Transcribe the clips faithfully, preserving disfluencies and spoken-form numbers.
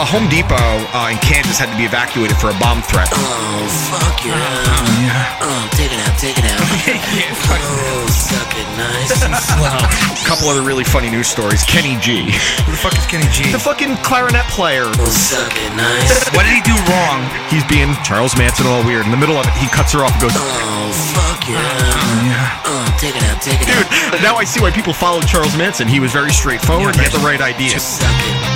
A Home Depot uh, in Kansas had to be evacuated for a bomb threat. Oh, fuck yeah. Oh, yeah. Oh, take it out, take it out. yeah, oh, suck it nice and slow. A couple other really funny news stories. Kenny G. Who the fuck is Kenny G? The fucking clarinet player. Oh, suck it nice. What did he do wrong? He's being Charles Manson all weird. In the middle of it, he cuts her off and goes, oh, fuck yeah. Oh, yeah. Oh, take it out, take it Dude, out. Dude, now I see why people followed Charles Manson. He was very straightforward. Yeah, he had the right idea. Just suck it.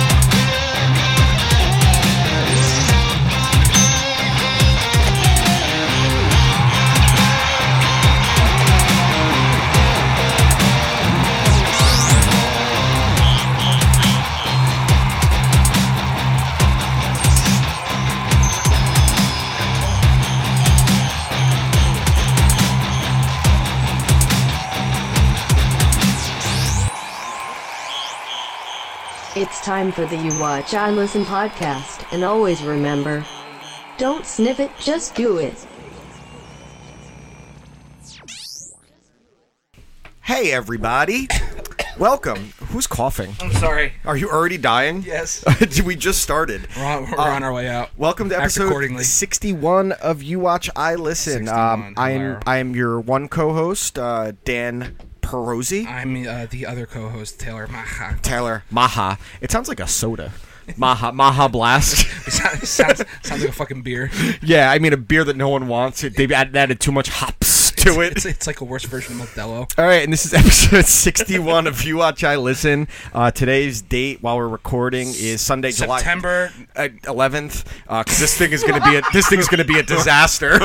It's time for the You Watch, I Listen podcast, and always remember, don't sniff it, just do it. Hey everybody, welcome. Who's coughing? I'm sorry. Are you already dying? Yes. We just started. We're on, we're um, on our way out. Welcome to episode sixty-one of You Watch, I Listen. Um, I am I am your one co-host, uh, Dan Perosi. I'm uh, the other co-host, Taylor Maha. Taylor Maha. It sounds like a soda. Maha Maha Blast. it sounds, sounds like a fucking beer. Yeah, I mean a beer that no one wants. They've added too much hops to it. It's, it's, it's like a worse version of Modelo. All right, and this is episode sixty-one of You Watch, I Listen. Uh, today's date while we're recording is Sunday, September July eleventh. Uh, because this thing is going to be a this thing is going to be a disaster.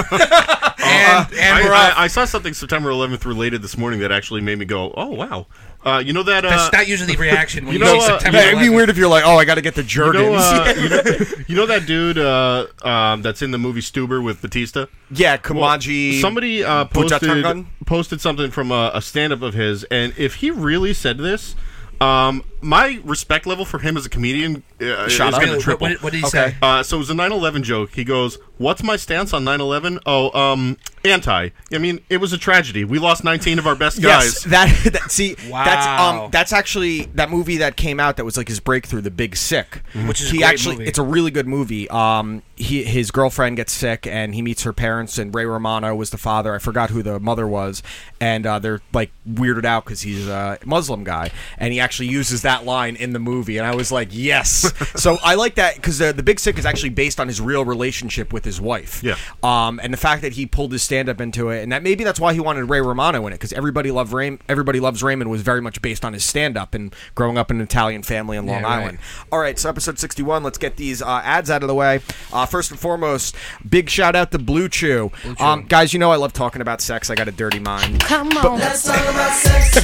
And, and I, I, I saw something September eleventh related this morning that actually made me go, oh, wow. Uh, you know that... Uh, That's not usually the reaction when you, you know, say uh, September eleventh. Yeah, it'd be weird if you're like, oh, I got to get the Jergens. You know, uh, you know, you know that dude uh, um, that's in the movie Stuber with Batista? Yeah, Kamaji... Well, somebody uh, posted, posted something from a, a stand-up of his, and if he really said this, um, my respect level for him as a comedian uh, is going to triple. What, what, what did he okay. say? Uh, so it was a nine eleven joke. He goes... What's my stance on nine eleven? Oh, um, anti. I mean, it was a tragedy. We lost nineteen of our best guys. Yes, that, that see, wow. that's um, that's actually that movie that came out that was like his breakthrough, The Big Sick, mm-hmm. which is he a great actually movie. It's a really good movie. Um, he his girlfriend gets sick and he meets her parents, and Ray Romano was the father. I forgot who the mother was, and uh, they're like weirded out because he's a Muslim guy, and he actually uses that line in the movie, and I was like, yes. So I like that because the, the Big Sick is actually based on his real relationship with his his wife. Yeah. Um, and the fact that he pulled his stand-up into it, and that maybe that's why he wanted Ray Romano in it, because Everybody Loved Ray- Everybody Loves Raymond was very much based on his stand-up and growing up in an Italian family in Long yeah, Island. Right. All right, so episode sixty-one, let's get these uh, ads out of the way. Uh, first and foremost, big shout-out to Blue Chew. Blue Chew. Um, guys, you know I love talking about sex. I got a dirty mind. Come on. But- let's talk about sex.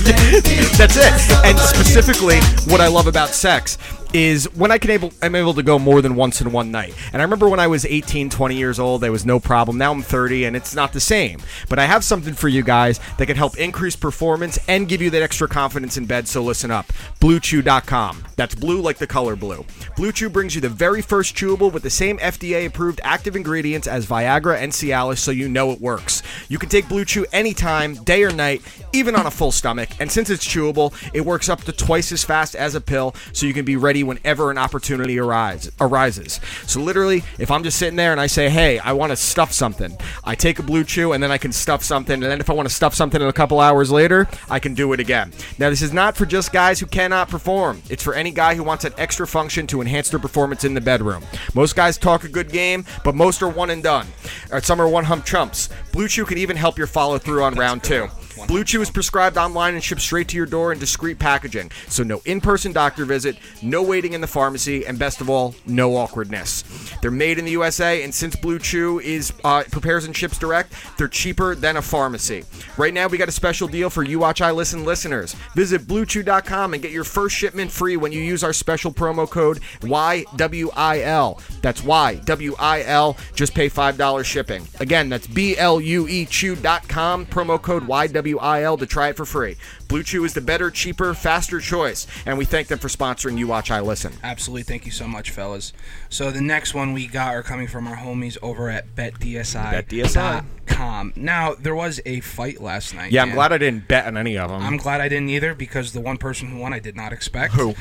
That's it. And specifically, what I love about sex is when I can able, I'm able to go more than once in one night. And I remember when I was eighteen, twenty years old, there was no problem. Now I'm thirty, and it's not the same. But I have something for you guys that can help increase performance and give you that extra confidence in bed, so listen up. blue chew dot com. That's blue like the color blue. Blue Chew brings you the very first chewable with the same F D A-approved active ingredients as Viagra and Cialis, so you know it works. You can take Blue Chew anytime, day or night, even on a full stomach. And since it's chewable, it works up to twice as fast as a pill, so you can be ready whenever an opportunity arise, arises. So literally, if I'm just sitting there and I say, hey, I want to stuff something, I take a Blue Chew and then I can stuff something, and then if I want to stuff something in a couple hours later, I can do it again. Now, this is not for just guys who cannot perform. It's for any guy who wants that extra function to enhance their performance in the bedroom. Most guys talk a good game, but most are one and done. Or some are one-hump chumps. Blue Chew can even help your follow-through on That's round cool. two. Blue Chew is prescribed online and shipped straight to your door in discreet packaging, so no in-person doctor visit, no waiting in the pharmacy, and best of all, no awkwardness. They're made in the U S A, and since Blue Chew is uh, prepares and ships direct, they're cheaper than a pharmacy. Right now, we got a special deal for You Watch, I Listen listeners. Visit blue chew dot com and get your first shipment free when you use our special promo code Y W I L. That's Y W I L. Just pay five dollars shipping. Again, that's B L U E chew dot com, promo code Y W I L to try it for free. Blue Chew is the better, cheaper, faster choice, and we thank them for sponsoring You Watch, I Listen. Absolutely. Thank you so much, fellas. So the next one we got are coming from our homies over at bet D S I dot com. Now, there was a fight last night. Yeah, I'm glad I didn't bet on any of them. I'm glad I didn't either, because the one person who won I did not expect. Who?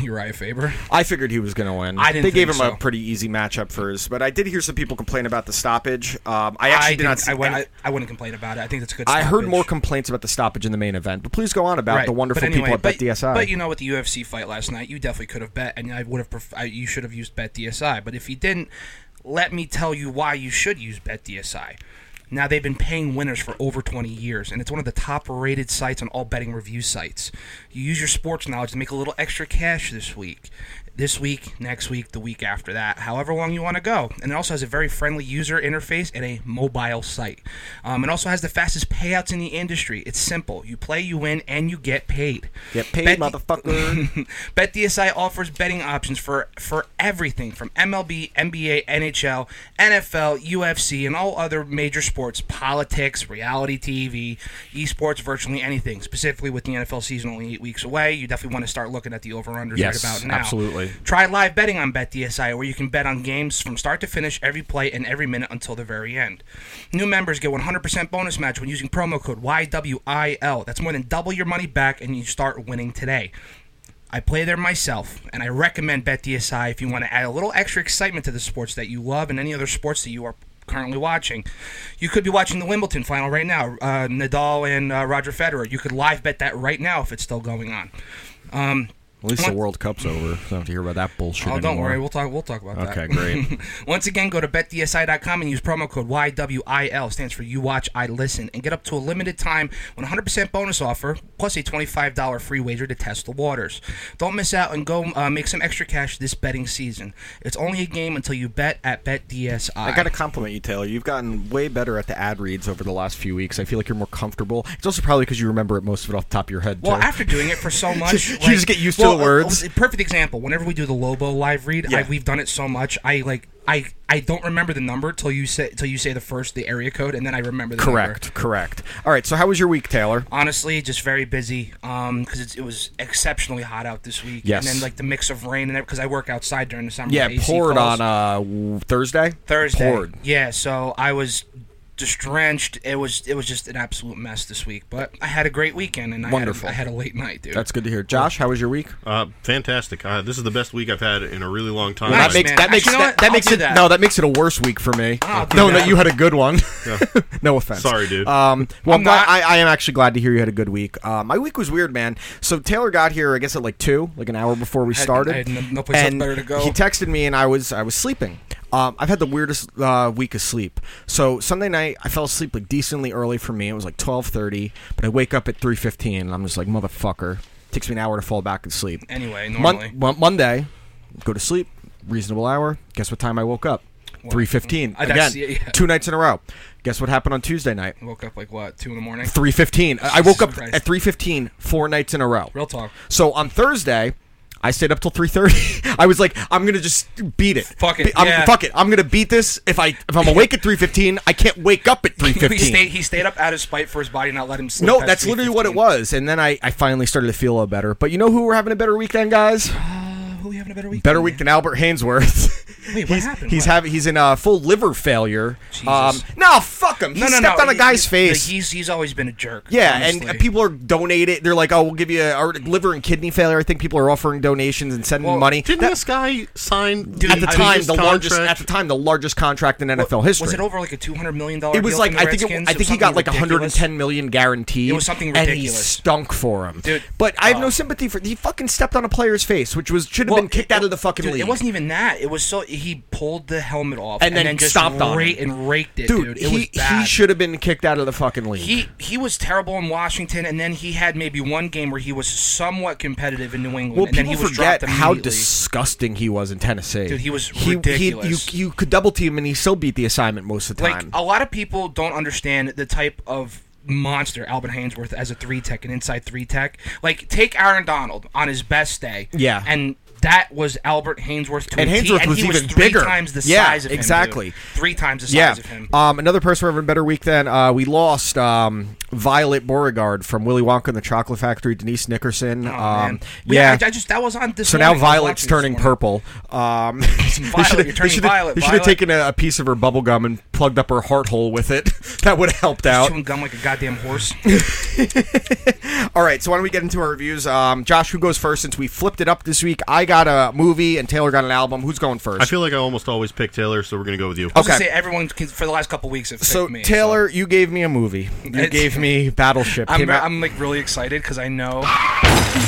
Uriah Faber. I figured he was going to win. I didn't They gave him so. a pretty easy matchup for his, but I did hear some people complain about the stoppage. Um, I actually I did not see I, went, I, I wouldn't complain about it. I think that's a good stoppage. I heard more complaints about the stoppage in the main event, but please go on about right. the wonderful anyway, people at but, BetDSI. But you know, with the U F C fight last night, you definitely could have bet, and I would have. Pref- I, you should have used BetDSI. But if you didn't, let me tell you why you should use BetDSI. Now, they've been paying winners for over twenty years, and it's one of the top-rated sites on all betting review sites. You use your sports knowledge to make a little extra cash this week. This week, next week, the week after that, however long you want to go. And it also has a very friendly user interface and a mobile site. Um, it also has the fastest payouts in the industry. It's simple. You play, you win, and you get paid. Get paid, Bet- motherfucker. BetDSI offers betting options for, for everything from M L B, N B A, N H L, N F L, U F C, and all other major sports, politics, reality T V, esports, virtually anything. Specifically with the N F L season only eight weeks away, you definitely want to start looking at the over-unders yes, right about now. Absolutely. Try live betting on BetDSI, where you can bet on games from start to finish, every play, and every minute until the very end. New members get one hundred percent bonus match when using promo code Y W I L. That's more than double your money back, and you start winning today. I play there myself, and I recommend BetDSI if you want to add a little extra excitement to the sports that you love and any other sports that you are currently watching. You could be watching the Wimbledon final right now, uh, Nadal and uh, Roger Federer. You could live bet that right now if it's still going on. Um... At least the World Cup's over. I don't have to hear about that bullshit anymore. Oh, don't worry. We'll talk We'll talk about that. Okay, great. Once again, go to bet D S I dot com and use promo code Y W I L, stands for You Watch, I Listen, and get up to a limited time one hundred percent bonus offer, plus a twenty-five dollars free wager to test the waters. Don't miss out and go uh, make some extra cash this betting season. It's only a game until you bet at BetDSI. I got to compliment you, Taylor. You've gotten way better at the ad reads over the last few weeks. I feel like you're more comfortable. It's also probably because you remember it, most of it off the top of your head, Well, Taylor. After doing it for so much. Like, you just get used well, to words. Perfect example. Whenever we do the Lobo live read, yeah. I, we've done it so much. I like. I, I don't remember the number till you say till you say the first the area code, and then I remember the correct, number. Correct. All right. So how was your week, Taylor? Honestly, just very busy. Um, because it was exceptionally hot out this week. Yes. And then like the mix of rain and everything, because I work outside during the summer. Yeah. It poured calls. on uh Thursday. Thursday. Poured. Yeah. So I was. Just drenched. It was it was just an absolute mess this week, but I had a great weekend and I, Wonderful. Had, a, I had a late night, dude. That's good to hear. Josh, how was your week? Uh, fantastic. Uh, this is the best week I've had in a really long time. Well, that, makes, that makes Actually, that, that makes it that. no that makes it a worse week for me. I'll no, no, you had a good one. Yeah. No offense. Sorry, dude. Um, well, I'm glad, not... I, I am actually glad to hear you had a good week. Uh, my week was weird, man. So Taylor got here, I guess at like two, like an hour before we I had, started. I had no, no place better to go. He texted me and I was I was sleeping. Um, I've had the weirdest uh, week of sleep. So Sunday night, I fell asleep like decently early for me. It was like twelve thirty, but I wake up at three fifteen, and I'm just like, motherfucker. Takes me an hour to fall back and sleep. Anyway, normally. Mon- Monday, go to sleep, reasonable hour. Guess what time I woke up? three fifteen. Well, again, yeah. Two nights in a row. Guess what happened on Tuesday night? I woke up like what, two in the morning? three fifteen. I woke up Christ. At three fifteen four nights in a row. Real talk. So on Thursday... I stayed up till three thirty. I was like, I'm gonna just beat it. Fuck it. Be- I'm, yeah. Fuck it. I'm gonna beat this. If I if I'm awake at three fifteen, I can't wake up at three fifteen. he, stayed, he stayed up out of spite for his body, not let him sleep. No, that's literally what it was. And then I, I finally started to feel a little better. But you know who we're having a better weekend, guys? Who we having a better week? Better week than Albert Hainsworth. Wait, what he's, happened? He's what? having he's in a uh, full liver failure. Jesus. Um, no, fuck him. He no, no, stepped no. on a guy's he, face. Like he's he's always been a jerk. Yeah, honestly. And people are donating. They're like, oh, we'll give you a our liver and kidney failure. I think people are offering donations and sending well, money. Didn't that, this guy sign dude, at the I time the contract. largest at the time the largest contract in N F L well, history? Was it over like a two hundred million dollar? It was deal like I think it, I think he got like a hundred and ten million guaranteed. It was something ridiculous. And he stunk for him, dude. But I have no sympathy for. He fucking stepped on a player's face, which was should have been kicked out of the fucking league. It wasn't even that. It was so. he pulled the helmet off and, and then, then just stopped ra- on it and raked it, dude. dude. It he, was bad. He should have been kicked out of the fucking league. He he was terrible in Washington, and then he had maybe one game where he was somewhat competitive in New England. Well, and people then he was forget how disgusting he was in Tennessee. Dude, he was he, ridiculous. He, you, you could double team him, and he still beat the assignment most of the time. Like, a lot of people don't understand the type of monster Albert Hainsworth as a three tech, an inside three tech. Like, take Aaron Donald on his best day. Yeah, and that was Albert Hainsworth to and a Hainsworth T, and was he was even three bigger. times the yeah, size of exactly. him. Exactly. Three times the size yeah. of him. Um, another person we're having a better week than, uh, we lost um, Violet Beauregard from Willy Wonka and the Chocolate Factory, Denise Nickerson. Oh, um, yeah. yeah I, I just, that was on this So morning. now Violet's turning purple. Um, Violet, you're turning Violet. They should have taken a, a piece of her bubble gum and plugged up her heart hole with it. That would have helped out. She's chewing gum like a goddamn horse. All right, so why don't we get into our reviews? Um, Josh, who goes first since we flipped it up this week? I got a movie and Taylor got an album. Who's going first? I feel like I almost always pick Taylor, so we're going to go with you. Okay. I was going to say everyone for the last couple weeks have picked so, me. Taylor, so Taylor, you gave me a movie. You gave me Battleship. I'm, I'm like really excited because I know.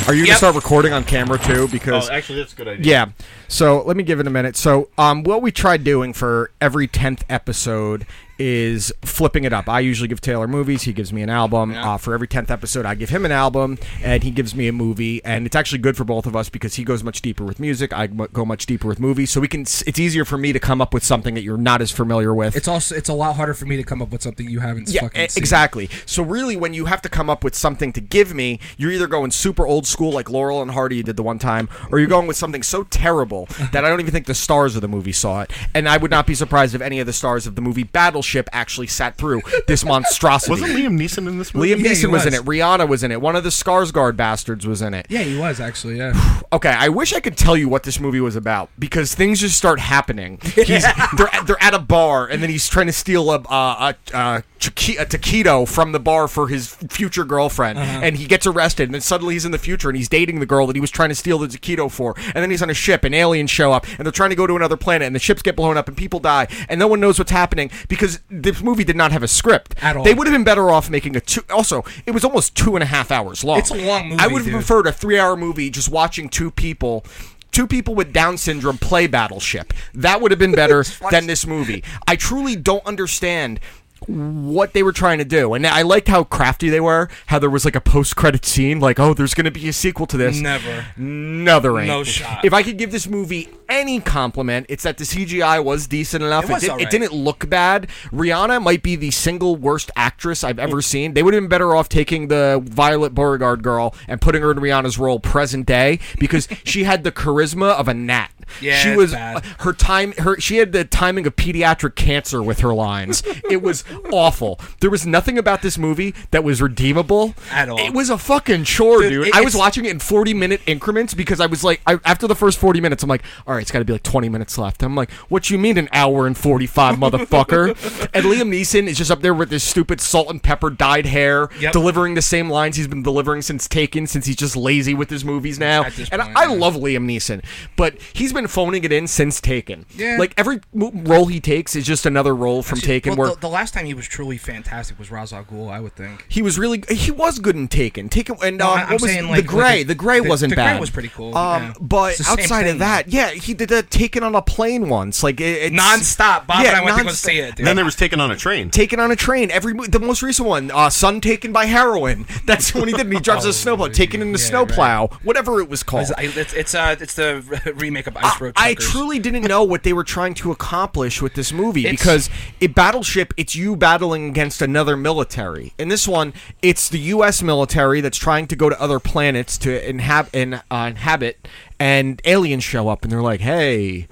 Are you yep. going to start recording on camera too? Because oh, actually, that's a good idea. Yeah. So let me give it a minute. So um, what we tried doing for every tenth episode is flipping it up. I usually give Taylor movies. He gives me an album. Yeah. Uh, for every tenth episode, I give him an album, and he gives me a movie. And it's actually good for both of us because he goes much deeper with music. I go much deeper with movies. So we can. It's easier for me to come up with something that you're not as familiar with. It's also it's a lot harder for me to come up with something you haven't yeah, fucking seen. Exactly. So really, when you have to come up with something to give me, you're either going super old school like Laurel and Hardy did the one time, or you're going with something so terrible that I don't even think the stars of the movie saw it. And I would not be surprised if any of the stars of the movie Battleship actually sat through this monstrosity. Wasn't Liam Neeson in this movie? Liam yeah, Neeson was. was in it. Rihanna was in it. One of the Skarsgård bastards was in it. Yeah, he was, actually, yeah. Okay, I wish I could tell you what this movie was about, because things just start happening. He's, they're, they're at a bar, and then he's trying to steal a, a, a, a taquito from the bar for his future girlfriend, uh-huh. and he gets arrested, and then suddenly he's in the future, and he's dating the girl that he was trying to steal the taquito for, and then he's on a ship, and aliens show up, and they're trying to go to another planet, and the ships get blown up, and people die, and no one knows what's happening, because this movie did not have a script at all. They would have been better off making a two. Also, it was almost two and a half hours long. It's a long movie. I would have dude. preferred a three-hour movie just watching two people. Two people with Down syndrome play Battleship. That would have been better than this movie. I truly don't understand what they were trying to do. And I liked how crafty they were, how there was like a post-credit scene, like, oh, there's going to be a sequel to this. Never. No, there ain't. No shot. If I could give this movie any compliment, it's that the C G I was decent enough. It, was it, did, all right. it didn't look bad. Rihanna might be the single worst actress I've ever seen. They would have been better off taking the Violet Beauregard girl and putting her in Rihanna's role present day, because she had the charisma of a gnat. Yeah, she was bad. her time. Her she had the timing of pediatric cancer with her lines. It was awful. There was nothing about this movie that was redeemable at all. It was a fucking chore, dude. dude. It, I was watching it in forty minute increments because I was like, I, after the first forty minutes, I'm like, all right, it's got to be like twenty minutes left. And I'm like, what you mean an hour and forty-five, motherfucker? And Liam Neeson is just up there with his stupid salt and pepper dyed hair, yep. delivering the same lines he's been delivering since Taken, since he's just lazy with his movies now. And point, I, I love Liam Neeson, but he's been phoning it in since Taken. Yeah. Like, every role he takes is just another role from Actually, Taken. Well, where the, the last time he was truly fantastic was Ra's al Ghul, I would think. He was really... He was good in Taken. Taken and no, um, I'm what was saying, like, The Grey. Like, the Grey the, wasn't the bad. The Grey was pretty cool. Um, yeah. But outside thing, of that, yeah, he did a Taken on a plane once. Like, it, it's... Non-stop. Bob yeah, and I went non-stop. to go see it, dude. Then there was Taken on a Train. Taken on a Train. Every The most recent one, uh, Son Taken by Heroin. That's when he did. He drives oh, a snowplow. Taken in the yeah, snowplow. Right. Whatever it was called. It's, it's, it's, uh, it's the remake of Ice I truly didn't know what they were trying to accomplish with this movie, it's, because in Battleship, it's you battling against another military. In this one, it's the U S military that's trying to go to other planets to inhab- in, uh, inhabit, and aliens show up, and they're like, hey,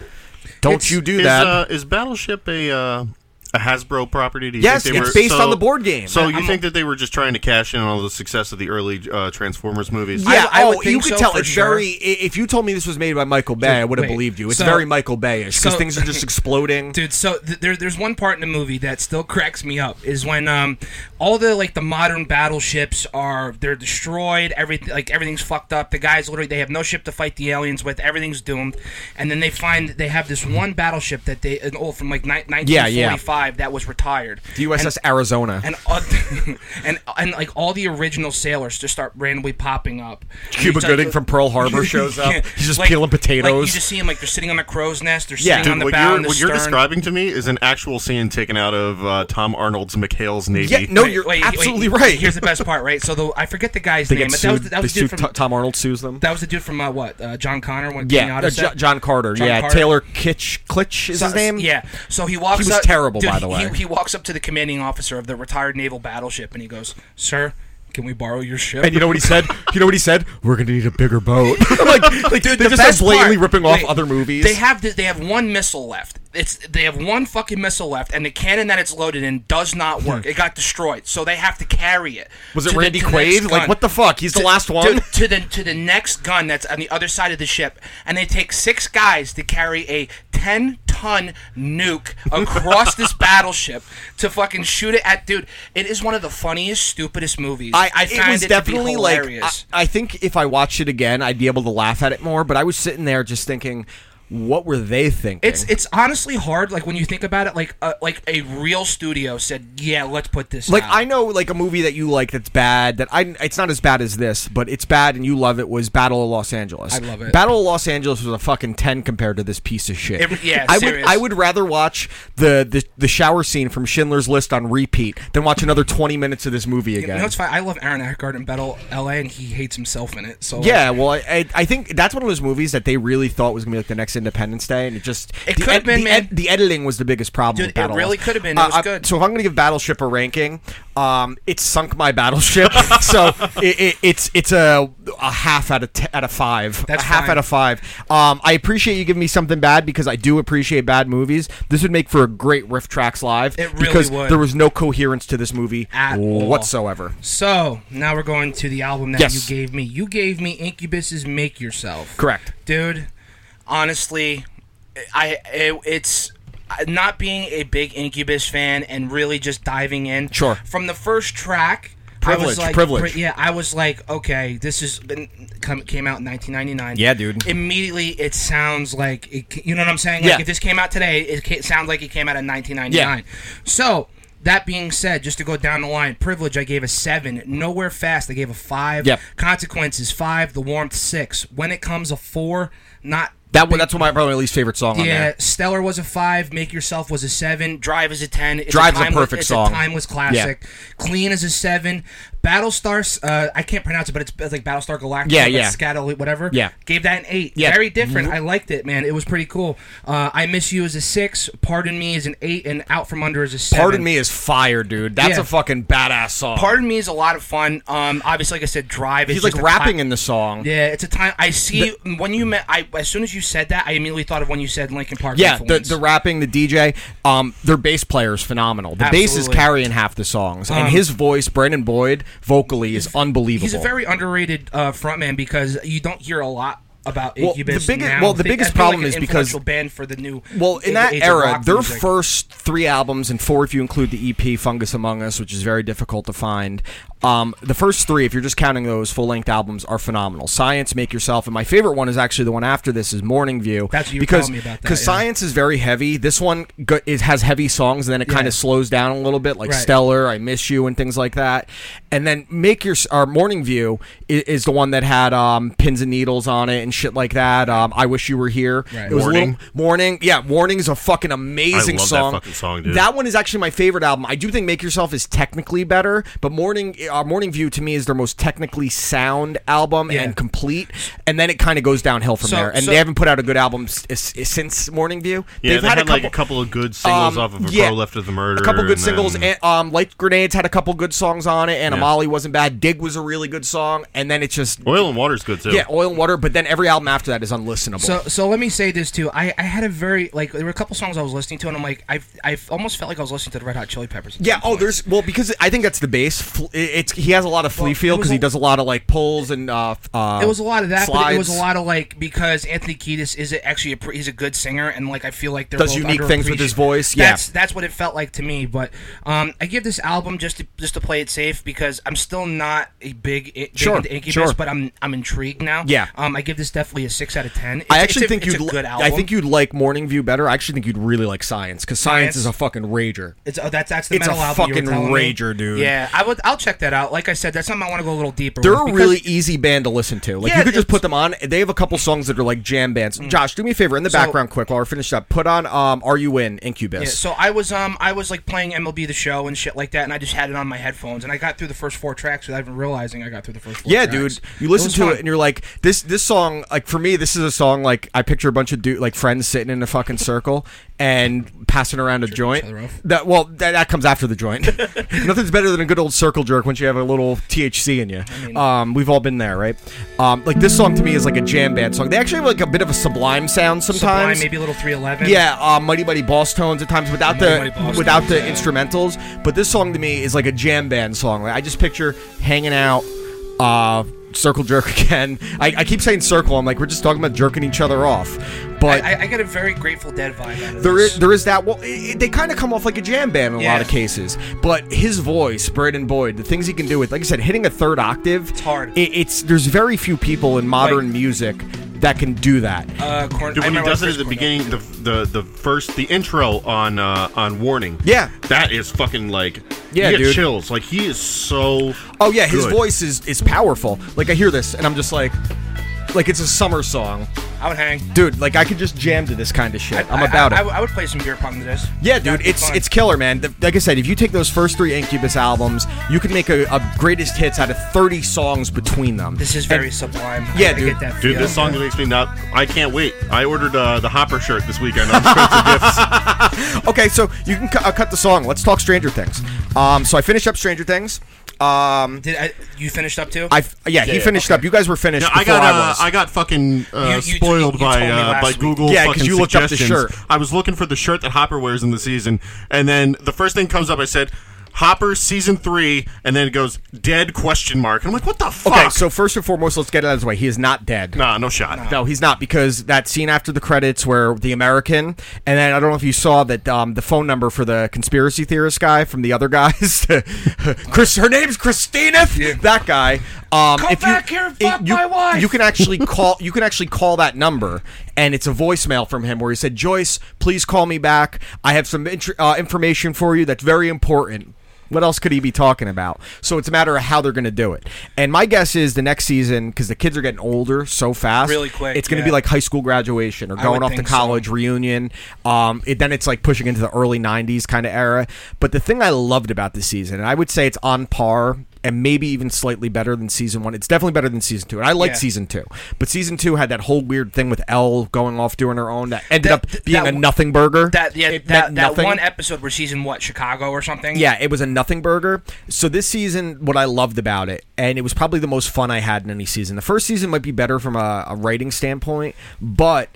don't you do that. Is, uh, is Battleship a... Uh... A Hasbro property? Do you yes, think they it's were, based so, on the board game. So you I'm think a, that they were just trying to cash in on the success of the early uh, Transformers movies? Yeah, I, I would oh, think you could so tell it's sure. very. If you told me this was made by Michael Bay, so, I would have believed you. It's so, very Michael Bay-ish because so, things are just exploding. Dude, so th- there, there's one part in the movie that still cracks me up is when um, all the like the modern battleships are they're destroyed. Everything like everything's fucked up. The guys literally they have no ship to fight the aliens with. Everything's doomed, and then they find they have this one battleship that they an old from like nineteen forty-five. Yeah, yeah. five that was retired. The U S S and, Arizona. And, uh, and and like all the original sailors just start randomly popping up. Cuba Gooding like, from Pearl Harbor shows up. Yeah, he's just like, peeling potatoes. Like you just see him like they're sitting on the crow's nest. They're yeah. sitting Dude, on the what bow in the What stern. You're describing to me is an actual scene taken out of uh, Tom Arnold's McHale's Navy. Yeah, no, wait, you're wait, absolutely wait, right. Here's the best part, right? So the, I forget the guy's they name. But that was, that was the dude from, Tom Arnold sues them. That was the dude from uh, what? Uh, John Connor? When yeah, uh, John, John Carter. John yeah, Carter. Taylor Kitsch, Klitsch is so, his name. Yeah. So he walks. He was up, terrible, dude, by the way. He, he walks up to the commanding officer of the retired naval battleship, and he goes, "Sir, can we borrow your ship?" And you know what he said? You know what he said? We're gonna need a bigger boat. like, like, dude, they're the just blatantly part, ripping off wait, other movies. They have this, they have one missile left. It's they have one fucking missile left, and the cannon that it's loaded in does not work. It got destroyed, so they have to carry it. Was it Randy the, Quaid? Like what the fuck? He's to, the last one to, to the to the next gun that's on the other side of the ship, and they take six guys to carry a ten ton nuke across this battleship to fucking shoot it at dude. It is one of the funniest, stupidest movies. I, I found it, was it definitely to be hilarious. Like, I, I think if I watched it again, I'd be able to laugh at it more. But I was sitting there just thinking, what were they thinking? It's it's honestly hard. Like when you think about it, like uh, like a real studio said, yeah, let's put this. Like out. I know, like a movie that you like that's bad. That I it's not as bad as this, but it's bad and you love it. Was Battle of Los Angeles? I love it. Battle of Los Angeles was a fucking ten compared to this piece of shit. It, yeah, I serious. would I would rather watch the, the the shower scene from Schindler's List on repeat than watch another twenty minutes of this movie again. You know, it's fine. I love Aaron Eckhart in Battle L A, and he hates himself in it. So yeah, well, I I think that's one of those movies that they really thought was gonna be like the next Independence Day, and it just it could have ed- been the, ed- the editing was the biggest problem. Dude, it really could have been. It was uh, good. So if I'm going to give Battleship a ranking, um, it sunk my Battleship. so it, it, it's it's a a half out of t- out of five. That's a half fine. out of five. Um, I appreciate you giving me something bad because I do appreciate bad movies. This would make for a great Riff Tracks Live. It really because would. There was no coherence to this movie at whatsoever. All. So now we're going to the album that yes. you gave me. You gave me Incubus's "Make Yourself." Correct, dude. Honestly, I it, it's not being a big Incubus fan and really just diving in. Sure. From the first track, privilege, I was like, privilege. Yeah, I was like, okay, this has been come, came out in nineteen ninety-nine. Yeah, dude. Immediately, it sounds like it, you know what I'm saying. Like, yeah. If this came out today, it sounds like it came out in nineteen ninety-nine. Yeah. So. That being said, just to go down the line, Privilege, I gave a seven. Nowhere Fast, I gave a five. Yep. Consequences, five. The Warmth, six. When It Comes, a four. Not that one, big, that's one of my probably least favorite song yeah, on there. Yeah, Stellar was a five. Make Yourself was a seven. Drive is a ten. It's Drive's a, timeless, a perfect it's song. It's a timeless classic. Yeah. Clean is a seven. Battlestar, uh, I can't pronounce it, but it's, it's like Battlestar Galactica. Yeah, yeah. Scattol, whatever. Yeah. Gave that an eight. Yeah. Very different. I liked it, man. It was pretty cool. Uh, I Miss You is a six. Pardon Me is an eight. And Out From Under is a seven. Pardon Me is fire, dude. That's yeah. a fucking badass song. Pardon Me is a lot of fun. Um, obviously, like I said, Drive is He's like rapping time. in the song. Yeah, it's a time. I see, the, when you met, I, as soon as you You said that, I immediately thought of when you said Linkin Park. Yeah, the, the rapping, the D J, um, their bass player is phenomenal. The Absolutely. bass is carrying half the songs, um, and his voice, Brandon Boyd, vocally is unbelievable. He's a very underrated uh, frontman because you don't hear a lot about Incubus. Well, the biggest, well, the biggest problem like is because band for the new. Well, in that era, their music. first three albums, and four if you include the E P "Fungus Among Us," which is very difficult to find. Um, the first three, if you're just counting those full-length albums, are phenomenal. Science, Make Yourself, and my favorite one is actually the one after this is Morning View. That's what you were telling me about that. Because yeah. Science is very heavy. This one go- it has heavy songs, and then it yeah. kind of slows down a little bit, like right. Stellar, I Miss You, and things like that. And then Make Your or Morning View is, is the one that had um, Pins and Needles on it and shit like that. Um, I Wish You Were Here. Right. It was Warning. A little, Warning. Yeah, Warning is a fucking amazing I love song. That fucking song, dude. That one is actually my favorite album. I do think Make Yourself is technically better, but Morning... Uh, Morning View to me is their most technically sound album yeah. and complete, and then it kind of goes downhill from so, there. And so, they haven't put out a good album s- s- since Morning View. Yeah, They've they had, had a couple, like a couple of good singles um, off of A yeah, Pro Left of the Murder. A couple good and singles. Then... And, um, Light Grenades had a couple good songs on it, and yeah. Amali wasn't bad. Dig was a really good song, and then it's just Oil and Water's good too. Yeah, Oil and Water, but then every album after that is unlistenable. So, so let me say this too. I, I had a very like there were a couple songs I was listening to, and I'm like I I almost felt like I was listening to the Red Hot Chili Peppers. Yeah. Oh, there's well because I think that's the bass. It, It's, he has a lot of flea well, feel because he does a lot of like pulls and uh, uh, it was a lot of that. Slides. But it was a lot of like because Anthony Kiedis is actually a, he's a good singer and like I feel like they're does unique things with his voice. Yeah, that's, that's what it felt like to me. But um, I give this album just to, just to play it safe because I'm still not a big, big sure, into Incubus, sure. but I'm I'm intrigued now. Yeah, um, I give this is definitely a six out of ten. It's, I actually it's a, think it's you'd. A good album. I think you'd like Morning View better. I actually think you'd really like Science because Science, Science is a fucking rager. It's oh, that's that's the it's metal album. It's a fucking rager, me. dude. Yeah, I would. I'll check that out. Like I said, that's something I want to go a little deeper. They're with a really easy band to listen to. Like yeah, you could just put them on. They have a couple songs that are like jam bands. Mm. Josh, do me a favor in the so, background, quick, while we're finished up. Put on um, Are You In Incubus. Yeah, so I was um I was like playing M L B The Show and shit like that, and I just had it on my headphones, and I got through the first four tracks without even realizing I got through the first four. Yeah, tracks. dude, you listen it to fun. it and you're like this. This song, like for me, this is a song like I picture a bunch of dude like friends sitting in a fucking circle and passing around a joint. That well, that, that comes after the joint. Nothing's better than a good old circle jerk once you have a little T H C in you. I mean, um, we've all been there, right? Um, like this song to me is like a jam band song. They actually have like a bit of a Sublime sound sometimes. Sublime, maybe a little three eleven. Yeah, uh, Mighty Mighty Boss Tones at times without the without the yeah. instrumentals. But this song to me is like a jam band song. Like, I just picture hanging out. Uh, circle jerk again. I, I keep saying circle. I'm like, we're just talking about jerking each other off. But I, I, I get a very Grateful Dead vibe out of there this. Is, there is that. Well, it, it, they kind of come off like a jam band in a yeah. lot of cases. But his voice, Braden Boyd, the things he can do with, like I said, hitting a third octave. It's hard. It, it's there's very few people in modern like, music that can do that. Uh, corn- Dude, when he does it at the beginning, the, the the first the intro on uh, on Warning. Yeah, that is fucking like. Yeah, you get dude. chills. Like he is so. Oh yeah, his good. voice is is powerful. Like I hear this and I'm just like, like it's a summer song. I would hang, dude. Like I could just jam to this kind of shit. I, I'm I, about I, it. I would play some beer pong to this. Yeah, dude. It's fun. It's killer, man. The, like I said, if you take those first three Incubus albums, you can make a, a greatest hits out of thirty songs between them. This is very and, Sublime. Yeah, dude. Get that dude, this song makes me not. I can't wait. I ordered uh, the Hopper shirt this weekend on Expensive Gifts. Okay, so you can cu- uh, cut the song. Let's talk Stranger Things. Um, so I finished up Stranger Things. Um, Did I, you finished up too? I yeah, yeah he yeah, finished okay. up. You guys were finished. No, before I got uh, I was. I got fucking uh, you, you, spoiled you, you by uh, by Google. Week. Yeah, because you looked up the shirt. I was looking for the shirt that Hopper wears in the season, and then the first thing comes up. I said, Hopper season three, and then it goes dead question mark. And I'm like, what the fuck? Okay, so first and foremost, let's get it out of the way. He is not dead. Nah, no shot. No. no, he's not, because that scene after the credits where the American, and then I don't know if you saw that um, the phone number for the conspiracy theorist guy from the other guys, Chris, her name's Christina, yeah. that guy. Um, Come if back you, here and fuck it, you, my wife. You can actually call. You can actually call that number, and it's a voicemail from him where he said, "Joyce, please call me back. I have some int- uh, information for you that's very important." What else could he be talking about? So it's a matter of how they're going to do it. And my guess is the next season, because the kids are getting older so fast, really quick, it's going to yeah. be like high school graduation or going off to college so. reunion. Um, it, then it's like pushing into the early nineties kind of era. But the thing I loved about this season, and I would say it's on par and maybe even slightly better than season one. It's definitely better than season two. And I liked yeah. season two. But season two had that whole weird thing with Elle going off doing her own that ended that, up being that, a nothing burger. That yeah, it that, that one episode where season what, Chicago or something? Yeah, it was a nothing burger. So this season, what I loved about it, and it was probably the most fun I had in any season. The first season might be better from a, a writing standpoint, but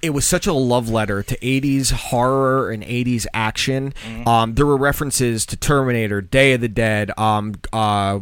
it was such a love letter to eighties horror and eighties action. Mm-hmm. Um, there were references to Terminator, Day of the Dead, um, uh,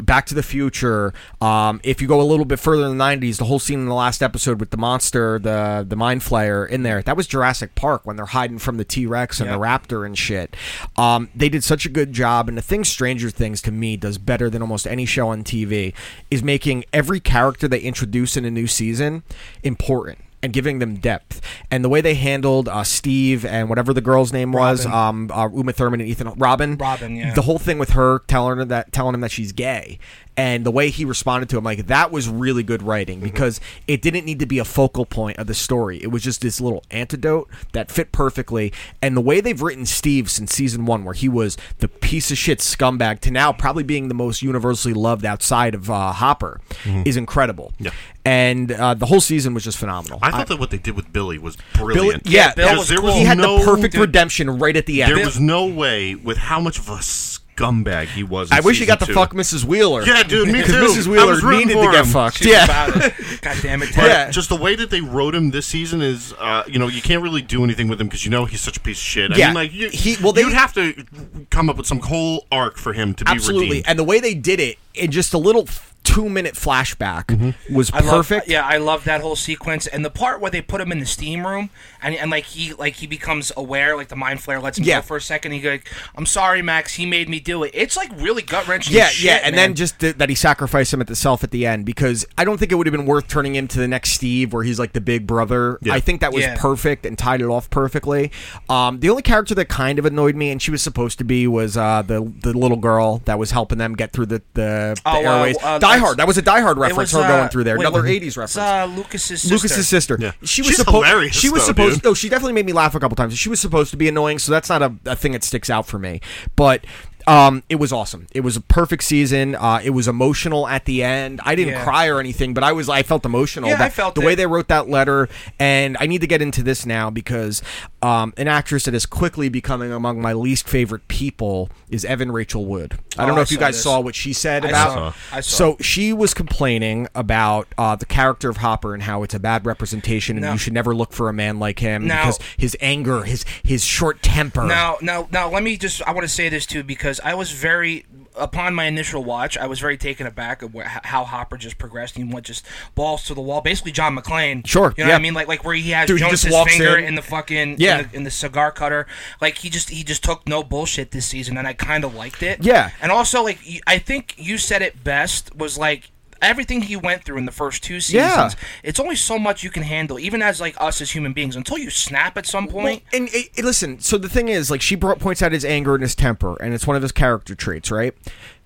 Back to the Future. Um, if you go a little bit further in the nineties, the whole scene in the last episode with the monster, the the mind flayer in there, that was Jurassic Park when they're hiding from the T-Rex and yep. the raptor and shit. Um, they did such a good job, and the thing Stranger Things to me does better than almost any show on T V is making every character they introduce in a new season important and giving them depth. And the way they handled uh, Steve and whatever the girl's name was, um, uh, Uma Thurman and Ethan Robin. Robin, yeah. The whole thing with her telling her that telling him that she's gay. And the way he responded to him, like, that was really good writing, because mm-hmm. it didn't need to be a focal point of the story. It was just this little antidote that fit perfectly. And the way they've written Steve since season one, where he was the piece of shit scumbag, to now probably being the most universally loved outside of uh, Hopper, mm-hmm. is incredible. Yeah. And uh, the whole season was just phenomenal. I thought I, that what they did with Billy was brilliant. Billy, yeah, Bill was there cool. was he had no, the perfect dude, redemption right at the end. There was no way with how much of a scumbag he was. I wish he got to fuck Missus Wheeler. Yeah, dude, me too. Missus Wheeler needed to get fucked. She's yeah, god damn it. Yeah. Just the way that they wrote him this season is, uh, you know, you can't really do anything with him because you know he's such a piece of shit. I yeah, mean, like you, he, well, they, you'd have to come up with some whole arc for him to be absolutely. redeemed. Absolutely, and the way they did it in just a little two-minute flashback mm-hmm. was perfect. I love, yeah, I love that whole sequence. And the part where they put him in the steam room and, and like, he like he becomes aware, like the mind flare lets him yeah. go for a second. He goes, I'm sorry, Max, he made me do it. It's like really gut-wrenching yeah, shit, Yeah, and man. then just th- that he sacrificed him at the self at the end, because I don't think it would have been worth turning him to the next Steve where he's like the big brother. Yeah. I think that was yeah. perfect and tied it off perfectly. Um, the only character that kind of annoyed me, and she was supposed to be, was uh, the, the little girl that was helping them get through the, the, the oh, airways. Uh, uh, Die Hard. That was a Die Hard reference. Her uh, going through there. Wait, Another wait, eighties reference. Uh, Lucas's sister. Lucas's sister. Yeah. She was She's suppo- hilarious. She was though, supposed. Dude. No, she definitely made me laugh a couple times. She was supposed to be annoying, so that's not a, a thing that sticks out for me. But um, it was awesome. It was a perfect season. Uh, it was emotional at the end. I didn't yeah. cry or anything, but I was. I felt emotional. Yeah, that, I felt the it. way they wrote that letter. And I need to get into this now because um, an actress that is quickly becoming among my least favorite people is Evan Rachel Wood. I don't oh, know if you guys this. saw what she said I about. Saw. I saw. So she was complaining about uh, the character of Hopper and how it's a bad representation, and now, you should never look for a man like him now, because his anger, his his short temper. Now, now, now, let me just. I want to say this too, because I was very. Upon my initial watch, I was very taken aback of how Hopper just progressed. He went just balls to the wall, basically John McClane. Sure, you know yeah. what I mean, like like where he has Dude, Jones's he finger in. in the fucking yeah. in, the, in the cigar cutter. Like he just he just took no bullshit this season, and I kind of liked it. Yeah, and also like I think you said it best was like. Everything he went through in the first two seasons, yeah. it's only so much you can handle, even as like us as human beings, until you snap at some point. Well, and it, it, listen, so the thing is, like she brought, points out his anger and his temper, and it's one of his character traits, right?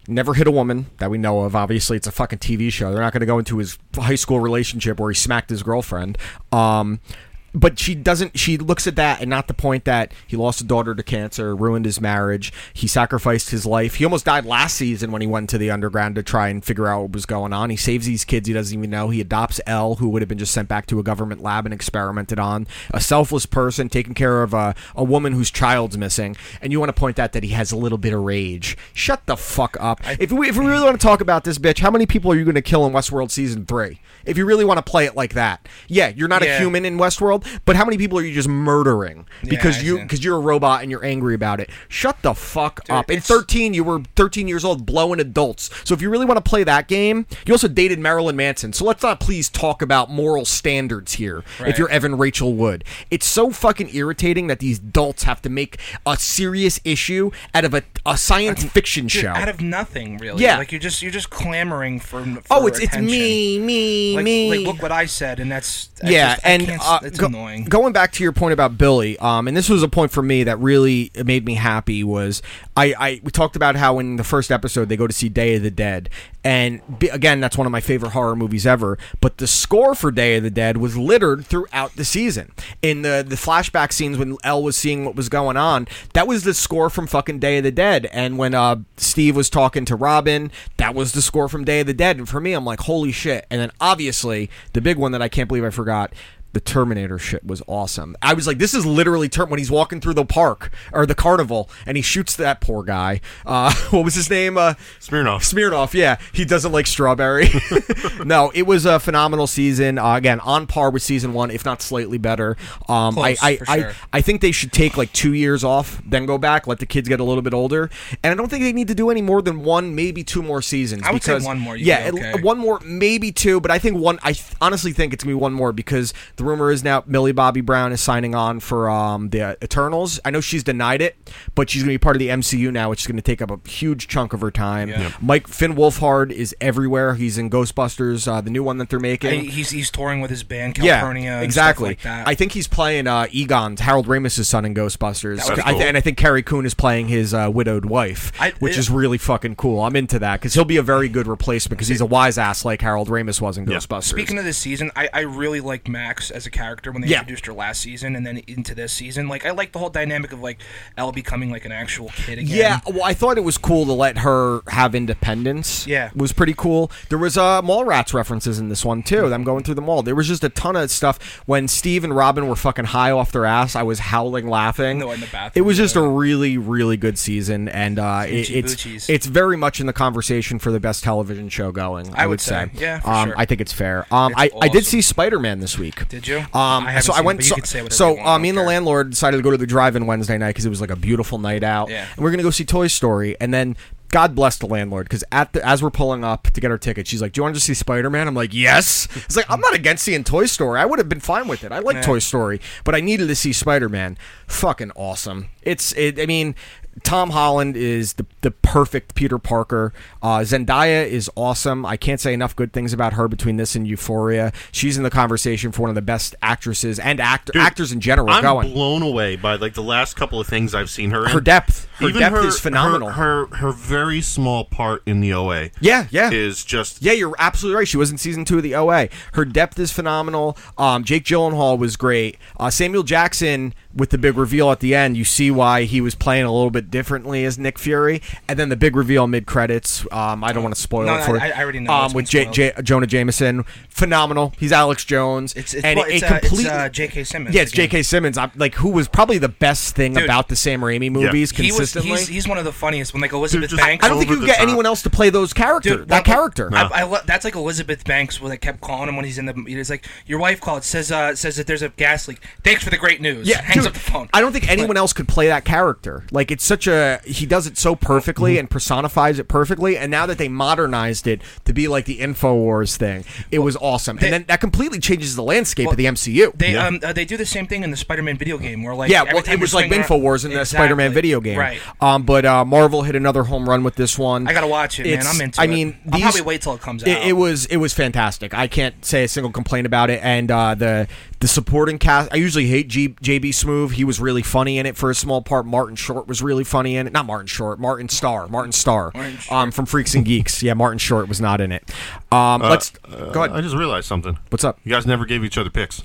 Never hit a woman that we know of. Obviously, it's a fucking T V show. They're not going to go into his high school relationship where he smacked his girlfriend. Um... But she doesn't, she looks at that and not the point that he lost a daughter to cancer, ruined his marriage, he sacrificed his life. He almost died last season when he went to the underground to try and figure out what was going on. He saves these kids he doesn't even know. He adopts Elle, who would have been just sent back to a government lab and experimented on. A selfless person taking care of a, a woman whose child's missing. And you want to point out that he has a little bit of rage. Shut the fuck up. If we, if we really want to talk about this bitch, how many people are you going to kill in Westworld Season three? If you really want to play it like that. Yeah, you're not yeah. a human in Westworld. But how many people are you just murdering because yeah, you because you're a robot and you're angry about it? Shut the fuck Dude, up. In thirteen, you were thirteen years old, blowing adults. So if you really want to play that game, you also dated Marilyn Manson. So let's not please talk about moral standards here. Right. If you're Evan Rachel Wood, it's so fucking irritating that these adults have to make a serious issue out of a, a science Dude, fiction show, out of nothing really. Yeah, like you're just you're just clamoring for, for oh, it's attention. it's me, me, like, me. Like look what I said, and that's I yeah, just, and. I can't, uh, that's go- Annoying. Going back to your point about Billy, um, and this was a point for me that really made me happy, was I, I we talked about how in the first episode they go to see Day of the Dead, and be, again, that's one of my favorite horror movies ever, but the score for Day of the Dead was littered throughout the season. In the, the flashback scenes when Elle was seeing what was going on, that was the score from fucking Day of the Dead, and when uh, Steve was talking to Robin, that was the score from Day of the Dead, and for me, I'm like, holy shit. And then obviously, the big one that I can't believe I forgot, the Terminator shit was awesome. I was like, this is literally Term when he's walking through the park or the carnival and he shoots that poor guy. Uh, what was his name? Uh, Smirnoff. Smirnoff, yeah. He doesn't like strawberry. No, it was a phenomenal season. Uh, again, on par with season one, if not slightly better. Um, Close, I, I, for sure. I, I think they should take like two years off, then go back, let the kids get a little bit older. And I don't think they need to do any more than one, maybe two more seasons. I would because, say one more. Yeah, okay. it, one more, maybe two, but I think one, I th- honestly think it's going to be one more because the rumor is now Millie Bobby Brown is signing on for um, the uh, Eternals. I know she's denied it, but she's going to be part of the M C U now, which is going to take up a huge chunk of her time. Yeah. Yep. Mike Finn Wolfhard is everywhere. He's in Ghostbusters, uh, the new one that they're making. I, he's he's touring with his band, Calpurnia. Yeah, exactly. And stuff like that. I think he's playing uh, Egon, Harold Ramis' son in Ghostbusters. Cool. I th- and I think Carrie Coon is playing his uh, widowed wife, I, which it, is really fucking cool. I'm into that because he'll be a very good replacement because he's a wise ass like Harold Ramis was in yeah. Ghostbusters. Speaking of this season, I, I really like Max as a character when they yeah. introduced her last season and then into this season. Like, I like the whole dynamic of, like, Elle becoming, like, an actual kid again. Yeah, well, I thought it was cool to let her have independence. Yeah. It was pretty cool. There was uh, Mallrats references in this one, too, them going through the mall. There was just a ton of stuff. When Steve and Robin were fucking high off their ass, I was howling laughing. No, in the bathroom. It was just though. a really, really good season, and uh, it, it's boochies. it's very much in the conversation for the best television show going, I, I would, would say. say. Yeah, for um, sure. I think it's fair. Um, it's I, awesome. I did see Spider-Man this week. Did you? Um, I so I went. It, so, so, so want, uh, me and the landlord decided to go to the drive-in Wednesday night because it was like a beautiful night out. Yeah. And we're gonna go see Toy Story, and then God bless the landlord, because at the, as we're pulling up to get our ticket, she's like, "Do you want to see Spider-Man?" I'm like, "Yes." It's like, I'm not against seeing Toy Story. I would have been fine with it. I like yeah. Toy Story, but I needed to see Spider-Man. Fucking awesome. It's, it, I mean, Tom Holland is the the perfect Peter Parker. Uh, Zendaya is awesome. I can't say enough good things about her between this and Euphoria. She's in the conversation for one of the best actresses and act- Dude, actors in general. I'm going. blown away by like the last couple of things I've seen her in. Her depth. Her Even depth her, is phenomenal. Her, her her very small part in the O A. Yeah, yeah. Is just... Yeah, you're absolutely right. She was in season two of the O A. Her depth is phenomenal. Um, Jake Gyllenhaal was great. Uh, Samuel Jackson, with the big reveal at the end, you see why he was playing a little bit differently as Nick Fury, and then the big reveal mid credits. Um, I don't want to spoil no, it for. I, I already know. Um, with J- J- Jonah Jameson, phenomenal. He's Alex Jones. It's, it's, and well, it's, a uh, complete, it's uh, J K. Simmons. Yeah, it's again. J K. Simmons. I'm, like, who was probably the best thing Dude, about the Sam Raimi movies yeah. consistently. He was, he's, he's one of the funniest. When like Elizabeth Dude, Banks, I, I don't think you could get top. anyone else to play those characters. Dude, that, that character. No. I, I lo- that's like Elizabeth Banks, where they kept calling him when he's in the. It's like your wife called says uh, says that there's a gas leak. Thanks for the great news. Yeah, hangs Dude, up the phone. I don't think anyone else could play that character. Like it's. Such a he does it so perfectly mm-hmm. and personifies it perfectly, and now that they modernized it to be like the InfoWars thing, it well, was awesome. They, and then that completely changes the landscape well, of the M C U. They yeah. um uh, they do the same thing in the Spider-Man video game, where like yeah, well, it was like InfoWars in exactly. the Spider-Man video game, right? Um, but uh, Marvel hit another home run with this one. I gotta watch it, it's, man. I'm into. I it. mean, these, I'll probably wait till it comes out. It, it was it was fantastic. I can't say a single complaint about it, and uh, the the supporting cast. I usually hate G, J B Smoove. He was really funny in it for a small part. Martin Short was really. funny in it. Not Martin Short. Martin Starr. Martin Starr. Martin um, from Freaks and Geeks. Yeah, Martin Short was not in it. Um, uh, let's uh, go ahead. I just realized something. What's up? You guys never gave each other picks.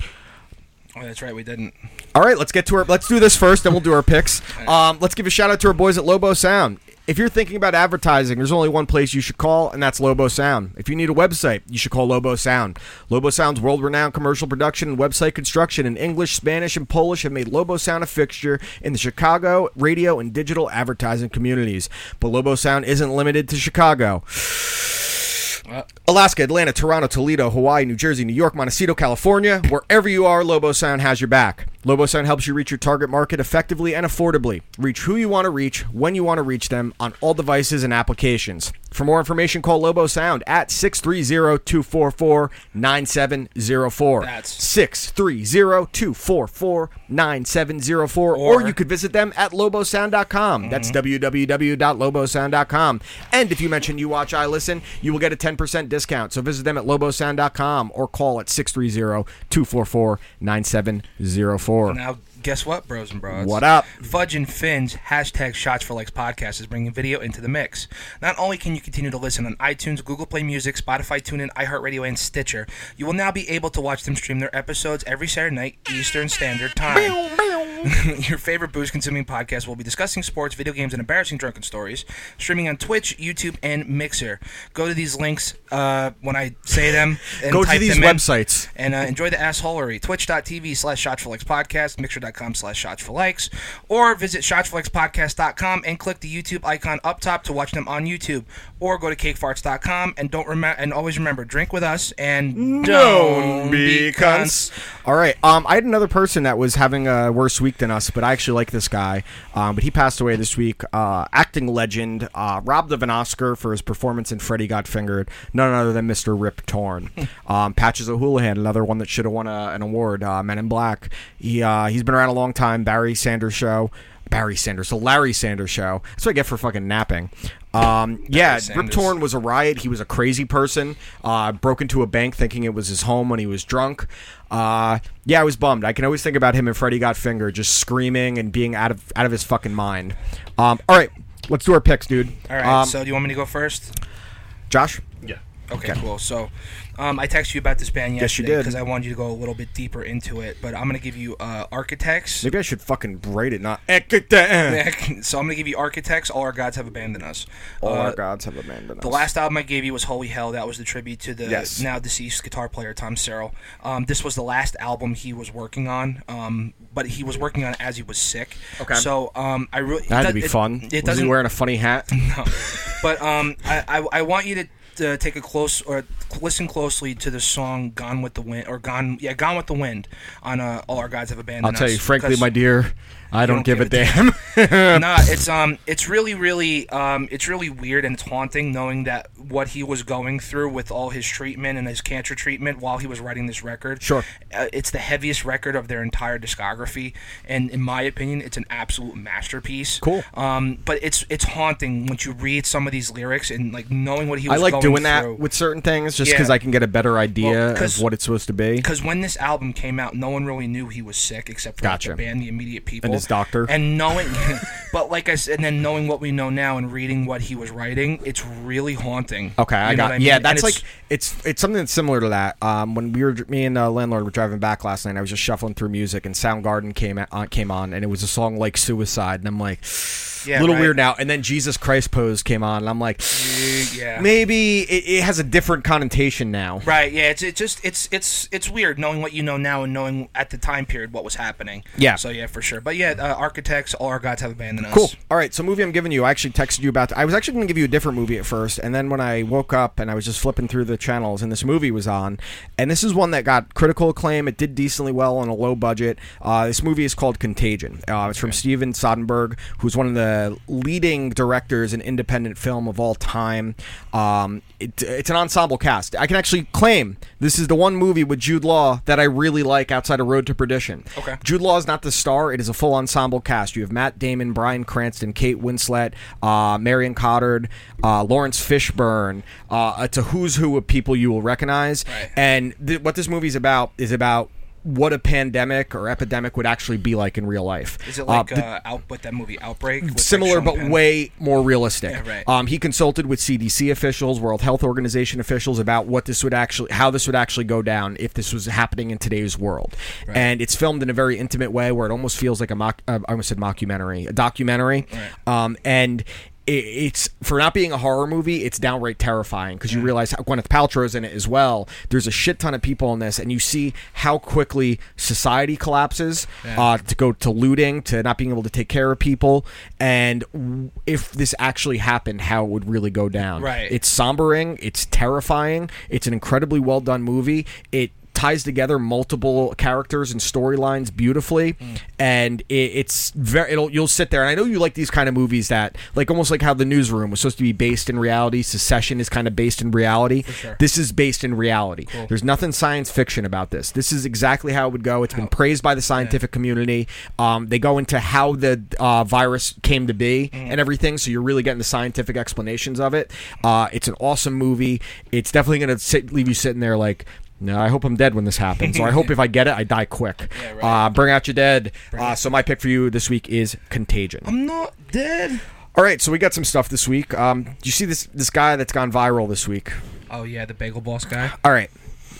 Oh, that's right. We didn't. All right, let's get to our. Let's do this first, then we'll do our picks. Um, let's give a shout out to our boys at Lobo Sound. If you're thinking about advertising, there's only one place you should call, and that's Lobo Sound. If you need a website, you should call Lobo Sound. Lobo Sound's world-renowned commercial production and website construction in English, Spanish, and Polish have made Lobo Sound a fixture in the Chicago radio and digital advertising communities. But Lobo Sound isn't limited to Chicago. Alaska, Atlanta, Toronto, Toledo, Hawaii, New Jersey, New York, Montecito, California. Wherever you are, Lobo Sound has your back. Lobo Sound helps you reach your target market effectively and affordably. Reach who you want to reach, when you want to reach them, on all devices and applications. For more information, call Lobo Sound at six three zero, two four four, nine seven zero four. That's six three zero, two four four, nine seven zero four. Or, or you could visit them at lobo sound dot com. Mm-hmm. That's w w w dot lobo sound dot com. And if you mention You Watch, I Listen, you will get a ten percent discount. So visit them at lobo sound dot com or call at six three zero, two four four, nine seven zero four. Now, guess what, bros and broads? What up? Fudge and Finn's hashtag Shots for Likes podcast is bringing video into the mix. Not only can you continue to listen on iTunes, Google Play Music, Spotify, TuneIn, iHeartRadio, and Stitcher, you will now be able to watch them stream their episodes every Saturday night, Eastern Standard Time. Your favorite booze-consuming podcast will be discussing sports, video games, and embarrassing drunken stories, streaming on Twitch, YouTube, and Mixer. Go to these links uh, when I say them. And Go type to these websites. And uh, enjoy the assholery. Twitch.tv slash Shots for Likes podcast, Mixer.com slash Shots for Likes, or visit shots for likes podcast dot com and click the YouTube icon up top to watch them on YouTube. Or go to cake farts dot com and don't remember and always remember, drink with us and don't be cunts. All right. Um, I had another person that was having a worse week than us, but I actually like this guy. Um, but he passed away this week. Uh, acting legend, uh, robbed of an Oscar for his performance in Freddy Got Fingered. None other than Mister Rip Torn. um, Patches O'Houlihan, another one that should have won a, an award. Uh, Men in Black. He uh, he's been around a long time. Barry Sanders Show. Barry Sanders, the Larry Sanders Show. That's what I get for fucking napping. Um, yeah, Rip Torn was a riot. He was a crazy person. Uh, broke into a bank thinking it was his home when he was drunk. Uh, yeah, I was bummed. I can always think about him and Freddy Got Fingered, just screaming and being out of out of his fucking mind. Um, all right, let's do our picks, dude. All right. Um, so, do you want me to go first, Josh? Yeah. Okay. okay. Cool. So. Um, I texted you about this band yesterday because yes, I wanted you to go a little bit deeper into it, but I'm going to give you uh, Architects. Maybe I should fucking write it, not... So I'm going to give you Architects, All Our Gods Have Abandoned Us. All uh, Our Gods Have Abandoned Us. The last album I gave you was Holy Hell. That was the tribute to the yes. now-deceased guitar player, Tom Serrell. Um, this was the last album he was working on, um, but he was working on it as he was sick. Okay. So um, I really... That had to be it, fun. It was he wearing a funny hat? No. But um, I, I, I want you to... To take a close or listen closely to the song "Gone with the Wind" or "Gone," yeah, "Gone with the Wind" on uh, "All Our Gods Have Abandoned Us." I'll tell you, frankly, my dear, I don't, don't give, give a damn. damn. Nah, it's um, it's really, really, um, it's really weird and it's haunting knowing that what he was going through with all his treatment and his cancer treatment while he was writing this record. Sure, uh, it's the heaviest record of their entire discography, and in my opinion, it's an absolute masterpiece. Cool. Um, but it's it's haunting once you read some of these lyrics and like knowing what he was going through. I like doing through. that with certain things just because yeah. I can get a better idea well, of what it's supposed to be. Because when this album came out, no one really knew he was sick except for gotcha. like, the band, the immediate people, and his doctor, and knowing. But like I said, and then knowing what we know now and reading what he was writing, it's really haunting. Okay, I you know got I mean? yeah. That's it's, like it's it's something that's similar to that. Um, when we were me and uh, landlord were driving back last night, I was just shuffling through music and Soundgarden came on, came on, and it was a song like Suicide, and I'm like, yeah, little right. weird now. And then Jesus Christ Pose came on, and I'm like, yeah, maybe it, it has a different connotation now. Right? Yeah. It's it just it's it's it's weird knowing what you know now and knowing at the time period what was happening. Yeah. So yeah, for sure. But yeah, uh, Architects, All Our Gods Have Abandoned Us. Cool. All right. So movie I'm giving you, I actually texted you about. The, I was actually going to give you a different movie at first, and then when I woke up and I was just flipping through the channels, and this movie was on, and this is one that got critical acclaim. It did decently well on a low budget. Uh, this movie is called Contagion. Uh, it's from okay. Steven Soderbergh, who's one of the leading directors in independent film of all time. Um, it, it's an ensemble cast. I can actually claim this is the one movie with Jude Law that I really like outside of Road to Perdition. Okay. Jude Law is not the star. It is a full ensemble cast. You have Matt Damon, Bryan Cranston, Kate Winslet, uh, Marion Cotard, uh, Lawrence Fishburne. Uh, it's a who's who of people you will recognize. Right. And th- what this movie is about is about what a pandemic or epidemic would actually be like in real life. Is it like uh, the, uh, out, what that movie Outbreak? With similar, like but Penn? Way more realistic. Yeah, right. Um, he consulted with C D C officials, World Health Organization officials about what this would actually, how this would actually go down if this was happening in today's world. Right. And it's filmed in a very intimate way where it almost feels like a mock. Uh, I almost said mockumentary, a documentary, right. um, and. It's for not being a horror movie, it's downright terrifying because you realize how Gwyneth Paltrow's in it as well. There's a shit ton of people in this, and you see how quickly society collapses yeah. uh, to go to looting, to not being able to take care of people, and if this actually happened, how it would really go down. Right. It's sombering, it's terrifying, it's an incredibly well done movie. It ties together multiple characters and storylines beautifully, mm. and it, it's very. It'll, you'll sit there, and I know you like these kind of movies that, like, almost like how The Newsroom was supposed to be based in reality. Succession is kind of based in reality. Sure. This is based in reality. Cool. There's nothing science fiction about this. This is exactly how it would go. It's how? been praised by the scientific yeah. community. Um, they go into how the uh, virus came to be mm. and everything, so you're really getting the scientific explanations of it. Uh, it's an awesome movie. It's definitely going to leave you sitting there like, no, I hope I'm dead when this happens. Or I hope if I get it, I die quick. Yeah, right. uh, bring out your dead. Uh, so my pick for you this week is Contagion. I'm not dead. All right, so we got some stuff this week. Um, do you see this this guy that's gone viral this week? Oh, yeah, the Bagel Boss guy. All right.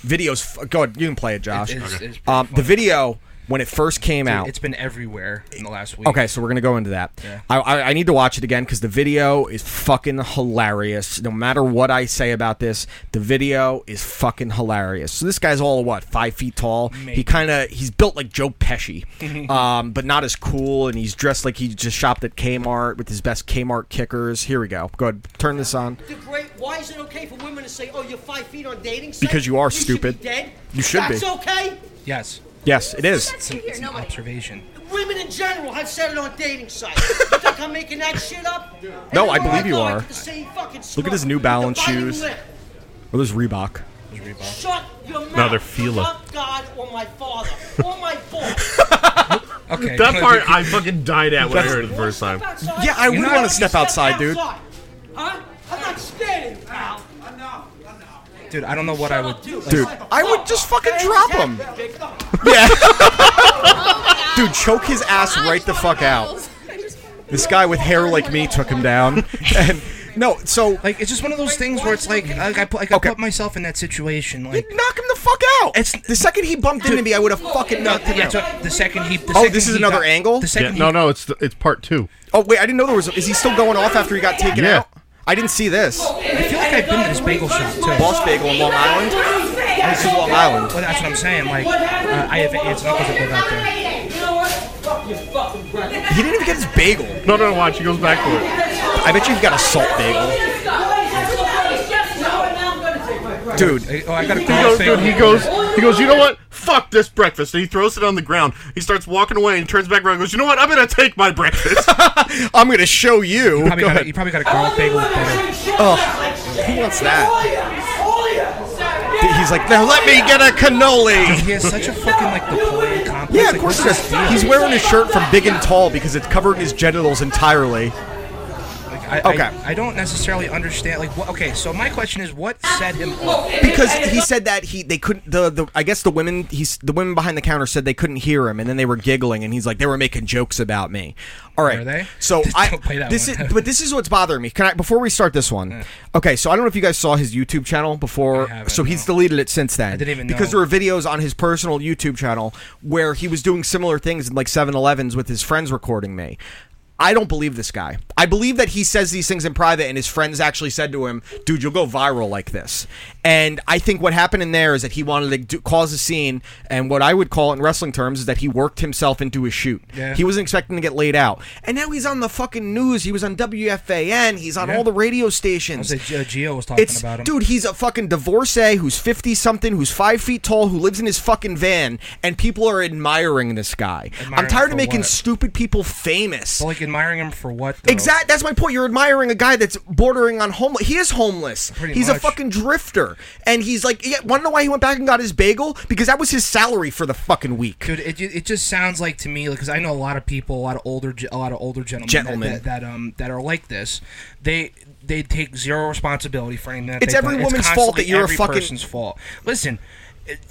Videos. F- go ahead. You can play it, Josh. It is, okay. um, the video, when it first came Dude, out. It's been everywhere in the last week. Okay, so we're going to go into that. Yeah. I, I, I need to watch it again because the video is fucking hilarious. No matter what I say about this, the video is fucking hilarious. So this guy's all, what, five feet tall? Maybe. He kind of, he's built like Joe Pesci, um, but not as cool, and he's dressed like he just shopped at Kmart with his best Kmart kickers. Here we go. Go ahead, turn this on. The great, why is it okay for women to say, oh, you're five feet on dating sites? Because you are you stupid. Should be dead. You should That's be. That's okay? Yes. Yes, it is. It's, it's an observation. Women in general have said it on dating sites. You think I'm making that shit up? And no, I believe I you are. Look at his New Balance shoes. Lip. Oh, there's Reebok. There's Reebok. Shut your mouth. No, they're Fila. God or my father or my boss. Okay. That part I fucking died at when I heard it the first time. Yeah, I would want to step, step outside, dude. Outside. Huh? I'm not scared of you, pal. Enough. Dude, I don't know what I would do. Like, dude, I would just fucking drop him. Yeah. Dude, choke his ass right the fuck out. This guy with hair like me took him down. And no, so like it's just one of those things where it's like, like I, like I okay. put myself in that situation. Like You'd knock him the fuck out. It's the second he bumped into me, I would have fucking knocked him out. The second he. The oh, second this is another got, angle. The second yeah, no, no, it's the, it's part two. Oh wait, I didn't know there was. A, is he still going off after he got taken yeah. out? I didn't see this. I feel like I've been to this bagel shop, too. Boss Bagel in Long Island? This is Long Island. Well, that's what I'm saying. Like, uh, I have aunts and uncles that live out there. He didn't even get his bagel. No, no, watch. He goes back for it. I bet you he got a salt bagel. Dude. Oh, I got a he goes, dude, he goes, he goes, you know what? fuck this breakfast. And he throws it on the ground. He starts walking away and turns back around and goes, you know what? I'm going to take my breakfast. I'm going to show you. You probably, Go got, a, you probably got a garlic bagel. Oh, who wants that? He's like, now let me get a cannoli. Dude, he has such a fucking, like, the Napoleon complex. Yeah, of like, course he does. He's wearing a shirt from Big and Tall because it's covering his genitals entirely. I, okay. I, I don't necessarily understand. Like, what, okay, so my question is, what set him off? Because he said that he they couldn't. The, the I guess the women he's the women behind the counter said they couldn't hear him, and then they were giggling, and he's like, they were making jokes about me. All right, were they? So Just I don't play that this one. is but this is what's bothering me. Can I before we start this one? Yeah. Okay, so I don't know if you guys saw his YouTube channel before. So he's no. deleted it since then. I didn't even know. Because there were videos on his personal YouTube channel where he was doing similar things in like seven elevens with his friends recording me. I don't believe this guy. I believe that he says these things in private and his friends actually said to him, dude, you'll go viral like this. And I think what happened in there is that he wanted to do, cause a scene, and what I would call in wrestling terms is that he worked himself into a shoot. Yeah. He wasn't expecting to get laid out. And now he's on the fucking news. He was on W F A N. He's on yeah. all the radio stations. I was like, uh, Gio was talking it's, about him. Dude, he's a fucking divorcee who's fifty-something, who's five feet tall, who lives in his fucking van, and people are admiring this guy. Admiring I'm tired of making what? stupid people famous. Well, like admiring him for what, though? Exactly. That's my point. You're admiring a guy that's bordering on homeless. He is homeless. Pretty he's much. a fucking drifter. And he's like, yeah, want to know why he went back and got his bagel? Because that was his salary for the fucking week. Dude, it it just sounds like to me, because I know a lot of people, a lot of older a lot of older gentlemen, gentlemen. That, that, that um that are like this. They they take zero responsibility for anything. That it's every done. woman's it's fault that you're every a fucking person's fault. Listen.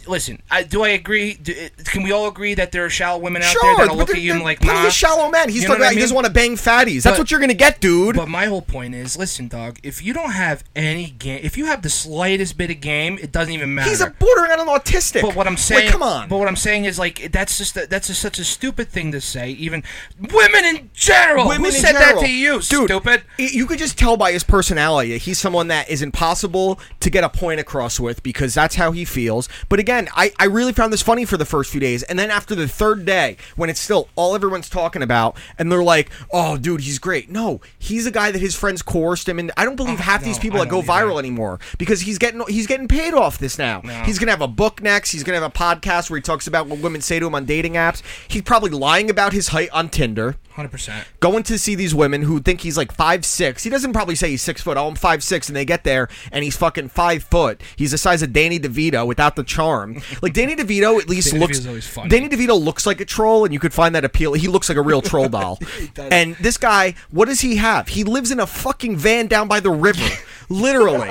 Listen, I, do I agree? Do, can we all agree that there are shallow women out sure, there that'll look at you and like, nah? He's shallow man. He's you know talking about I mean? he doesn't want to bang fatties. That's but, what you're gonna get, dude. But my whole point is, listen, dog. If you don't have any game, if you have the slightest bit of game, it doesn't even matter. He's a bordering on an autistic. But what I'm saying, like, come on. But what I'm saying is, like, that's just a, that's just such a stupid thing to say. Even women in general. Women Who in said general. that to you, dude, stupid? You could just tell by his personality. He's someone that is impossible to get a point across with because that's how he feels. But again, I, I really found this funny for the first few days. And then after the third day, when it's still all everyone's talking about, and they're like, oh, dude, he's great. No, he's a guy that his friends coerced him. And I don't believe oh, half no, these people I that go viral that. anymore because he's getting he's getting paid off this now. No. He's going to have a book next. He's going to have a podcast where he talks about what women say to him on dating apps. He's probably lying about his height on Tinder. one hundred percent. Going to see these women who think he's like five six. He doesn't probably say he's six foot. Oh, I'm five six. And they get there, and he's fucking five foot. He's the size of Danny DeVito without the charm. Like, Danny DeVito at least Danny looks... Funny. Danny DeVito looks like a troll, and you could find that appeal. He looks like a real troll doll. And this guy, what does he have? He lives in a fucking van down by the river. Literally.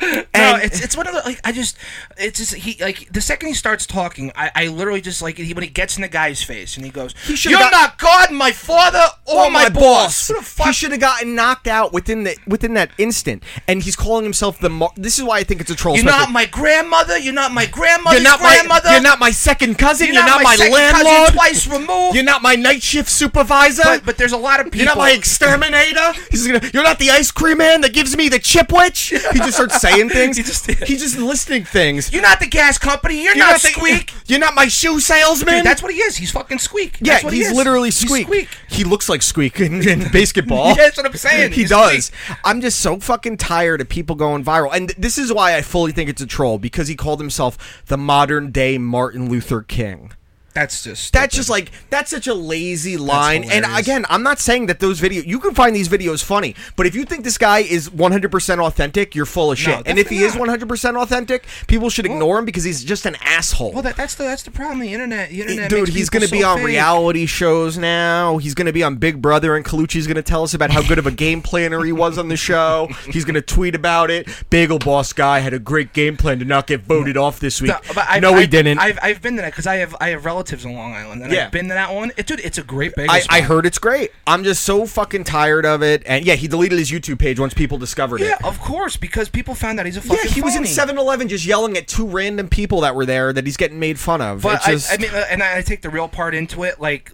And no, it's it's one of the... Like, I just... It's just... he Like, the second he starts talking, I, I literally just, like... He, when he gets in the guy's face, and he goes, he You're got, not God, my father! Or oh, my, my boss. boss. He should have gotten knocked out within the within that instant. And he's calling himself the... Mar- this is why I think it's a troll. You're not my grandmother. You're not my grandmother's you're not grandmother. My, you're not my second cousin. You're, you're not, not my, my landlord. Twice removed. You're not my night shift supervisor. But, but there's a lot of people... You're not my exterminator. He's gonna, you're not the ice cream man that gives me the chipwich. He just starts saying things. he just, he's just listing things. You're not the gas company. You're, you're not, not Squeak. The, you're not my shoe salesman. Dude, that's what he is. He's fucking Squeak. Yeah, that's what he's he is. literally Squeak. He's Squeak. He looks like Squeak in, in basketball. Yeah, that's what I'm saying. He He's does. Squeak. I'm just so fucking tired of people going viral. And th- this is why I fully think it's a troll, because he called himself the modern day Martin Luther King. That's just stupid. That's just like, that's such a lazy line. And again, I'm not saying that those videos, you can find these videos funny, but if you think this guy is one hundred percent authentic, you're full of shit. No, and if he not. is one hundred percent authentic, people should well, ignore him because he's just an asshole. Well, that, that's the that's the problem. The internet, the internet dude, he's going to so be on fake. reality shows now. He's going to be on Big Brother, and Colucci's going to tell us about how good of a game planner he was on the show. He's going to tweet about it. Bagel Boss guy had a great game plan to not get voted off this week. No, but I've, no he I've, didn't. I've, I've been to that because I have, I have relatives on Long Island, and yeah. I've been to that one. It, dude, it's a great bagel I, spot. I heard it's great. I'm just so fucking tired of it. And yeah, he deleted his YouTube page once people discovered yeah, it. Yeah, of course, because people found out he's a fucking phony. Yeah, he phony. was in seven eleven just yelling at two random people that were there that he's getting made fun of. But it's I, just... I mean, and I take the real part into it. Like,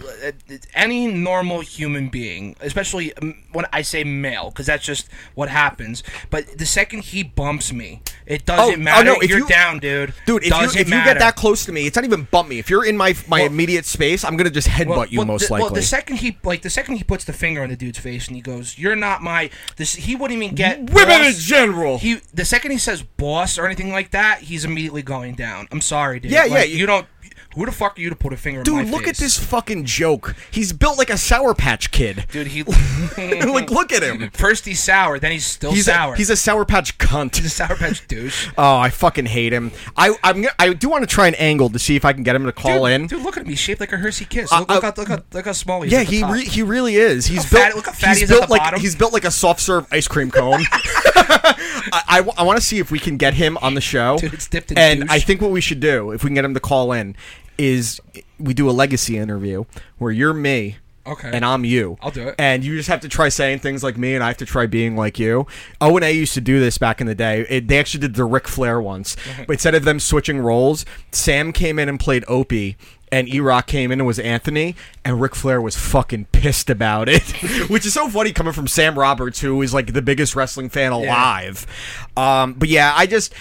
any normal human being, especially when I say male, because that's just what happens. But the second he bumps me, it doesn't oh, matter. Oh, no, if You're you, down, dude. Dude, if, you, if you get that close to me, it's not even bump me. If you're in my my well, immediate space, I'm gonna just headbutt well, you well, most the, likely. Well, the second he like the second he puts the finger on the dude's face and he goes, "You're not my." This he wouldn't even get women boss. In general. He the second he says "boss" or anything like that, he's immediately going down. I'm sorry, dude. Yeah, like, yeah. You, you don't. Who the fuck are you to put a finger dude, in my face? Dude, look at this fucking joke. He's built like a Sour Patch Kid. Dude, he... like, look at him. First he's sour, then he's still he's sour. A, he's a Sour Patch cunt. He's a Sour Patch douche. Oh, I fucking hate him. I I'm, I do want to try an angle to see if I can get him to call dude, in. Dude, look at him. He's shaped like a Hershey Kiss. Look, uh, look, uh, how, look, how, look how small he is. Yeah, he, re, he really is. He's look built, fat, look how fat he's he is built at the like, bottom. He's built like a soft-serve ice cream cone. I, I, I want to see if we can get him on the show. Dude, it's dipped in And douche. I think what we should do, if we can get him to call in... is we do a legacy interview where you're me okay. and I'm you. I'll do it. And you just have to try saying things like me and I have to try being like you. O and A used to do this back in the day. It, they actually did the Ric Flair once. But instead of them switching roles, Sam came in and played Opie. And E-Rock came in and was Anthony, and Ric Flair was fucking pissed about it, which is so funny coming from Sam Roberts, who is like the biggest wrestling fan alive. Yeah. Um, but yeah, I just...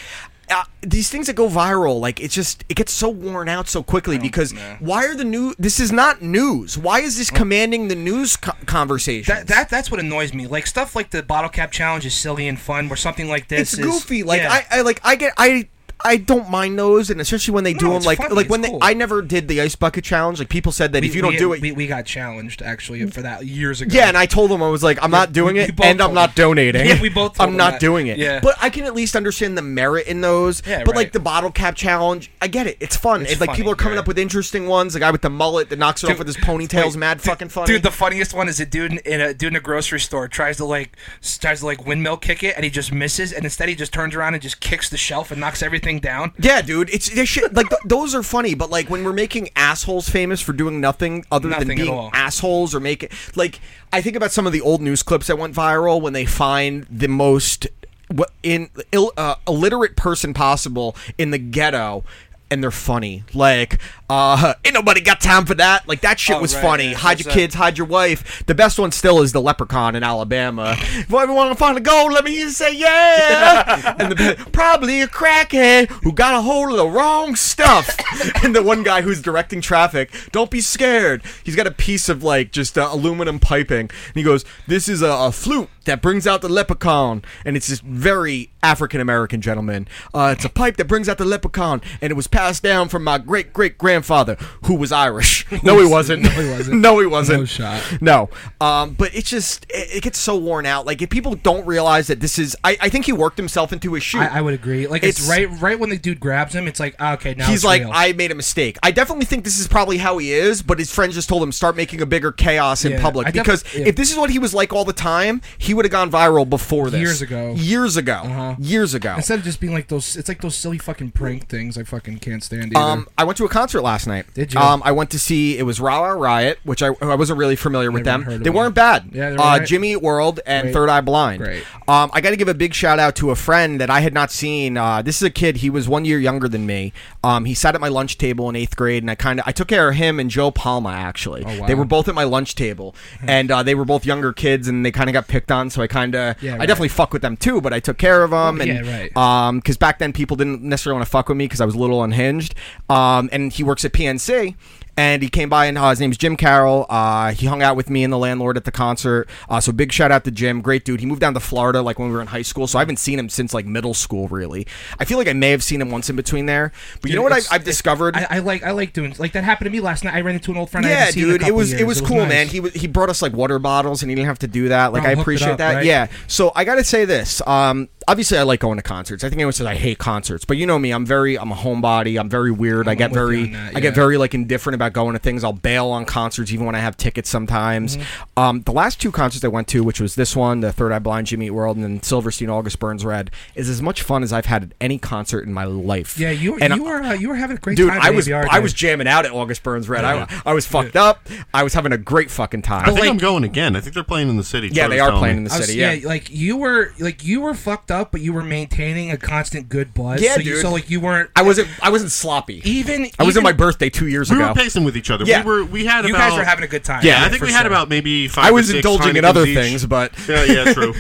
Uh, these things that go viral, like, it's just, it gets so worn out so quickly because nah. why are the new? This is not news. Why is this commanding the news co- conversation? That, that That's what annoys me. Like, stuff like the bottle cap challenge is silly and fun, where something like this it's is... It's goofy. Like, yeah. I, I, like, I get... I. I don't mind those, and especially when they no, do them, like funny, like when cool. they. I never did the ice bucket challenge. Like people said that we, if you don't we, do it, we, we got challenged actually for that years ago. Yeah, and I told them I was like, I'm yeah, not doing we, it, we and I'm them. not donating. Yeah, we both. Told I'm them not that. doing it. Yeah. But I can at least understand the merit in those. Yeah, but right. like the bottle cap challenge, I get it. It's fun. It's it, like funny, people are coming right. up with interesting ones. The guy with the mullet that knocks it dude, off with his ponytail's wait, mad dude, fucking funny. Dude, the funniest one is a dude in, in a dude in a grocery store tries to like tries to like windmill kick it, and he just misses, and instead he just turns around and just kicks the shelf and knocks everything down. Yeah, dude, it's they should, like th- those are funny, but like when we're making assholes famous for doing nothing other nothing than being assholes or making like I think about some of the old news clips that went viral when they find the most what in Ill, uh, illiterate person possible in the ghetto. And they're funny. Like, uh, ain't nobody got time for that. Like, that shit oh, was right, funny. Yeah, hide your that? kids, hide your wife. The best one still is the leprechaun in Alabama. If I ever want to find a gold, let me just say yeah. And the, probably a crackhead who got a hold of the wrong stuff. And the one guy who's directing traffic, don't be scared. He's got a piece of, like, just uh, aluminum piping. And he goes, this is a, a flute that brings out the leprechaun. And it's this very African-American gentleman. Uh, it's a pipe that brings out the leprechaun. And it was passed down from my great great grandfather, who was Irish. No, he wasn't. No, he wasn't. No, he wasn't. No shot. No. Um, but it's just it, it gets so worn out. Like if people don't realize that this is, I, I think he worked himself into a shoot. I, I would agree. Like it's, it's right, right when the dude grabs him, it's like okay, now he's it's like real. I made a mistake. I definitely think this is probably how he is, but his friends just told him start making a bigger chaos in yeah, public because yeah. if this is what he was like all the time, he would have gone viral before this years ago. Years ago. Uh-huh. Years ago. Instead of just being like those, it's like those silly fucking prank things. I fucking. Can't stand either. Um, I went to a concert last night. Did you? Um, I went to see, it was Rah-Rah Riot, which I, I wasn't really familiar with them. They weren't bad. Yeah, they were uh, right. Jimmy Eat World and Great. Third Eye Blind. Great. Um, I got to give a big shout out to a friend that I had not seen. Uh, this is a kid. He was one year younger than me. Um, he sat at my lunch table in eighth grade, and I kind of I took care of him and Joe Palma, actually. Oh, wow. They were both at my lunch table, and uh, they were both younger kids, and they kind of got picked on, so I kind of, yeah, right. I definitely fuck with them too, but I took care of them. And, yeah, right. Um, because back then people didn't necessarily want to fuck with me because I was a little on Hinged, um, and he works at P N C, and he came by, and uh, his name's Jim Carroll. Uh, he hung out with me and the landlord at the concert, uh, so big shout out to Jim, great dude. He moved down to Florida like when we were in high school, so I haven't seen him since like middle school, really. I feel like I may have seen him once in between there, but dude, you know what I've, I've discovered? I, I like I like doing like that happened to me last night. I ran into an old friend. Yeah, I hadn't seen dude, in a couple it was years. it was it cool, was nice. man. He he brought us like water bottles, and he didn't have to do that. Like oh, I appreciate up, that. Right? Yeah. So I gotta say this. Um, Obviously, I like going to concerts. I think anyone says I hate concerts, but you know me. I'm very, I'm a homebody. I'm very weird. I'm I get very, that, yeah. I get very like indifferent about going to things. I'll bail on concerts even when I have tickets sometimes. Mm-hmm. Um, the last two concerts I went to, which was this one, the Third Eye Blind, Jimmy Eat World, and then Silverstein, August Burns Red, is as much fun as I've had at any concert in my life. Yeah, you, and you were, uh, you were having a great dude, time. Dude, I was, A B R, I was jamming out at August Burns Red. Yeah. I, I was fucked yeah. up. I was having a great fucking time. I think like, I'm going again. I think they're playing in the city. Yeah, they are playing me. in the city. Was, yeah. yeah, like you were, like you were fucked up. Up, but you were maintaining a constant good buzz. Yeah, so, you, dude. so like you weren't. I wasn't. I wasn't sloppy. Even I was even, in my birthday two years we ago. We were pacing with each other. Yeah. we were. We had. You about, guys were having a good time. Yeah, yeah I think we sure. had about maybe five. I was six indulging in other each. things, but yeah, yeah, true.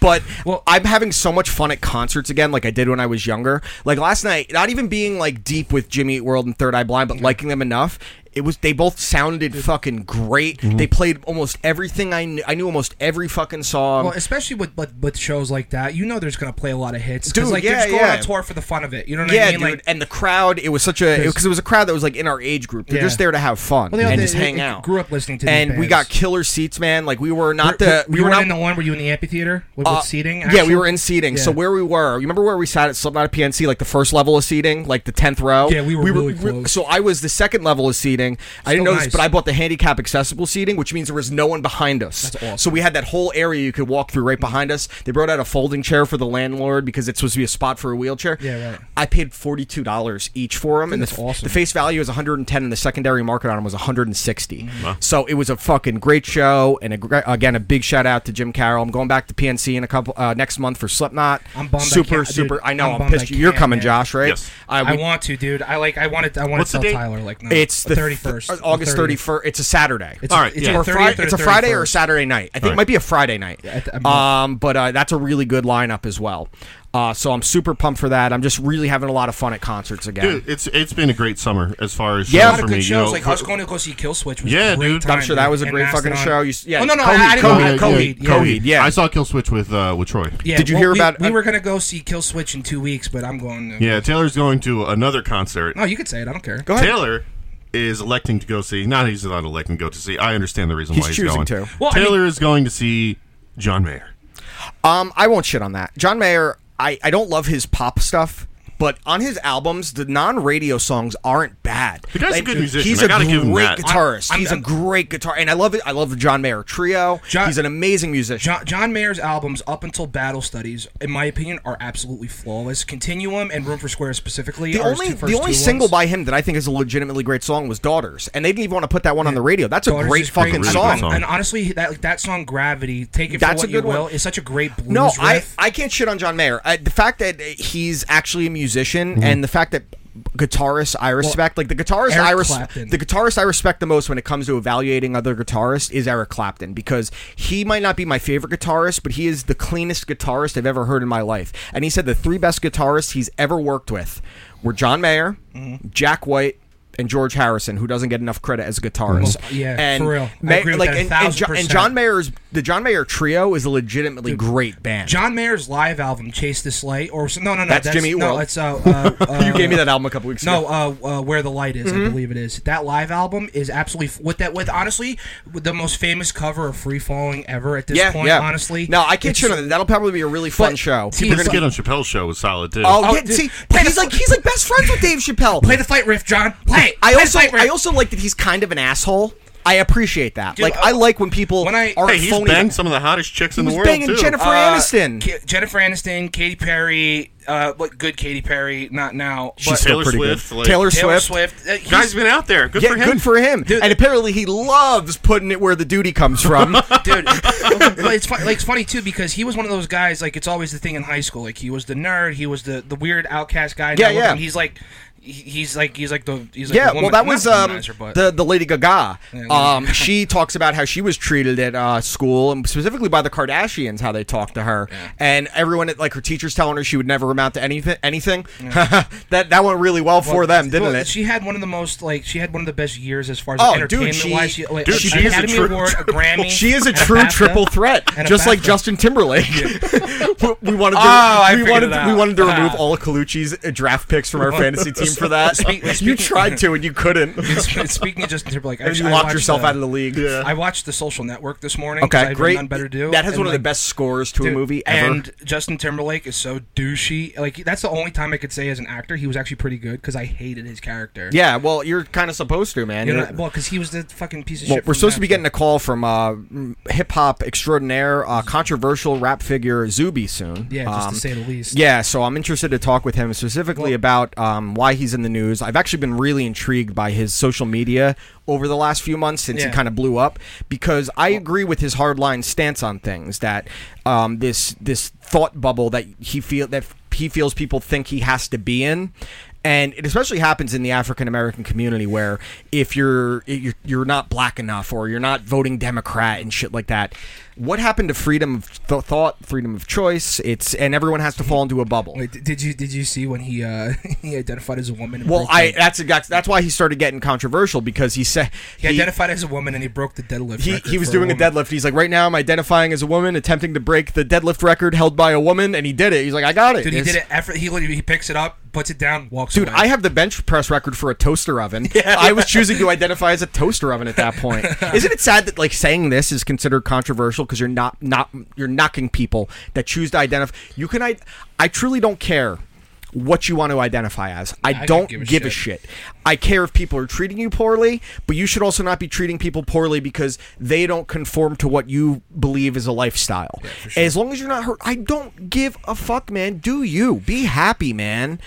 But well, I'm having so much fun at concerts again, like I did when I was younger. Like last night, not even being like deep with Jimmy Eat World and Third Eye Blind, but yeah. liking them enough. It was they both sounded fucking great. Mm-hmm. They played almost everything I knew. I knew almost every fucking song. Well, especially with with, with shows like that, you know, there's gonna play a lot of hits. Dude, like, yeah, they're just going yeah. on tour for the fun of it. You know what yeah, I mean? Yeah, dude. Like, and the crowd, it was such a because it, it was a crowd that was like in our age group. They're yeah. just there to have fun well, and they, just they, hang they, out. Grew up listening to these and bands. We got killer seats, man. Like we were not we're, the we, we were not in the one. Were you in the amphitheater with, uh, with seating? Actually? Yeah, we were in seating. Yeah. So where we were, you remember where we sat at Slipknot at P N C, like the first level of seating, like the tenth row. Yeah, we were we really were, close. So I was the second level of seating. Still I didn't know nice. this, but I bought the handicap accessible seating, which means there was no one behind us. That's awesome. So we had that whole area you could walk through right behind us. They brought out a folding chair for the landlord because it's supposed to be a spot for a wheelchair. Yeah, right. I paid forty-two dollars each for them, and the, awesome. the face value is one hundred ten dollars, and the secondary market on them was one hundred sixty dollars. Wow. So it was a fucking great show, and a, again, a big shout out to Jim Carroll. I'm going back to P N C in a couple uh, next month for Slipknot. I'm bummed. Super, I super. Dude, I know. I'm, I'm pissed. You're coming, man. Josh, right? Yes. Uh, we, I want to, dude. I like. I wanted. I want to tell Tyler like. No. It's the thirty-first. August thirty-first. It's a Saturday. It's, all right. It's, yeah. a, Friday, it's a Friday or a Saturday night. I think right. it might be a Friday night. Yeah, th- um, but uh, that's a really good lineup as well. Uh, so I'm super pumped for that. I'm just really having a lot of fun at concerts again. Dude, it's it's been a great summer as far as shows yeah, for me. Yeah, a lot of good shows. You know, like for, us going to go see Killswitch was yeah, a great dude. Time, I'm sure that was a great fucking show. You, yeah, oh, no, no, Coheed, I, I didn't know Coheed. Coheed, yeah. Coheed, yeah. I saw Killswitch with uh, with Troy. Yeah, Did you well, hear about... We, we were going to go see Killswitch in two weeks, but I'm going... to... Yeah, Taylor's going to another concert. No, you could say it. I don't care. Go ahead. Taylor... is electing to go see... Not he's not electing to go to see. I understand the reason he's why he's choosing going. To. Well, Taylor I mean, is going to see John Mayer. Um, I won't shit on that. John Mayer, I, I don't love his pop stuff, but on his albums, the non-radio songs aren't bad. The guy's like, a good musician. He's I gotta a give him that. He's a great guitarist. He's a great guitarist. And I love it. I love the John Mayer Trio. John, he's an amazing musician. John, John Mayer's albums, up until Battle Studies, in my opinion, are absolutely flawless. Continuum and Room for Square specifically. The only, the only single ones. by him that I think is a legitimately great song was Daughters. And they didn't even want to put that one yeah. on the radio. That's Daughters a great fucking great song. song. And honestly, that like, that song, Gravity, Take It For That's What You Will, is such a great blues no, riff. No, I, I can't shit on John Mayer. I, the fact that he's actually a musician... musician mm-hmm. and the fact that guitarists I respect well, like the guitarist Eric I res- the guitarist I respect the most when it comes to evaluating other guitarists is Eric Clapton, because he might not be my favorite guitarist, but he is the cleanest guitarist I've ever heard in my life. And he said the three best guitarists he's ever worked with were John Mayer, mm-hmm. Jack White, and George Harrison, who doesn't get enough credit as a guitarist. Well, yeah, and for real. May- I agree with like, that and, and, John, and John Mayer's the John Mayer Trio is a legitimately Dude, great band. John Mayer's live album, Chase This Light, or no, no, no, that's, that's Jimmy Eat World. No, it's, uh, uh, you gave me that album a couple weeks no, ago. No, uh, uh, Where the Light Is, mm-hmm. I believe it is. That live album is absolutely with that with honestly with the most famous cover of Free Falling ever at this yeah, point. Yeah. Honestly, no, I can't shit on that. That'll probably be a really fun but, show. See, we're gonna like, get on Chappelle's show with solid too. Oh, oh yeah, see, he's like he's like best friends with Dave Chappelle. Play the fight riff, John. Play. I also I also like that he's kind of an asshole. I appreciate that. Dude, like uh, I like when people when I, are hey, he's phony. Banged some of the hottest chicks he in the world too. Jennifer uh, Aniston, K- Jennifer Aniston, Katy Perry. Uh, what good Katy Perry? Not now. But She's Taylor, Swift, like, Taylor Swift. Taylor Swift. Uh, Guy's been out there. Good yeah, for him. Good for him. Dude, and apparently he loves putting it where the duty comes from. Dude, it's funny. Like, it's funny too because he was one of those guys. Like it's always the thing in high school. Like he was the nerd. He was the, the weird outcast guy. Yeah, yeah. He's like. He's like he's like the he's like yeah. The woman, well, that was um, the the Lady Gaga. Yeah, Lady um, Gaga. She talks about how she was treated at uh, school, and specifically by the Kardashians, how they talked to her, yeah. and everyone at, like her teachers telling her she would never amount to anything. Anything yeah. that that went really well, well for them, didn't well, it? She had one of the most like she had one of the best years as far as oh, entertainment dude, she, wise. She, like, dude, she, she is Academy a true Award, a Grammy. She is a true a triple threat, just like Justin Timberlake. Yeah. we wanted to, oh, we wanted we wanted to remove all of Colucci's draft picks from our fantasy team. For that, speak, speaking, you tried to and you couldn't. Speaking of Justin Timberlake, I, you I locked yourself the, out of the league. Yeah. I watched The Social Network this morning. Okay, great. None better to do. That has and one like, of the best scores to dude, a movie ever. And Justin Timberlake is so douchey. Like that's the only time I could say as an actor he was actually pretty good because I hated his character. Yeah, well, you're kind of supposed to, man. You know, well, because he was the fucking piece of well, shit. We're supposed to be getting a call from uh, hip hop extraordinaire, uh, controversial rap figure Zuby soon. Yeah, just um, to say the least. Yeah, so I'm interested to talk with him specifically well, about um, why he's in the news. I've actually been really intrigued by his social media over the last few months since yeah. he kind of blew up, because I agree with his hardline stance on things, that um, this this thought bubble that he feel that he feels people think he has to be in. And it especially happens in the African American community, where if you're, you're you're not black enough or you're not voting Democrat and shit like that, what happened to freedom of th- thought, freedom of choice? It's and everyone has to fall into a bubble. Wait, did you did you see when he uh, he identified as a woman? And well, I that's exactly, that's why he started getting controversial, because he said he, he identified as a woman and he broke the deadlift. He he was doing a, a deadlift. He's like, right now I'm identifying as a woman, attempting to break the deadlift record held by a woman, and he did it. He's like, I got it. Dude, he it's, did it. After, he he picks it up, puts it down, walks dude, away. Dude, I have the bench press record for a toaster oven. Yeah. I was choosing to identify as a toaster oven at that point. Isn't it sad that like saying this is considered controversial because you're not not you're knocking people that choose to identify? You can I I truly don't care what you want to identify as. I, I don't give, a, give shit. a shit. I care if people are treating you poorly, but you should also not be treating people poorly because they don't conform to what you believe is a lifestyle. Yeah, for sure. As long as you're not hurt, I don't give a fuck, man. Do you. Be happy, man.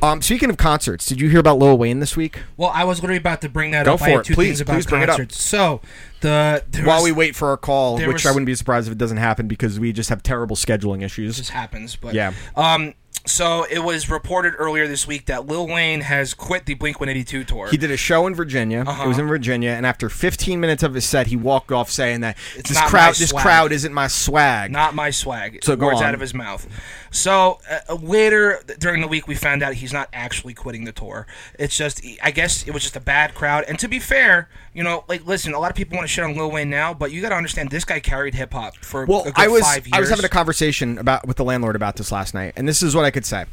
Um, speaking of concerts, did you hear about Lil Wayne this week? Well, I was literally about to bring that Go up. Go for I had it. Two please, things about please bring concerts. It up. So... The, While was, we wait for our call, which was, I wouldn't be surprised if it doesn't happen because we just have terrible scheduling issues. It just happens, but yeah. Um, so it was reported earlier this week that Lil Wayne has quit the Blink one eighty-two tour. He did a show in Virginia. Uh-huh. It was in Virginia, and after fifteen minutes of his set, he walked off saying that it's this crowd, this crowd isn't my swag. Not my swag. So words out of his mouth. So uh, later during the week, we found out he's not actually quitting the tour. It's just, I guess, it was just a bad crowd. And to be fair, you know, like listen, a lot of people want to shit on Lil Wayne now, but you got to understand this guy carried hip hop for well, a good I was, five years. I was having a conversation about with the landlord about this last night, and this is what I could say.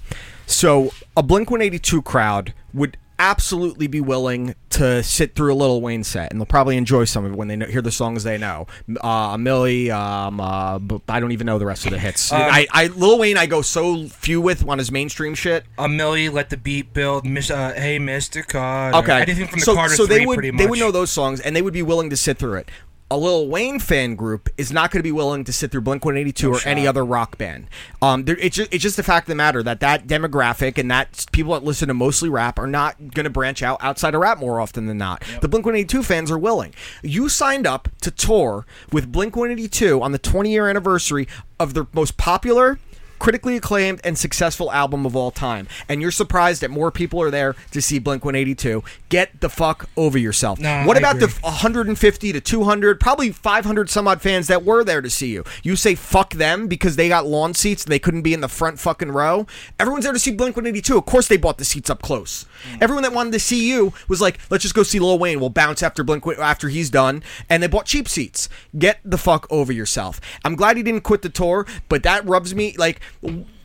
So a Blink one eighty-two crowd would absolutely be willing to sit through a Lil Wayne set, and they'll probably enjoy some of it when they know, hear the songs they know. Uh, Millie, um, uh, I don't even know the rest of the hits. Um, I, I, Lil Wayne, I go so few with on his mainstream shit. Uh, Millie, Let the Beat Build, Miss, uh, Hey Mister Carter. Okay, anything from the so, Carter so three, they would, pretty much. They would know those songs, and they would be willing to sit through it. A Lil Wayne fan group is not going to be willing to sit through Blink one eighty-two or any other rock band. Um, it's just, it's just the fact of the matter that that demographic and that people that listen to mostly rap are not going to branch out outside of rap more often than not. Yep. The Blink one eighty-two fans are willing. You signed up to tour with Blink one eighty-two on the twenty-year anniversary of their most popular, critically acclaimed, and successful album of all time, and you're surprised that more people are there to see Blink one eighty-two. Get the fuck over yourself. Nah, what I about agree. The one hundred fifty to two hundred, probably five hundred some odd fans that were there to see you? You say fuck them because they got lawn seats and they couldn't be in the front fucking row? Everyone's there to see Blink one eighty-two. Of course they bought the seats up close. Mm. Everyone that wanted to see you was like, let's just go see Lil Wayne. We'll bounce after Blink after he's done, and they bought cheap seats. Get the fuck over yourself. I'm glad he didn't quit the tour, but that rubs me like.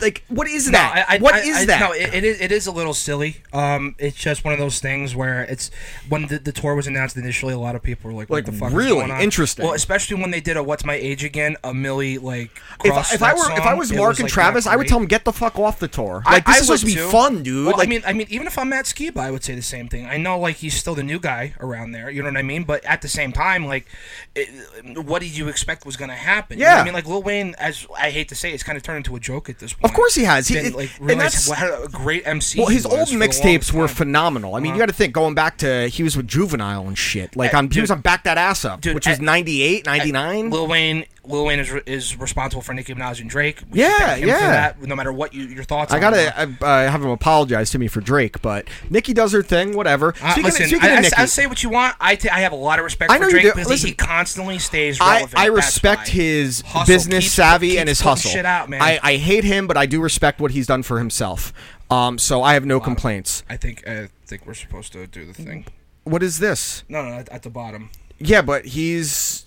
Like, what is that? No, I, what I, is I, that? No, it, it is it is a little silly. Um, it's just one of those things where it's when the, the tour was announced initially, a lot of people were like, "What like, the fuck?" Really is going on? Interesting. Well, especially when they did a "What's My Age Again," a Millie like. Cross if, I, if I were song, if I was Mark was, and like, Travis, I would tell them get the fuck off the tour. Like I, this I is supposed to be too. fun, dude. Well, like, I mean, I mean, even if I'm Matt Skiba, I would say the same thing. I know, like he's still the new guy around there. You know what I mean? But at the same time, like, it, what did you expect was going to happen? Yeah. You know what I mean, like Lil Wayne, as I hate to say, it's kind of turned into a joke at this point. Of course he has. He, then, like, and that's what a great M C. Well, his old mixtapes were phenomenal. I mean, uh-huh. You got to think going back to he was with Juvenile and shit. Like, uh, on, dude, he was on Back That Ass Up, dude, which was ninety-eight, ninety-nine. Uh, Lil Wayne, Lil Wayne is is responsible for Nicki Minaj and Drake. We yeah, him yeah. For that, no matter what you, your thoughts. I on gotta I, uh, have him apologize to me for Drake, but Nicki does her thing. Whatever. Uh, speaking listen, of, speaking I, of Nicki, I, I say what you want. I, t- I have a lot of respect I for Drake because listen, he constantly stays relevant. I, I respect his hustle, business keeps, savvy and his hustle. Shit out, man. I, I hate him, but I do respect what he's done for himself. Um, so I have no complaints. I think I think we're supposed to do the thing. What is this? No, no, at the bottom. Yeah, but he's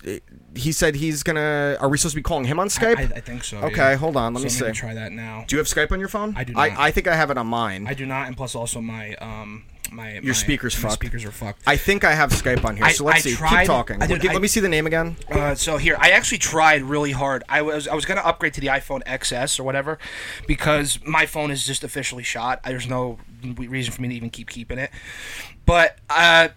he said he's gonna. Are we supposed to be calling him on Skype? I, I, I think so. Okay, yeah. Hold on. Let so me see. Try that now. Do you have Skype on your phone? I do. Not. I, I think I have it on mine. I do not, and plus also my um my your my, speakers my fucked. Speakers are fucked. I think I have Skype on here. So let's I, I see. Tried, Keep talking. I did, Give, I, let me see the name again. Uh, so here, I actually tried really hard. I was I was gonna upgrade to the iPhone X S or whatever because my phone is just officially shot. There's no reason for me to even keep keeping it, but uh.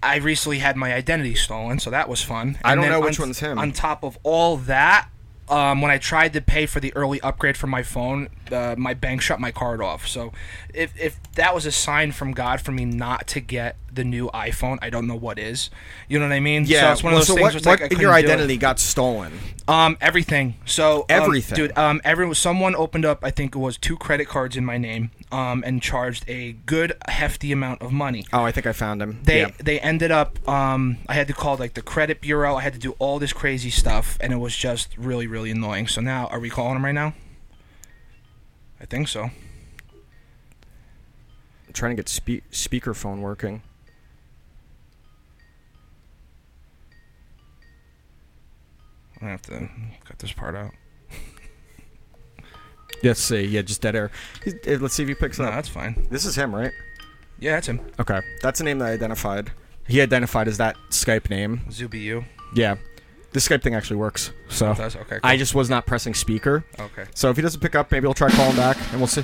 I recently had my identity stolen, so that was fun. And I don't know which on, one's him. On top of all that, um, when I tried to pay for the early upgrade for my phone, uh, my bank shut my card off. So if if that was a sign from God for me not to get the new iPhone, I don't know what is. You know what I mean? Yeah. So it's one of those so things. What, what, like, I couldn't your identity do it. Got stolen? Um, everything. So um, everything, dude. Um, everyone. Someone opened up. I think it was two credit cards in my name. Um, and charged a good hefty amount of money. Oh, I think I found him. They yeah. they ended up. Um, I had to call like the credit bureau. I had to do all this crazy stuff, and it was just really really annoying. So now, are we calling him right now? I think so. I'm trying to get spe- speakerphone working. I have to cut this part out. Let's see. Yeah, just dead air. Let's see if he picks no, up. No, that's fine. This is him, right? Yeah, that's him. Okay. That's the name that I identified. He identified as that Skype name. Zuby U. Yeah. The Skype thing actually works. So it does? Okay, cool. I just was not pressing speaker. Okay. So if he doesn't pick up, maybe we'll try calling back, and we'll see.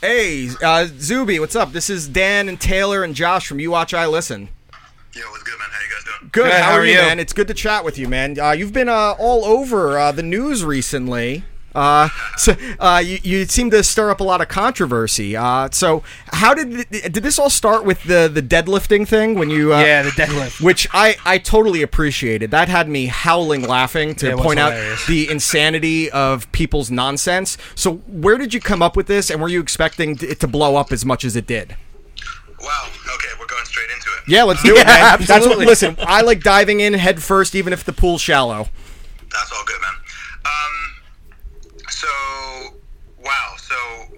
Hey, uh, Zuby, what's up? This is Dan and Taylor and Josh from You Watch, I Listen. Yo, what's good, man? How you guys doing? Good. Good. How, how are, are you, you, man? It's good to chat with you, man. Uh, you've been uh, all over uh, the news recently. Uh, so uh, you, you seem to stir up a lot of controversy. Uh, so how did th- did this all start with the, the deadlifting thing when you? Uh, yeah, the deadlift, which I, I totally appreciated. That had me howling laughing to yeah, point out the insanity of people's nonsense. So where did you come up with this, and were you expecting it to blow up as much as it did? Wow. Okay, we're going straight into it. Yeah, let's do yeah, it, man. Absolutely. That's what, listen, I like diving in head first, even if the pool's shallow. That's all good, man. Um, so, wow. So,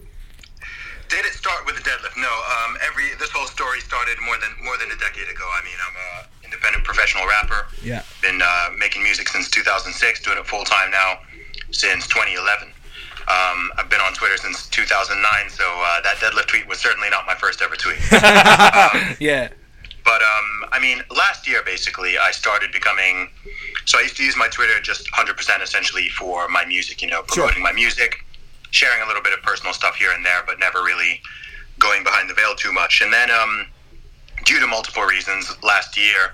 did it start with the deadlift? No. Um, every this whole story started more than more than a decade ago. I mean, I'm an independent professional rapper. Yeah. Been uh, making music since two thousand six, doing it full time now since twenty eleven. Um, I've been on Twitter since two thousand nine, so uh, that deadlift tweet was certainly not my first ever tweet. um, yeah. But, um, I mean, last year, basically, I started becoming... So I used to use my Twitter just one hundred percent essentially for my music, you know, promoting sure. my music, sharing a little bit of personal stuff here and there, but never really going behind the veil too much. And then, um, due to multiple reasons, last year,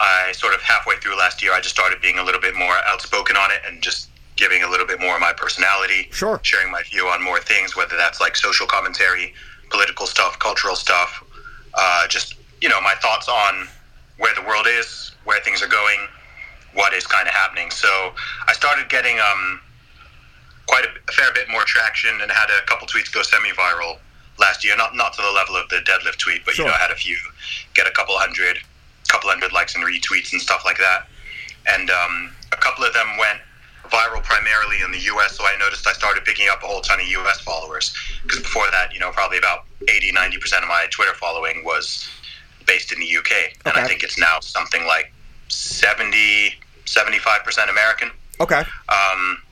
I sort of halfway through last year, I just started being a little bit more outspoken on it and just... giving a little bit more of my personality, sure. sharing my view on more things, whether that's like social commentary, political stuff, cultural stuff, uh, just, you know, my thoughts on where the world is, where things are going, what is kind of happening. So I started getting um, quite a, a fair bit more traction and had a couple tweets go semi-viral last year, not not to the level of the deadlift tweet, but, sure. you know, I had a few, get a couple hundred, couple hundred likes and retweets and stuff like that. And um, a couple of them went viral primarily in the U S, so I noticed I started picking up a whole ton of U S followers, because before that, you know, probably about eighty to ninety percent of my Twitter following was based in the U K, and okay. I think it's now something like seventy, seventy-five percent American. Okay. Um,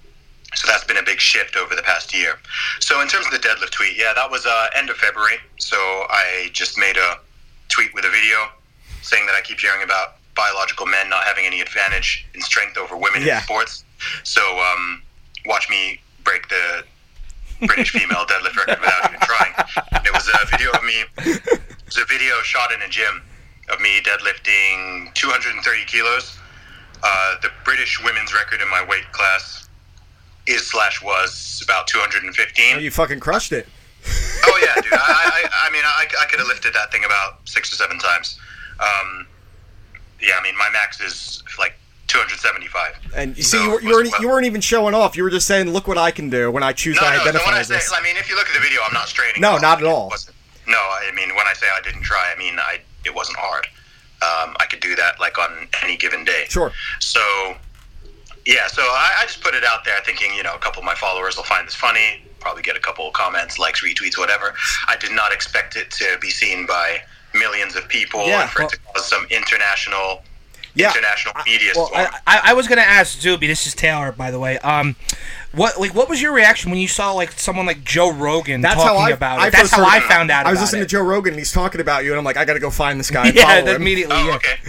so that's been a big shift over the past year. So in terms of the deadlift tweet, yeah, that was uh, end of February, so I just made a tweet with a video saying that I keep hearing about biological men not having any advantage in strength over women yeah. in sports. So, um, watch me break the British female deadlift record without even trying. It was a video of me, it was a video shot in a gym of me deadlifting two hundred thirty kilos. Uh, the British women's record in my weight class is slash was about two hundred fifteen. Oh, you fucking crushed it. Oh, yeah, dude. I, I, I mean, I, I could have lifted that thing about six or seven times. Um, yeah, I mean, my max is like two hundred seventy-five. And you see, so you, were, you, weren't, well, you weren't even showing off. You were just saying, look what I can do when I choose no, to no, identify so when I as say, this. I mean, if you look at the video, I'm not straining. No, not at all. No, I mean, when I say I didn't try, I mean, I it wasn't hard. Um, I could do that, like, on any given day. Sure. So, yeah, so I, I just put it out there thinking, you know, a couple of my followers will find this funny, probably get a couple of comments, likes, retweets, whatever. I did not expect it to be seen by millions of people yeah, and for well, it to cause some international... Yeah. International media. Well, I, I, I was gonna ask Zuby. This is Taylor, by the way. Um, what like what was your reaction when you saw like someone like Joe Rogan that's talking I, about I it? That's how I found out. I was about listening it. to Joe Rogan, and he's talking about you, and I'm like, I gotta go find this guy. And yeah, follow him. immediately. Oh, yeah. Okay.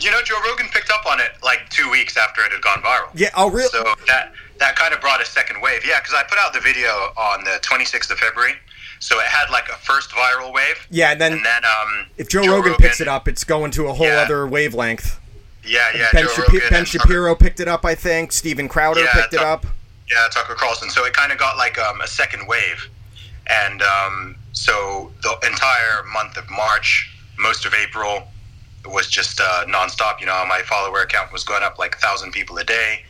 You know, Joe Rogan picked up on it like two weeks after it had gone viral. Yeah. Oh, really? So that that kind of brought a second wave. Yeah, because I put out the video on the twenty-sixth of February. So it had like a first viral wave. Yeah, and then, and then um, if Joe, Joe Rogan, Rogan picks it up, it's going to a whole yeah. other wavelength. Yeah, yeah. Ben, Joe Shap- Rogan Ben Shapiro Tucker. picked it up, I think. Steven Crowder yeah, picked Tuck- it up. Yeah, Tucker Carlson. So it kind of got like um, a second wave. And um, so the entire month of March, most of April, was just uh, nonstop. You know, my follower account was going up like one thousand people a day.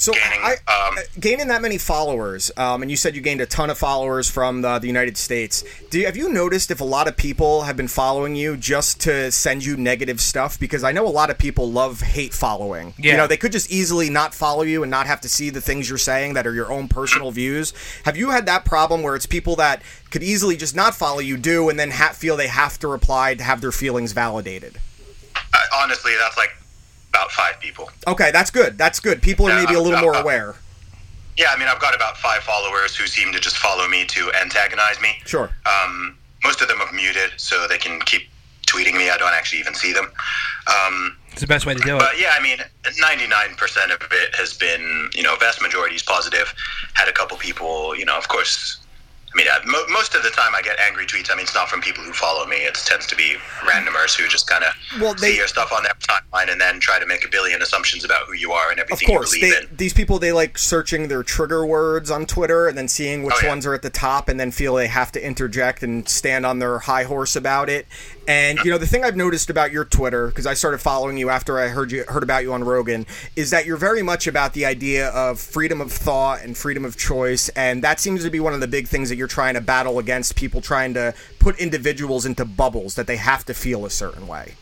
So gaining, I, um, gaining that many followers, um, and you said you gained a ton of followers from the, the United States. Do you, have you noticed if a lot of people have been following you just to send you negative stuff? Because I know a lot of people love hate following. Yeah. You know, they could just easily not follow you and not have to see the things you're saying that are your own personal views. Have you had that problem where it's people that could easily just not follow you do and then ha- feel they have to reply to have their feelings validated? Uh, honestly, that's like about five people. Okay, that's good. That's good. People are yeah, maybe a little I've, more I've, aware. Yeah, I mean, I've got about five followers who seem to just follow me to antagonize me. Sure. Um, most of them have muted, so they can keep tweeting me. I don't actually even see them. Um, it's the best way to do it. But yeah, I mean, ninety-nine percent of it has been, you know, vast majority is positive. Had a couple people, you know, of course. I mean, I, mo- most of the time I get angry tweets. I mean, it's not from people who follow me. It tends to be randomers who just kind of well, see your stuff on their timeline and then try to make a billion assumptions about who you are and everything you believe they, in. These people, they like searching their trigger words on Twitter and then seeing which oh, yeah. ones are at the top and then feel they have to interject and stand on their high horse about it. And, you know, the thing I've noticed about your Twitter, because I started following you after I heard you heard about you on Rogan, is that you're very much about the idea of freedom of thought and freedom of choice. And that seems to be one of the big things that you're trying to battle against, people trying to put individuals into bubbles that they have to feel a certain way.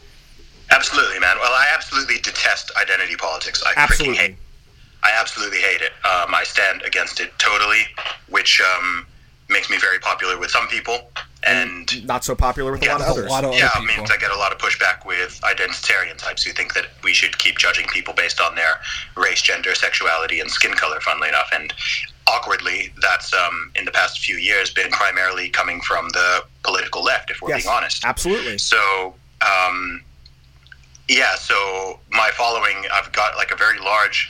Absolutely, man. Well, I absolutely detest identity politics. I absolutely. freaking hate it. I absolutely hate it. Um, I stand against it totally, which um, makes me very popular with some people. And not so popular with a yeah, lot of others. Lot of yeah, I mean, I get a lot of pushback with identitarian types who think that we should keep judging people based on their race, gender, sexuality, and skin color, funnily enough. And awkwardly, that's um, in the past few years been primarily coming from the political left, if we're yes, being honest. Absolutely. So, um, yeah, so my following, I've got like a very large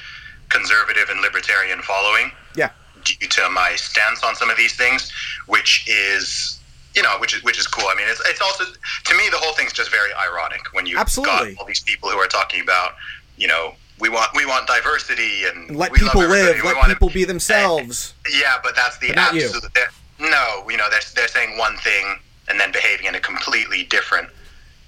conservative and libertarian following. Yeah. Due to my stance on some of these things, which is... You know, which is which is cool. I mean, it's it's also, to me, the whole thing's just very ironic when you've Absolutely. got all these people who are talking about, you know, we want we want diversity and, and let we people love live, let we people to, be themselves. And, yeah, but that's the but absolute. No, you know, they're they're saying one thing and then behaving in a completely different.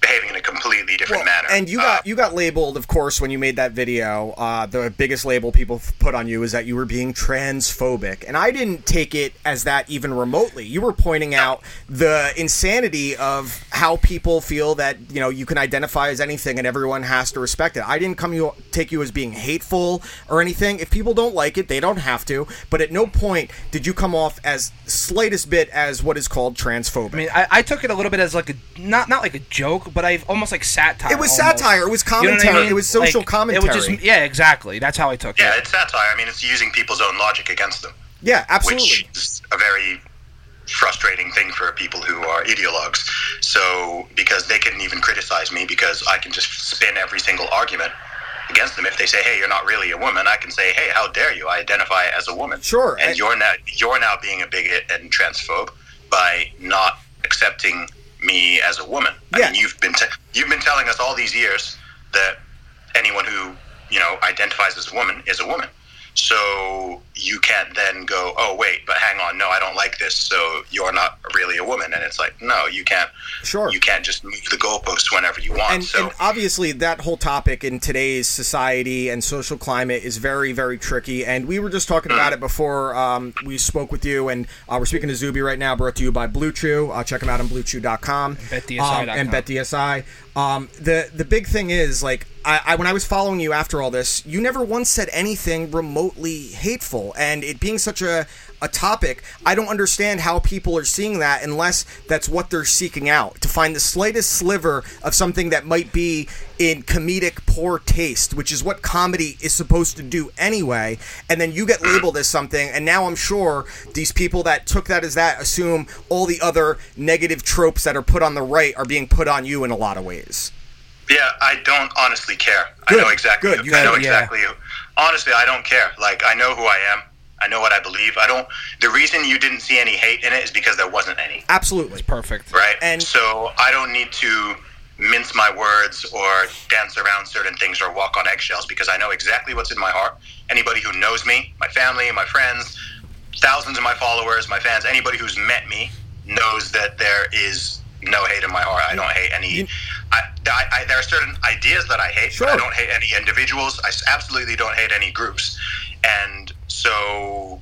behaving in a completely different well, manner. And you uh, got you got labeled, of course, when you made that video. Uh, the biggest label people put on you is that you were being transphobic. And I didn't take it as that even remotely. You were pointing out the insanity of how people feel that, you know, you can identify as anything and everyone has to respect it. I didn't come you take you as being hateful or anything. If people don't like it, they don't have to. But at no point did you come off as slightest bit as what is called transphobic. I mean, I, I took it a little bit as like a not not like a joke, but I've almost like satire. It was almost. satire. It was commentary. You know what I mean? It was social like, commentary. It was just, yeah, exactly. That's how I took yeah, it. Yeah, it's satire. I mean, it's using people's own logic against them. Yeah, absolutely. Which is a very frustrating thing for people who are ideologues. So, because they couldn't even criticize me because I can just spin every single argument against them. If they say, hey, you're not really a woman, I can say, hey, how dare you? I identify as a woman. Sure. And I- you're now, you're now being a bigot and transphobe by not accepting me as a woman. I yeah. mean, you've been te- you've been telling us all these years that anyone who, you know, identifies as a woman is a woman. So you can't then go, oh wait, but hang on, no, I don't like this. So you're not really a woman, and it's like, no, you can't. Sure, you can't just move the goalposts whenever you want. And, so and obviously, that whole topic in today's society and social climate is very, very tricky. And we were just talking about it before um, we spoke with you, and uh, we're speaking to Zuby right now. Brought to you by Blue Chew. Uh, check them out on blue chew dot com bet D S I dot com. Um, and BetDSI. Um, the the big thing is like I, I when I was following you after all this, you never once said anything remotely hateful, and it being such a a topic, I don't understand how people are seeing that unless that's what they're seeking out, to find the slightest sliver of something that might be in comedic poor taste, which is what comedy is supposed to do anyway, and then you get labeled as something, and now I'm sure these people that took that as that assume all the other negative tropes that are put on the right are being put on you in a lot of ways. Yeah, I don't honestly care. Good. I know exactly Good. Who, you I know it, exactly yeah. who. Honestly, I don't care. Like, I know who I am. I know what I believe. I don't. The reason you didn't see any hate in it is because there wasn't any. Absolutely. It's perfect. Right? And so I don't need to mince my words or dance around certain things or walk on eggshells, because I know exactly what's in my heart. Anybody who knows me, my family, my friends, thousands of my followers, my fans, anybody who's met me knows that there is no hate in my heart. I don't hate any. I, I, I, there are certain ideas that I hate. Sure. But I don't hate any individuals. I absolutely don't hate any groups. And so,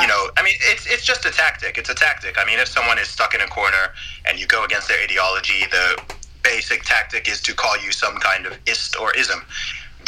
you know, I mean, it's it's just a tactic. It's a tactic. I mean, if someone is stuck in a corner and you go against their ideology, the basic tactic is to call you some kind of ist or ism,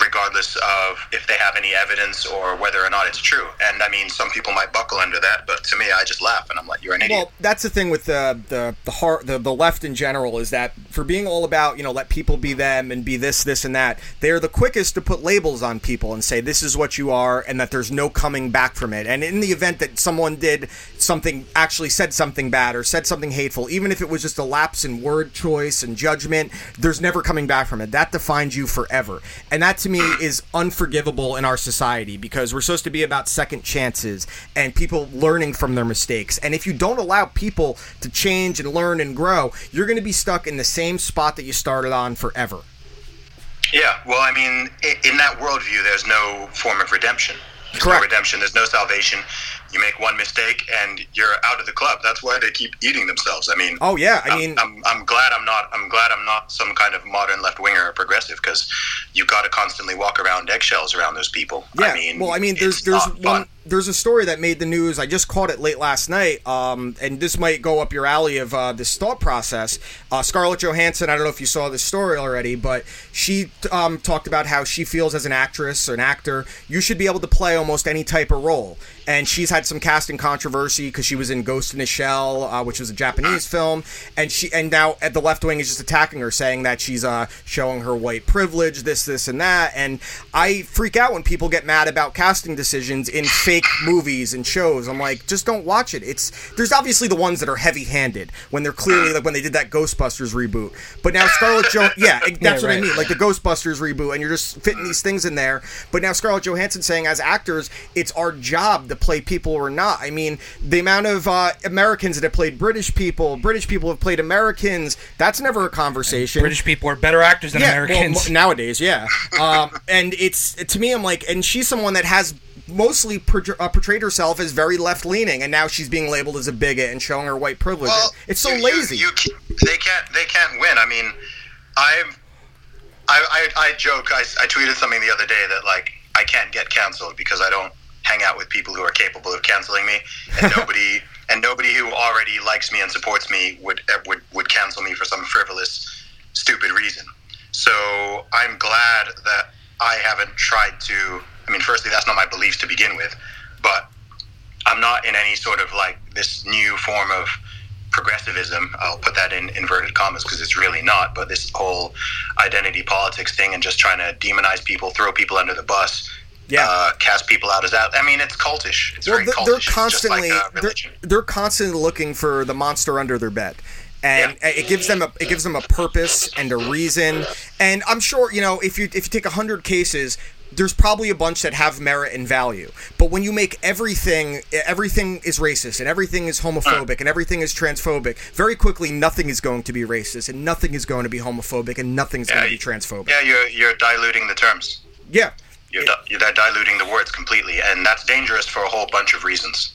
regardless of if they have any evidence or whether or not it's true. And I mean, some people might buckle under that, but to me, I just laugh and I'm like, you're an idiot. Well, that's the thing with the the the heart, the, the left in general, is that for being all about, you know, let people be them and be this, this, and that, they're the quickest to put labels on people and say this is what you are and that there's no coming back from it. And in the event that someone did something, actually said something bad or said something hateful, even if it was just a lapse in word choice and judgment, there's never coming back from it. That defines you forever. And that's, to me, is unforgivable in our society, because we're supposed to be about second chances and people learning from their mistakes. And if you don't allow people to change and learn and grow, you're going to be stuck in the same spot that you started on forever. Yeah, well, I mean, in that worldview, there's no form of redemption. There's Correct. No redemption. There's no salvation. You make one mistake and you're out of the club. That's why they keep eating themselves. I mean, oh yeah, I I'm, mean, I'm, I'm glad I'm not. I'm glad I'm not some kind of modern left winger or progressive, because you've got to constantly walk around eggshells around those people. Yeah, I mean, well, I mean, there's there's one, there's a story that made the news. I just caught it late last night, um, and this might go up your alley of uh, this thought process. Uh, Scarlett Johansson. I don't know if you saw this story already, but she um, talked about how she feels as an actress or an actor, you should be able to play almost any type of role. And she's had some casting controversy because she was in Ghost in a Shell, uh, which was a Japanese film, and she and now at the left wing is just attacking her, saying that she's uh, showing her white privilege, this, this, and that. And I freak out when people get mad about casting decisions in fake movies and shows. I'm like, just don't watch it. It's there's obviously the ones that are heavy-handed when they're clearly like when they did that Ghostbusters reboot. But now Scarlett Johansson, yeah, that's yeah, right. what I mean, like the Ghostbusters reboot, and you're just fitting these things in there. But now Scarlett Johansson saying, as actors, it's our job to play people or not. I mean, the amount of uh, Americans that have played British people, British people have played Americans, that's never a conversation. And British people are better actors than yeah, Americans. Well, nowadays, yeah. um, and it's, to me, I'm like, and she's someone that has mostly portray- uh, portrayed herself as very left-leaning, and now she's being labeled as a bigot and showing her white privilege. Well, it's so you, lazy. You, you, they can't, they can't win. I mean, I've, I, I, I joke, I, I tweeted something the other day that, like, I can't get canceled because I don't hang out with people who are capable of canceling me, and nobody and nobody who already likes me and supports me would would would cancel me for some frivolous, stupid reason. So I'm glad that I haven't tried to. I mean, firstly, that's not my beliefs to begin with, but I'm not in any sort of like this new form of progressivism. I'll put that in inverted commas because it's really not. But this whole identity politics thing and just trying to demonize people, throw people under the bus. Yeah, uh, cast people out as that. I mean, it's cultish. It's well, very cultish. They're constantly like, uh, they're, they're constantly looking for the monster under their bed. And yeah. it gives them a it gives them a purpose and a reason. And I'm sure, you know, if you if you take one hundred cases, there's probably a bunch that have merit and value. But when you make everything, everything is racist and everything is homophobic and everything is transphobic, very quickly nothing is going to be racist and nothing is going to be homophobic and nothing's yeah, going to be transphobic. Yeah, you're you're diluting the terms. Yeah. You're, di- you're diluting the words completely, and that's dangerous for a whole bunch of reasons.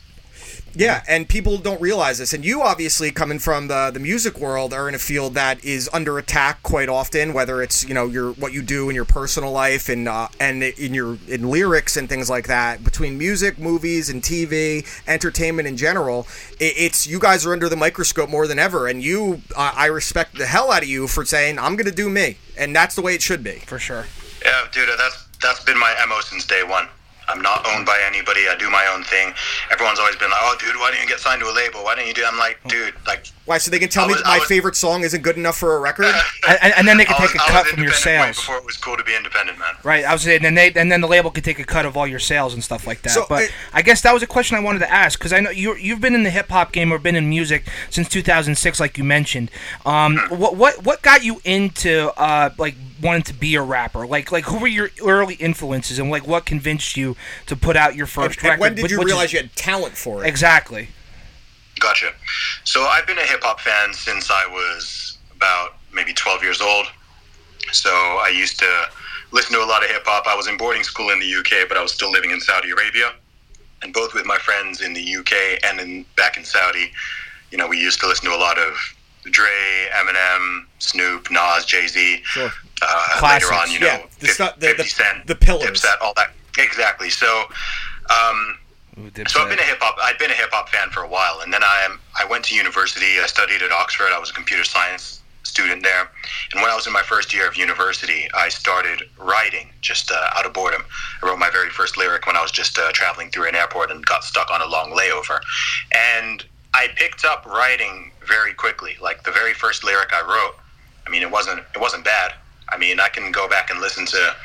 Yeah, and people don't realize this. And you, obviously, coming from the, the music world, are in a field that is under attack quite often. Whether it's, you know, your what you do in your personal life and uh, and in your in lyrics and things like that, between music, movies, and T V, entertainment in general, it, it's you guys are under the microscope more than ever. And you, uh, I respect the hell out of you for saying I'm going to do me, and that's the way it should be. For sure. Yeah, dude, that's. That's been my M O since day one. I'm not owned by anybody. I do my own thing. Everyone's always been like, "Oh, dude, why didn't you get signed to a label? Why didn't you do?" I'm like, "Dude, like." Why? So they can tell was, me that my was, favorite song isn't good enough for a record, uh, and, and then they can take was, a cut from your sales. Before it was cool to be independent, man. Right. I was saying, and then they, and then the label could take a cut of all your sales and stuff like that. So but it, I guess that was a question I wanted to ask, because I know you you've been in the hip hop game or been in music since two thousand six, like you mentioned. Um, what what what got you into uh like wanting to be a rapper? Like like who were your early influences, and like what convinced you to put out your first and, record? And when did you Which realize is, you had talent for it? Exactly. Gotcha. So I've been a hip-hop fan since I was about maybe twelve years old. So I used to listen to a lot of hip-hop. I was in boarding school in the U K, but I was still living in Saudi Arabia. And both with my friends in the U K and in, back in Saudi, you know, we used to listen to a lot of Dre, Eminem, Snoop, Nas, Jay-Z. Sure. Uh, later on, you know, yeah. the, fifty, the, fifty Cent, the pillars. Dipset, all that. Exactly. So, um, Ooh, so I've been a hip hop. I've been a hip hop fan for a while, and then I I went to university. I studied at Oxford. I was a computer science student there, and when I was in my first year of university, I started writing just uh, out of boredom. I wrote my very first lyric when I was just uh, traveling through an airport and got stuck on a long layover, and I picked up writing very quickly. Like the very first lyric I wrote, I mean, it wasn't it wasn't bad. I mean, I can go back and listen to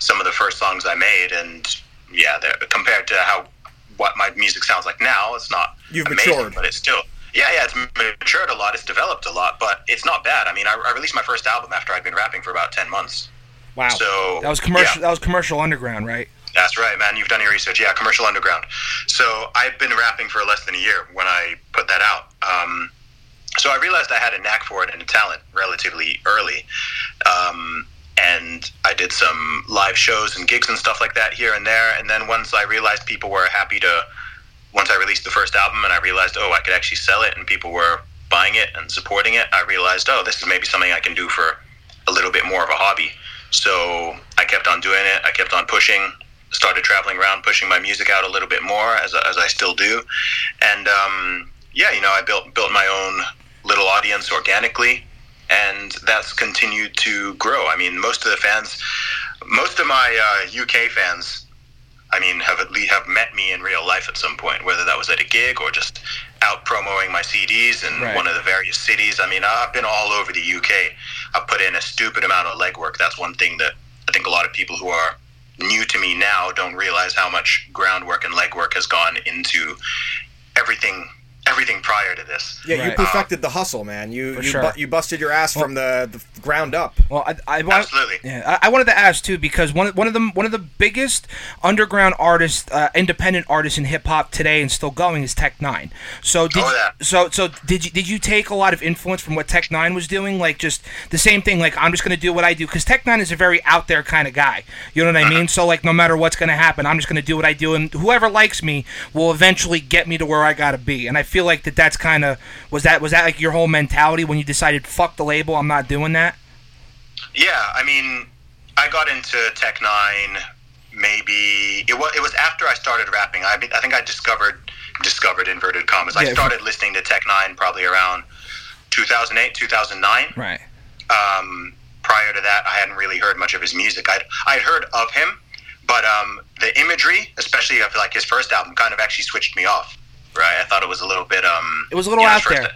some of the first songs I made, and yeah, compared to how what my music sounds like now, it's not You've amazing, matured. But it's still yeah, yeah, it's matured a lot, it's developed a lot, but it's not bad. I mean, I, I released my first album after I'd been rapping for about ten months. Wow, so that was commercial. Yeah. That was Commercial Underground, right? That's right, man. You've done your research. Yeah, Commercial Underground. So I've been rapping for less than a year when I put that out. Um, So I realized I had a knack for it and a talent relatively early. Um, and I did some live shows and gigs and stuff like that here and there. And then once I realized people were happy to, once I released the first album and I realized, oh, I could actually sell it and people were buying it and supporting it, I realized, oh, this is maybe something I can do for a little bit more of a hobby. So I kept on doing it. I kept on pushing, started traveling around, pushing my music out a little bit more as, as I still do. And, um, yeah, you know, I built, built my own little audience organically, and that's continued to grow. I mean, most of the fans, most of my uh, U K fans, I mean, have at least have met me in real life at some point, whether that was at a gig or just out promoting my C Ds in right. one of the various cities. I mean, I've been all over the U K. I've put in a stupid amount of legwork. That's one thing that I think a lot of people who are new to me now don't realize how much groundwork and legwork has gone into everything everything prior to this. Yeah, right. You perfected um, the hustle, man. You you, sure. bu- you busted your ass well, from the, the ground up. Well, I, I wa- absolutely. Yeah, I, I wanted to ask too, because one one of the one of the biggest underground artists, uh, independent artists in hip hop today and still going is Tech Nine. So did oh, yeah. you, so so did you did you take a lot of influence from what Tech Nine was doing? Like just the same thing. Like I'm just gonna do what I do because Tech Nine is a very out there kind of guy. You know what I mean? So like no matter what's gonna happen, I'm just gonna do what I do, and whoever likes me will eventually get me to where I gotta be. And I feel like that that's kind of was that was that like your whole mentality when you decided fuck the label, I'm not doing that? Yeah, I mean, I got into Tech Nine maybe it was it was after I started rapping. I I think I discovered discovered inverted commas. Yeah. I started listening to Tech Nine probably around two thousand eight, two thousand nine. Right. Um, prior to that, I hadn't really heard much of his music. I I'd, I'd heard of him, but um, the imagery, especially of like his first album, kind of actually switched me off. Right, I thought it was a little bit. Um, it was a little you know, out there. At,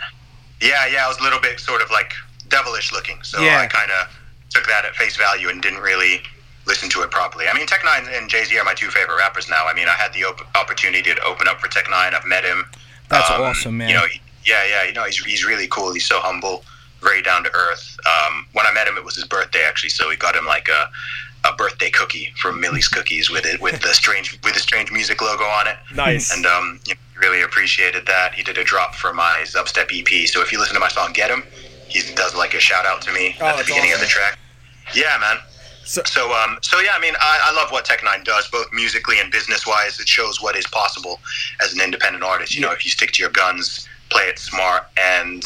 yeah, yeah, it was a little bit sort of like devilish looking. So yeah. I kind of took that at face value and didn't really listen to it properly. I mean, Tech Nine and Jay-Z are my two favorite rappers now. I mean, I had the op- opportunity to open up for Tech Nine. I've met him. That's um, awesome, man. You know, he, yeah, yeah, you know, he's he's really cool. He's so humble, very down to earth. Um, when I met him, it was his birthday actually, so we got him like a. a birthday cookie from Millie's Cookies with it with the strange with the strange music logo on it. Nice. And um, really appreciated that. He did a drop for my Zubstep E P. So if you listen to my song "Get Him," he does like a shout out to me oh, at the beginning awesome. Of the track. Yeah, man. So, so um, so yeah, I mean, I, I love what Tech Nine does, both musically and business wise. It shows what is possible as an independent artist. You yeah. know, if you stick to your guns, play it smart, and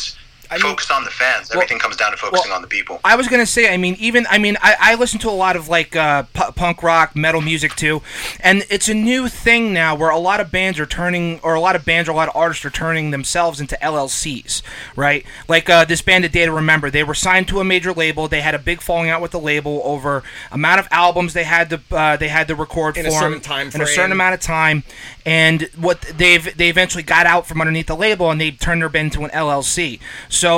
I mean, focus on the fans. Everything well, comes down to focusing well, on the people. I was gonna say, I mean, even I mean, I, I listen to a lot of like uh, p- punk rock, metal music too, and it's a new thing now where a lot of bands are turning, or a lot of bands or a lot of artists are turning themselves into L L Cs, right? Like uh, this band, A Day to Remember, they were signed to a major label. They had a big falling out with the label over amount of albums they had to uh, they had to record in for a certain them, time frame. in a certain amount of time, and what they've they eventually got out from underneath the label and they turned their band into an L L C. So So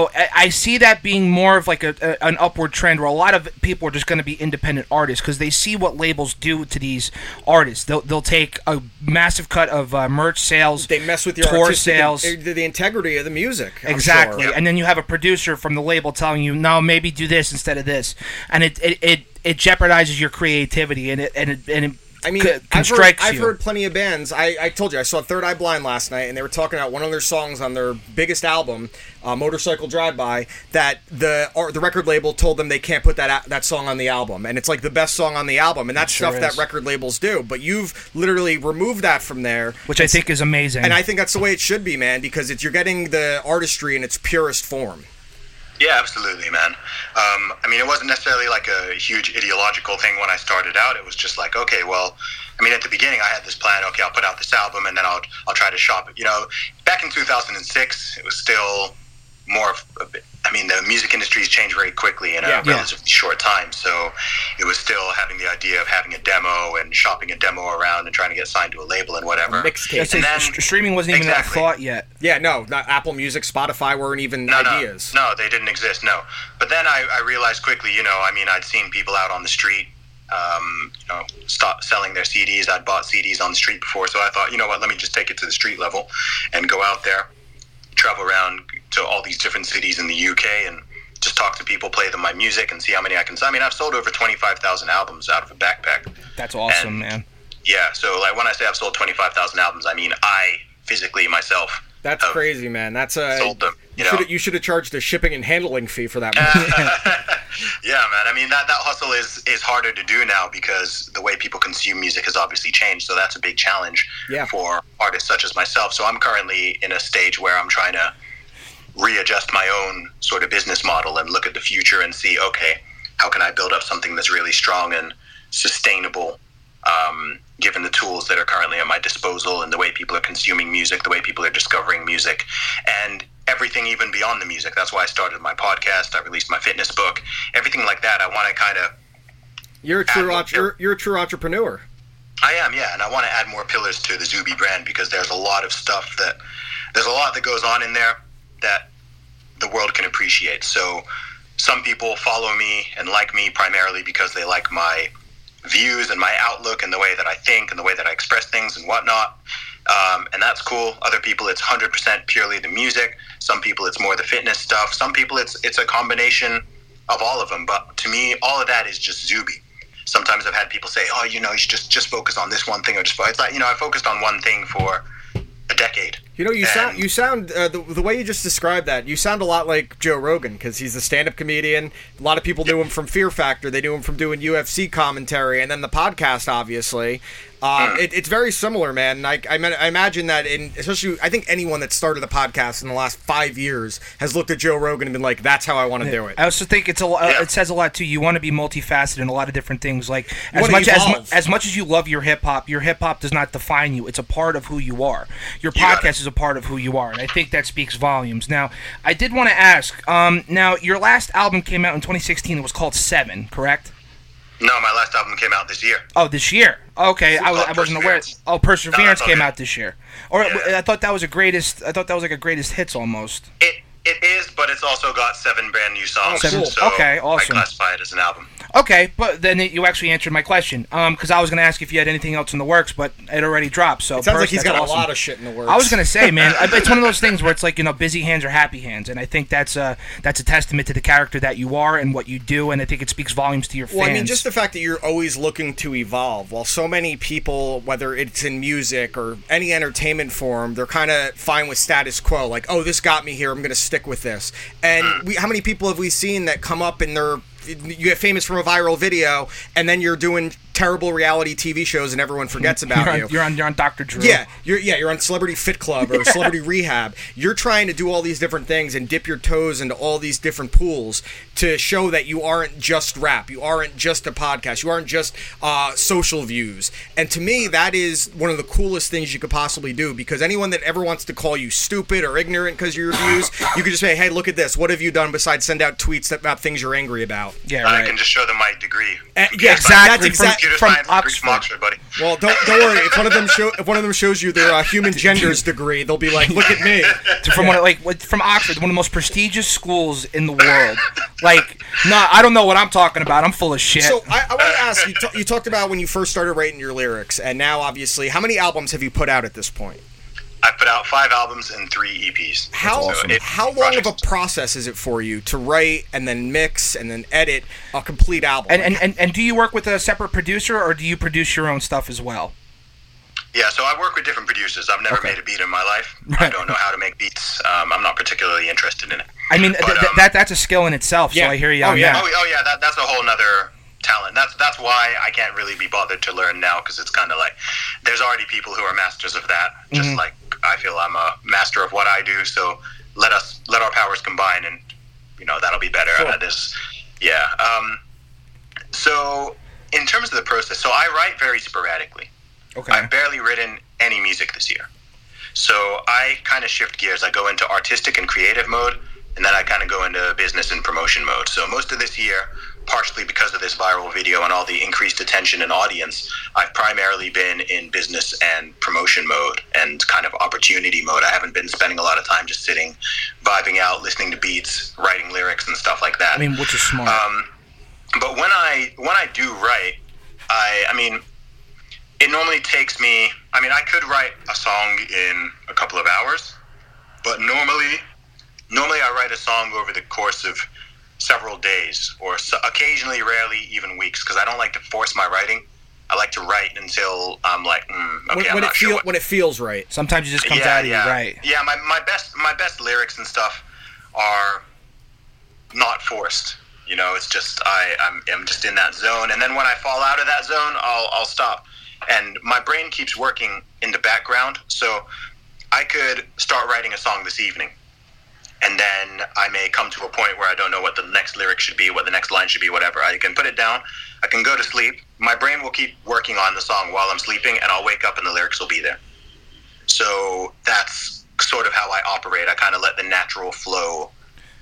I see that being more of like a, a, an upward trend where a lot of people are just going to be independent artists because they see what labels do to these artists. They'll they'll take a massive cut of uh, merch sales. They mess with your tour sales, the, the integrity of the music. I'm exactly, sure. And then you have a producer from the label telling you, "No, maybe do this instead of this," and it it, it, it jeopardizes your creativity and it and it. And it I mean, C- I've, heard, I've heard plenty of bands. I, I told you, I saw Third Eye Blind last night, and they were talking about one of their songs on their biggest album, uh, Motorcycle Drive-By, that the or the record label told them they can't put that that song on the album. And it's like the best song on the album, and that's sure stuff is. that record labels do. But you've literally removed that from there. Which I think is amazing. And I think that's the way it should be, man, because it's, you're getting the artistry in its purest form. Yeah, absolutely, man. Um, I mean, it wasn't necessarily like a huge ideological thing when I started out. It was just like, okay, well, I mean, at the beginning, I had this plan. Okay, I'll put out this album, and then I'll I'll try to shop it. You know, back in two thousand six, it was still more of a bit, I mean, the music industry has changed very quickly in a yeah, relatively yeah. short time. So it was still having the idea of having a demo and shopping a demo around and trying to get signed to a label and whatever. Mixtape. And then, streaming wasn't exactly. even that thought yet. Yeah, no, not Apple Music, Spotify weren't even no, ideas. No, no, they didn't exist, no. But then I, I realized quickly, you know, I mean, I'd seen people out on the street, um, you know, stop selling their C Ds. I'd bought C Ds on the street before. So I thought, you know what, let me just take it to the street level and go out there, travel around to all these different cities in the U K and just talk to people, play them my music, and see how many I can sell. I mean, I've sold over twenty-five thousand albums out of a backpack. That's awesome, and, man. Yeah, so like when I say I've sold twenty-five thousand albums, I mean I physically myself. That's crazy, man. That's a sold them. You, you know, should you should have charged a shipping and handling fee for that. Yeah, man. I mean that, that hustle is is harder to do now because the way people consume music has obviously changed. So that's a big challenge yeah. for artists such as myself. So I'm currently in a stage where I'm trying to readjust my own sort of business model and look at the future and see, okay, how can I build up something that's really strong and sustainable, um, given the tools that are currently at my disposal and the way people are consuming music, the way people are discovering music, and everything even beyond the music. That's why I started my podcast. I released my fitness book, everything like that. I want to kind of... You're a true entre- you're, you're a true entrepreneur. I am, yeah, and I want to add more pillars to the Zuby brand because there's a lot of stuff that... There's a lot that goes on in there that the world can appreciate. So some people follow me and like me primarily because they like my views and my outlook and the way that I think and the way that I express things and whatnot. Um, and that's cool. Other people, it's one hundred percent purely the music. Some people, it's more the fitness stuff. Some people, it's it's a combination of all of them. But to me, all of that is just Zuby. Sometimes I've had people say, oh, you know, you should just, just focus on this one thing. Or just it's like, you know, I focused on one thing for a decade. You know, you and, sound, you sound uh, the, the way you just described that, you sound a lot like Joe Rogan because he's a stand-up comedian. A lot of people knew him from Fear Factor. They knew him from doing U F C commentary and then the podcast, obviously. Uh, it, it's very similar, man. And I, I, I imagine that, in, especially, I think anyone that started a podcast in the last five years has looked at Joe Rogan and been like, that's how I want to do it. I also think it's a, yeah. it says a lot, too. You want to be multifaceted in a lot of different things. Like as much as, mu- as much as you love your hip-hop, your hip-hop does not define you. It's a part of who you are. Your you podcast is a part of who you are, and I think that speaks volumes. Now, I did want to ask, um, now, your last album came out in twenty sixteen. It was called Seven, correct? No, my last album came out this year. Oh, this year. Okay, I, I wasn't aware. Oh, Perseverance no, came it. out this year. Or yeah. I thought that was a greatest. I thought that was like a greatest hits almost. It it is, but it's also got seven brand new songs. Oh, cool. So okay, awesome. I classify it as an album. Okay, but then you actually answered my question because um, I was going to ask if you had anything else in the works, but it already dropped. So it sounds first, like he's got awesome. a lot of shit in the works. I was going to say, man, it's one of those things where it's like, you know, busy hands are happy hands, and I think that's a, that's a testament to the character that you are and what you do, and I think it speaks volumes to your fans. Well, I mean, just the fact that you're always looking to evolve. While so many people, whether it's in music or any entertainment form, they're kind of fine with status quo, like, oh, this got me here, I'm going to stick with this. And we, how many people have we seen that come up in their... You get famous from a viral video, and then you're doing terrible reality T V shows, and everyone forgets about you're on, you. You're on, you're on Doctor Drew. Yeah, you're yeah, you're on Celebrity Fit Club or yeah. Celebrity Rehab. You're trying to do all these different things and dip your toes into all these different pools to show that you aren't just rap, you aren't just a podcast, you aren't just uh, social views. And to me, that is one of the coolest things you could possibly do because anyone that ever wants to call you stupid or ignorant because of your views, you could just say, "Hey, look at this. What have you done besides send out tweets about things you're angry about?" Yeah, right. I can just show them my degree. Uh, yeah, exactly. That's exactly from, from Oxford. Oxford, buddy. Well, don't don't worry. If one of them show if one of them shows you their uh, human genders degree, they'll be like, "Look at me." From one of, like from Oxford, one of the most prestigious schools in the world. Like, no, nah, I don't know what I'm talking about. I'm full of shit. So I, I want to ask you. T- you talked about when you first started writing your lyrics, and now obviously, how many albums have you put out at this point? I put out five albums and three E Ps. How so awesome. it, how long projects. of a process is it for you to write and then mix and then edit a complete album? And, and, and, and do you work with a separate producer, or do you produce your own stuff as well? Yeah, so I work with different producers. I've never okay. made a beat in my life. Right. I don't know how to make beats. Um, I'm not particularly interested in it. I mean, but, th- th- um, that that's a skill in itself, yeah. so I hear you. Oh, yeah, oh, oh, yeah that, that's a whole nother talent. That's that's why I can't really be bothered to learn now, because it's kind of like there's already people who are masters of that, just mm-hmm. like I feel I'm a master of what I do, so let us let our powers combine, and, you know, that'll be better. Sure. That is, yeah. Um, so in terms of the process, so I write very sporadically. Okay. I've barely written any music this year. So I kind of shift gears. I go into artistic and creative mode, and then I kind of go into business and promotion mode. So most of this year, partially because of this viral video and all the increased attention and audience, I've primarily been in business and promotion mode and kind of opportunity mode. I haven't been spending a lot of time just sitting, vibing out, listening to beats, writing lyrics and stuff like that. I mean, which is smart. Um, but when I, when I do write, I, I mean... it normally takes me, I mean, I could write a song in a couple of hours, but normally, normally I write a song over the course of several days, or so, occasionally, rarely, even weeks, because I don't like to force my writing. I like to write until I'm like, mm, okay, when, I'm when not it sure. Feel, what... When it feels right. Sometimes it just comes yeah, out yeah. of you, right? Yeah, my, my best my best lyrics and stuff are not forced. You know, it's just, I, I'm, I'm just in that zone, and then when I fall out of that zone, I'll I'll stop. And my brain keeps working in the background, so I could start writing a song this evening, and then I may come to a point where I don't know what the next lyric should be, what the next line should be, whatever. I can put it down, I can go to sleep, my brain will keep working on the song while I'm sleeping, and I'll wake up and the lyrics will be there. So that's sort of how I operate. I kind of let the natural flow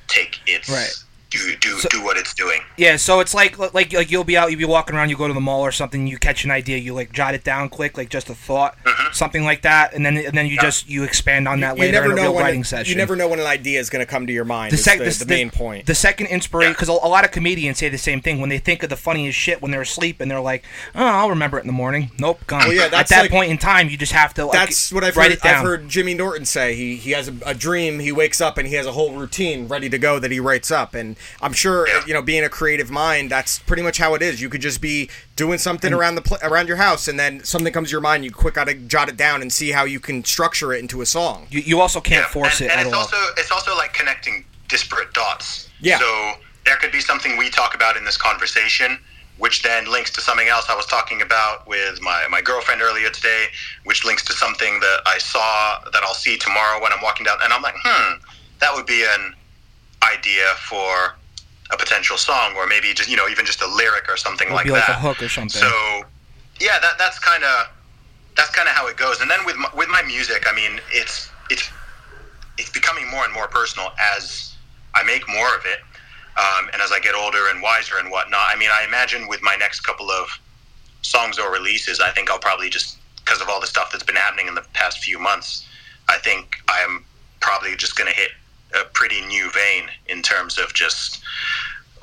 take its... Right. Do do so, do what it's doing. Yeah, so it's like like like you'll be out, you'll be walking around, you go to the mall or something, you catch an idea, you like jot it down quick, like just a thought, mm-hmm. something like that, and then and then you yeah. just you expand on that you, later you never in a know real when writing it, session. You never know when an idea is going to come to your mind. The, sec- the, the, the main point. The second inspiration, because yeah. a, a lot of comedians say the same thing when they think of the funniest shit when they're asleep, and they're like, oh, I'll remember it in the morning. Nope, gone. Well, yeah, that's At that like, point in time, you just have to. Like, that's what I've write heard. It down. I've heard Jimmy Norton say he he has a, a dream, he wakes up and he has a whole routine ready to go that he writes up, and I'm sure, yeah. you know, being a creative mind, that's pretty much how it is. You could just be doing something and, around the pl- around your house, and then something comes to your mind. You quick gotta jot it down and see how you can structure it into a song. You, you also can't yeah. force and, it. And at it's all. also it's also like connecting disparate dots. Yeah. So there could be something we talk about in this conversation, which then links to something else I was talking about with my, my girlfriend earlier today, which links to something that I saw that I'll see tomorrow when I'm walking down, and I'm like, hmm, that would be an idea for a potential song, or maybe just, you know, even just a lyric or something like that. Like a hook or something. So, yeah, that that's kind of that's kind of how it goes. And then with my, with my music, I mean, it's it's it's becoming more and more personal as I make more of it, um, and as I get older and wiser and whatnot. I mean, I imagine with my next couple of songs or releases, I think I'll probably just, because of all the stuff that's been happening in the past few months, I think I'm probably just going to hit a pretty new vein in terms of just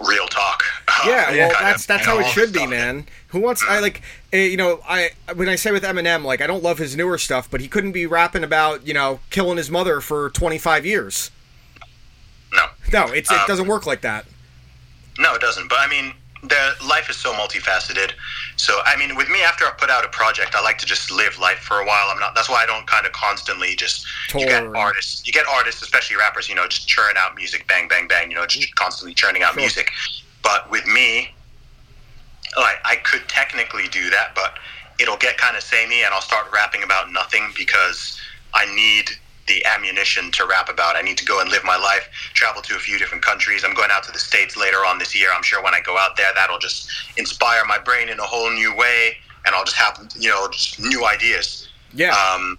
real talk. Yeah, um, well, that's of, that's how it should be, man. That, Who wants? Mm. I like, you know, I when I say with Eminem, like, I don't love his newer stuff, but he couldn't be rapping about, you know, killing his mother for twenty-five years. No, no, it's, it um, doesn't work like that. No, it doesn't. But I mean, the life is so multifaceted. So I mean, with me, after I put out a project, I like to just live life for a while. I'm not. That's why I don't kind of constantly just. Tour. You get artists. You get artists, especially rappers. You know, just churn out music, bang, bang, bang. You know, just constantly churning out sure. music. But with me, like, I could technically do that, but it'll get kind of samey, and I'll start rapping about nothing because I need the ammunition to rap about. I need to go and live my life, travel to a few different countries. I'm going out to the States later on this year. I'm sure when I go out there, that'll just inspire my brain in a whole new way, and I'll just have, you know, just new ideas. Yeah. Um,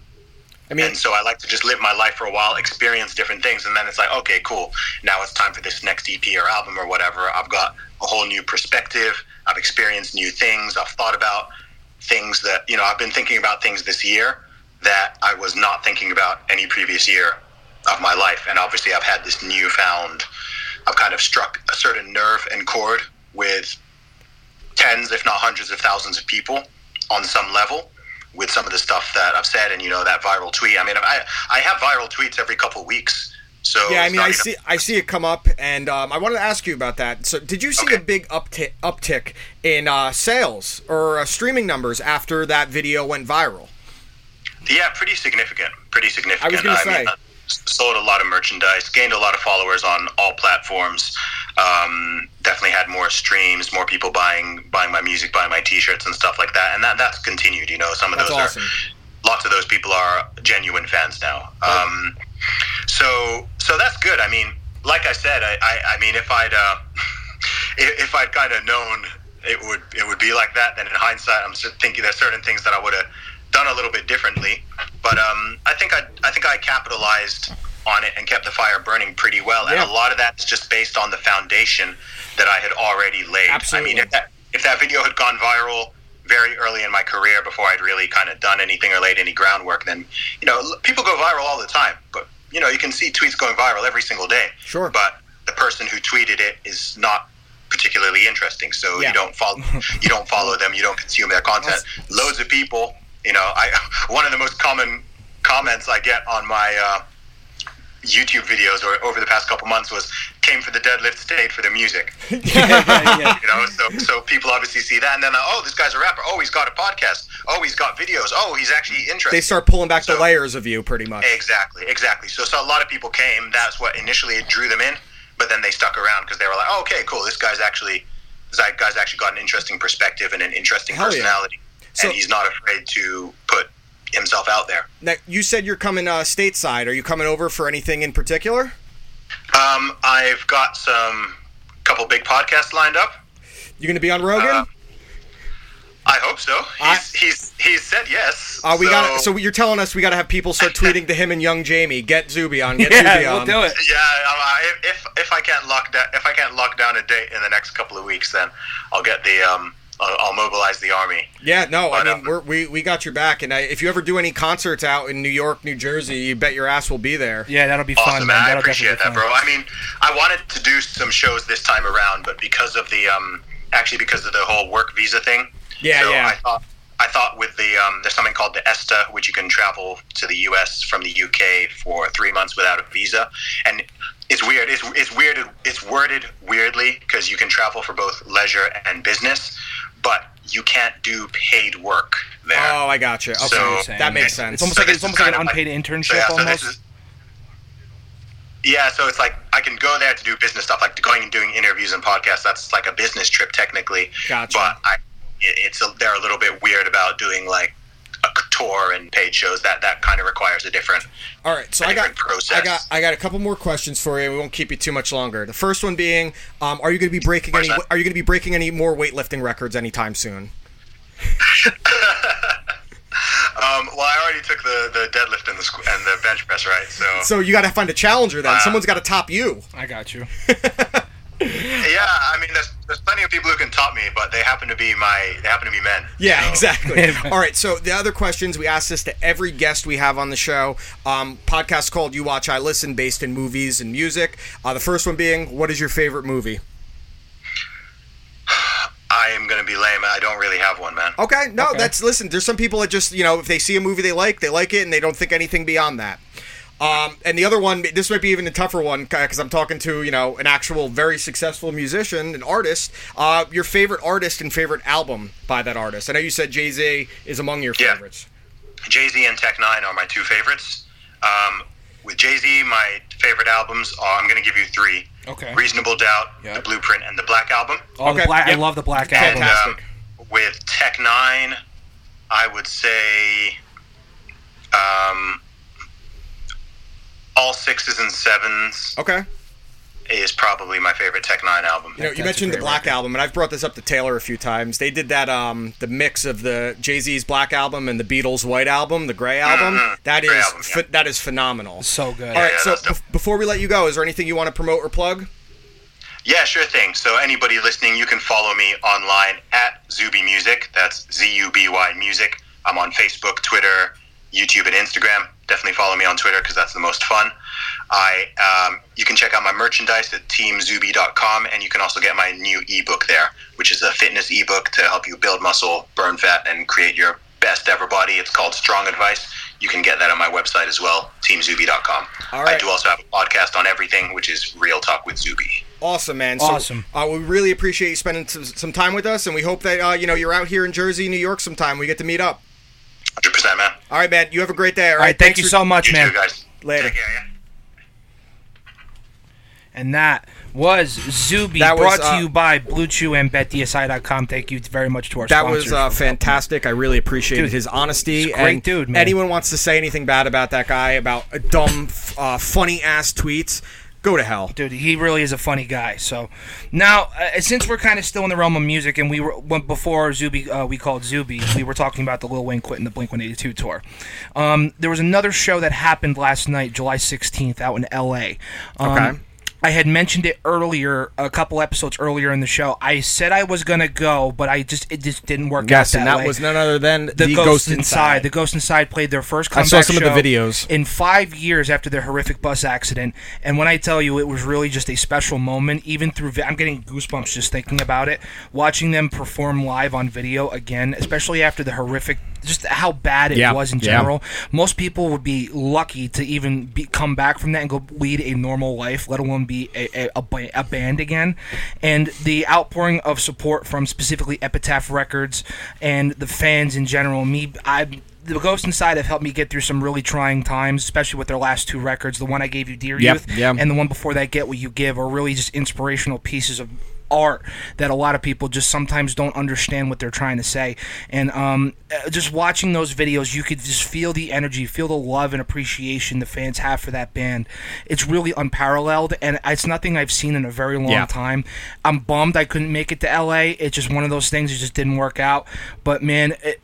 I mean, and so I like to just live my life for a while, experience different things, and then it's like, okay, cool. Now it's time for this next E P or album or whatever. I've got a whole new perspective. I've experienced new things. I've thought about things that, you know, I've been thinking about things this year that I was not thinking about any previous year of my life. And obviously I've had this newfound, I've kind of struck a certain nerve and chord with tens, if not hundreds of thousands of people on some level. with some of the stuff that I've said, and you know, that viral tweet. I mean, I I have viral tweets every couple of weeks. So yeah, I mean, I enough. see I see it come up, and um, I wanted to ask you about that. So, did you see okay. a big uptick uptick in uh, sales or uh, streaming numbers after that video went viral? Yeah, pretty significant. Pretty significant. I was going to say. Mean, uh, sold a lot of merchandise, gained a lot of followers on all platforms. Um, definitely had more streams, more people buying buying my music, buying my T-shirts and stuff like that. And that that's continued. You know, some of that's those awesome. are lots of those people are genuine fans now. Right. Um, so so that's good. I mean, like I said, I I, I mean, if I'd uh, if I'd kind of known it would it would be like that, then in hindsight, I'm just thinking there's certain things that I would have done a little bit differently, but um, I think I I think I capitalized on it and kept the fire burning pretty well. Yeah. And a lot of that's just based on the foundation that I had already laid. Absolutely. I mean, if that, if that video had gone viral very early in my career before I'd really kind of done anything or laid any groundwork, then, you know, people go viral all the time. But, you know, you can see tweets going viral every single day. Sure. But the person who tweeted it is not particularly interesting, so yeah. you don't follow you don't follow them, you don't consume their content. That's... Loads of people. You know, I one of the most common comments I get on my uh, YouTube videos or over the past couple months was, came for the deadlift, stayed for the music. yeah, yeah, yeah. You know, so so people obviously see that, and then, oh, this guy's a rapper. Oh, he's got a podcast. Oh, he's got videos. Oh, he's actually interesting. They start pulling back so, the layers of you pretty much. Exactly, exactly. So, so a lot of people came. That's what initially drew them in, but then they stuck around because they were like, oh, okay, cool. This guy's actually, this guy's actually got an interesting perspective and an interesting Hell personality. Yeah. So, and he's not afraid to put himself out there. Now, you said you're coming uh, stateside. Are you coming over for anything in particular? Um, I've got some couple big podcasts lined up. You going to be on Rogan? Uh, I hope so. I, he's, he's he's said yes. Uh, we so. Gotta, so you're telling us we got to have people start tweeting to him and Young Jamie. Get Zuby on. Get yeah, Zuby on. We'll do it. Yeah, I, if if I can't lock down if I can't lock down a date in the next couple of weeks, then I'll get the. Um, I'll mobilize the army. Yeah, no, but, I mean, um, we're, we we got your back, and I, if you ever do any concerts out in New York, New Jersey, you bet your ass will be there. Yeah, that'll be awesome, fun. Man. I that'll appreciate that, bro. I mean, I wanted to do some shows this time around, but because of the um, actually because of the whole work visa thing. Yeah, so yeah. I thought I thought with the um, there's something called the ESTA, which you can travel to the U S from the U K for three months without a visa, and. It's weird. It's it's weird. It's worded weirdly because you can travel for both leisure and business, but you can't do paid work there. Oh, I got you. Okay, so, that makes sense. It's almost so like it's almost like an unpaid like, internship. So yeah, almost. So is, yeah, so it's like I can go there to do business stuff, like going and doing interviews and podcasts. That's like a business trip technically. Gotcha. But I, it's a, they're a little bit weird about doing like. A tour and paid shows that that kind of requires a different. All right, so I got process. I got I got a couple more questions for you. We won't keep you too much longer. The first one being, um, are you going to be breaking any? Are you going to be breaking any more weightlifting records anytime soon? um, well, I already took the, the deadlift and the squ- and the bench press, right? So so you got to find a challenger then. Uh, Someone's got to top you. I got you. Yeah, I mean, there's, there's plenty of people who can top me, but they happen to be my they happen to be men. Yeah, so. Exactly. All right, so the other questions, we ask this to every guest we have on the show. Um, podcast called You Watch, I Listen, based in movies and music. Uh, the first one being, what is your favorite movie? I am going to be lame. I don't really have one, man. Okay, no, okay. that's, listen, there's some people that just, you know, if they see a movie they like, they like it, and they don't think anything beyond that. Um, and the other one, this might be even a tougher one because I'm talking to, you know, an actual very successful musician, an artist, uh, your favorite artist and favorite album by that artist. I know you said Jay-Z is among your yeah. favorites. Jay-Z and Tech Nine are my two favorites. Um, with Jay-Z, my favorite albums are, I'm going to give you three. Okay. Reasonable Doubt, yep. The Blueprint, and The Black Album. Oh, okay. the Black, yep. I love The Black Album. Fantastic. Um, with Tech Nine, I would say... Um, All Sixes and Sevens. Okay. Is probably my favorite Tech Nine album. You know, you mentioned the Black Album, and I've brought this up to Taylor a few times. They did that, um, the mix of the Jay-Z's Black Album and the Beatles' White Album, the Gray Album. Mm-hmm. That is album, yeah. ph- that is phenomenal. So good. All right, yeah, yeah, so be- before we let you go, is there anything you want to promote or plug? Yeah, sure thing. So anybody listening, you can follow me online at Zuby Music. That's Z U B Y Music. I'm on Facebook, Twitter, YouTube, and Instagram. Definitely follow me on Twitter because that's the most fun. I um, you can check out my merchandise at team zuby dot com, and you can also get my new ebook there, which is a fitness ebook to help you build muscle, burn fat, and create your best everybody. It's called Strong Advice. You can get that on my website as well, team zuby dot com. Right. I do also have a podcast on everything, which is Real Talk with Zuby. Awesome, man. Awesome. So, uh, we really appreciate you spending some, some time with us, and we hope that uh, you know, you're out here in Jersey, New York sometime. We get to meet up. one hundred percent, man. All right, man. You have a great day. All right. All right, thank you for, so much, you man. Too, guys. Later. Take care, yeah. And that was Zuby, that was, brought uh, to you by Blue Chew and bet D S I dot com. Thank you very much to our that sponsors. That was uh, fantastic. I really appreciated dude, his honesty. He's a great and dude, man. Anyone wants to say anything bad about that guy, about dumb, uh, funny-ass tweets, go to hell. Dude, he really is a funny guy. So now, uh, since we're kind of still in the realm of music, and we were before Zuby, uh, we called Zuby, we were talking about the Lil Wayne quitting the Blink one eighty-two tour. Um, there was another show that happened last night, July sixteenth, out in L A Um, okay. I had mentioned it earlier, a couple episodes earlier in the show. I said I was going to go, but I just it just didn't work yes, out that way. Yes, and that was none other than The, the Ghost, Ghost Inside. Inside. The Ghost Inside played their first comeback show. I saw some of the videos. In five years after their horrific bus accident. And when I tell you, it was really just a special moment, even through... I'm getting goosebumps just thinking about it. Watching them perform live on video again, especially after the horrific... just how bad it yeah, was in general. Yeah. Most people would be lucky to even be, come back from that and go lead a normal life, let alone be a, a, a, a band again. And the outpouring of support from specifically Epitaph Records and the fans in general, me, I... The Ghost Inside have helped me get through some really trying times, especially with their last two records. The one I gave you, Dear yep, Youth, yep. and the one before that, Get What You Give, are really just inspirational pieces of art that a lot of people just sometimes don't understand what they're trying to say. And um, just watching those videos, you could just feel the energy, feel the love and appreciation the fans have for that band. It's really unparalleled, and it's nothing I've seen in a very long yeah. time. I'm bummed I couldn't make it to L A. It's just one of those things that just didn't work out. But, man... It,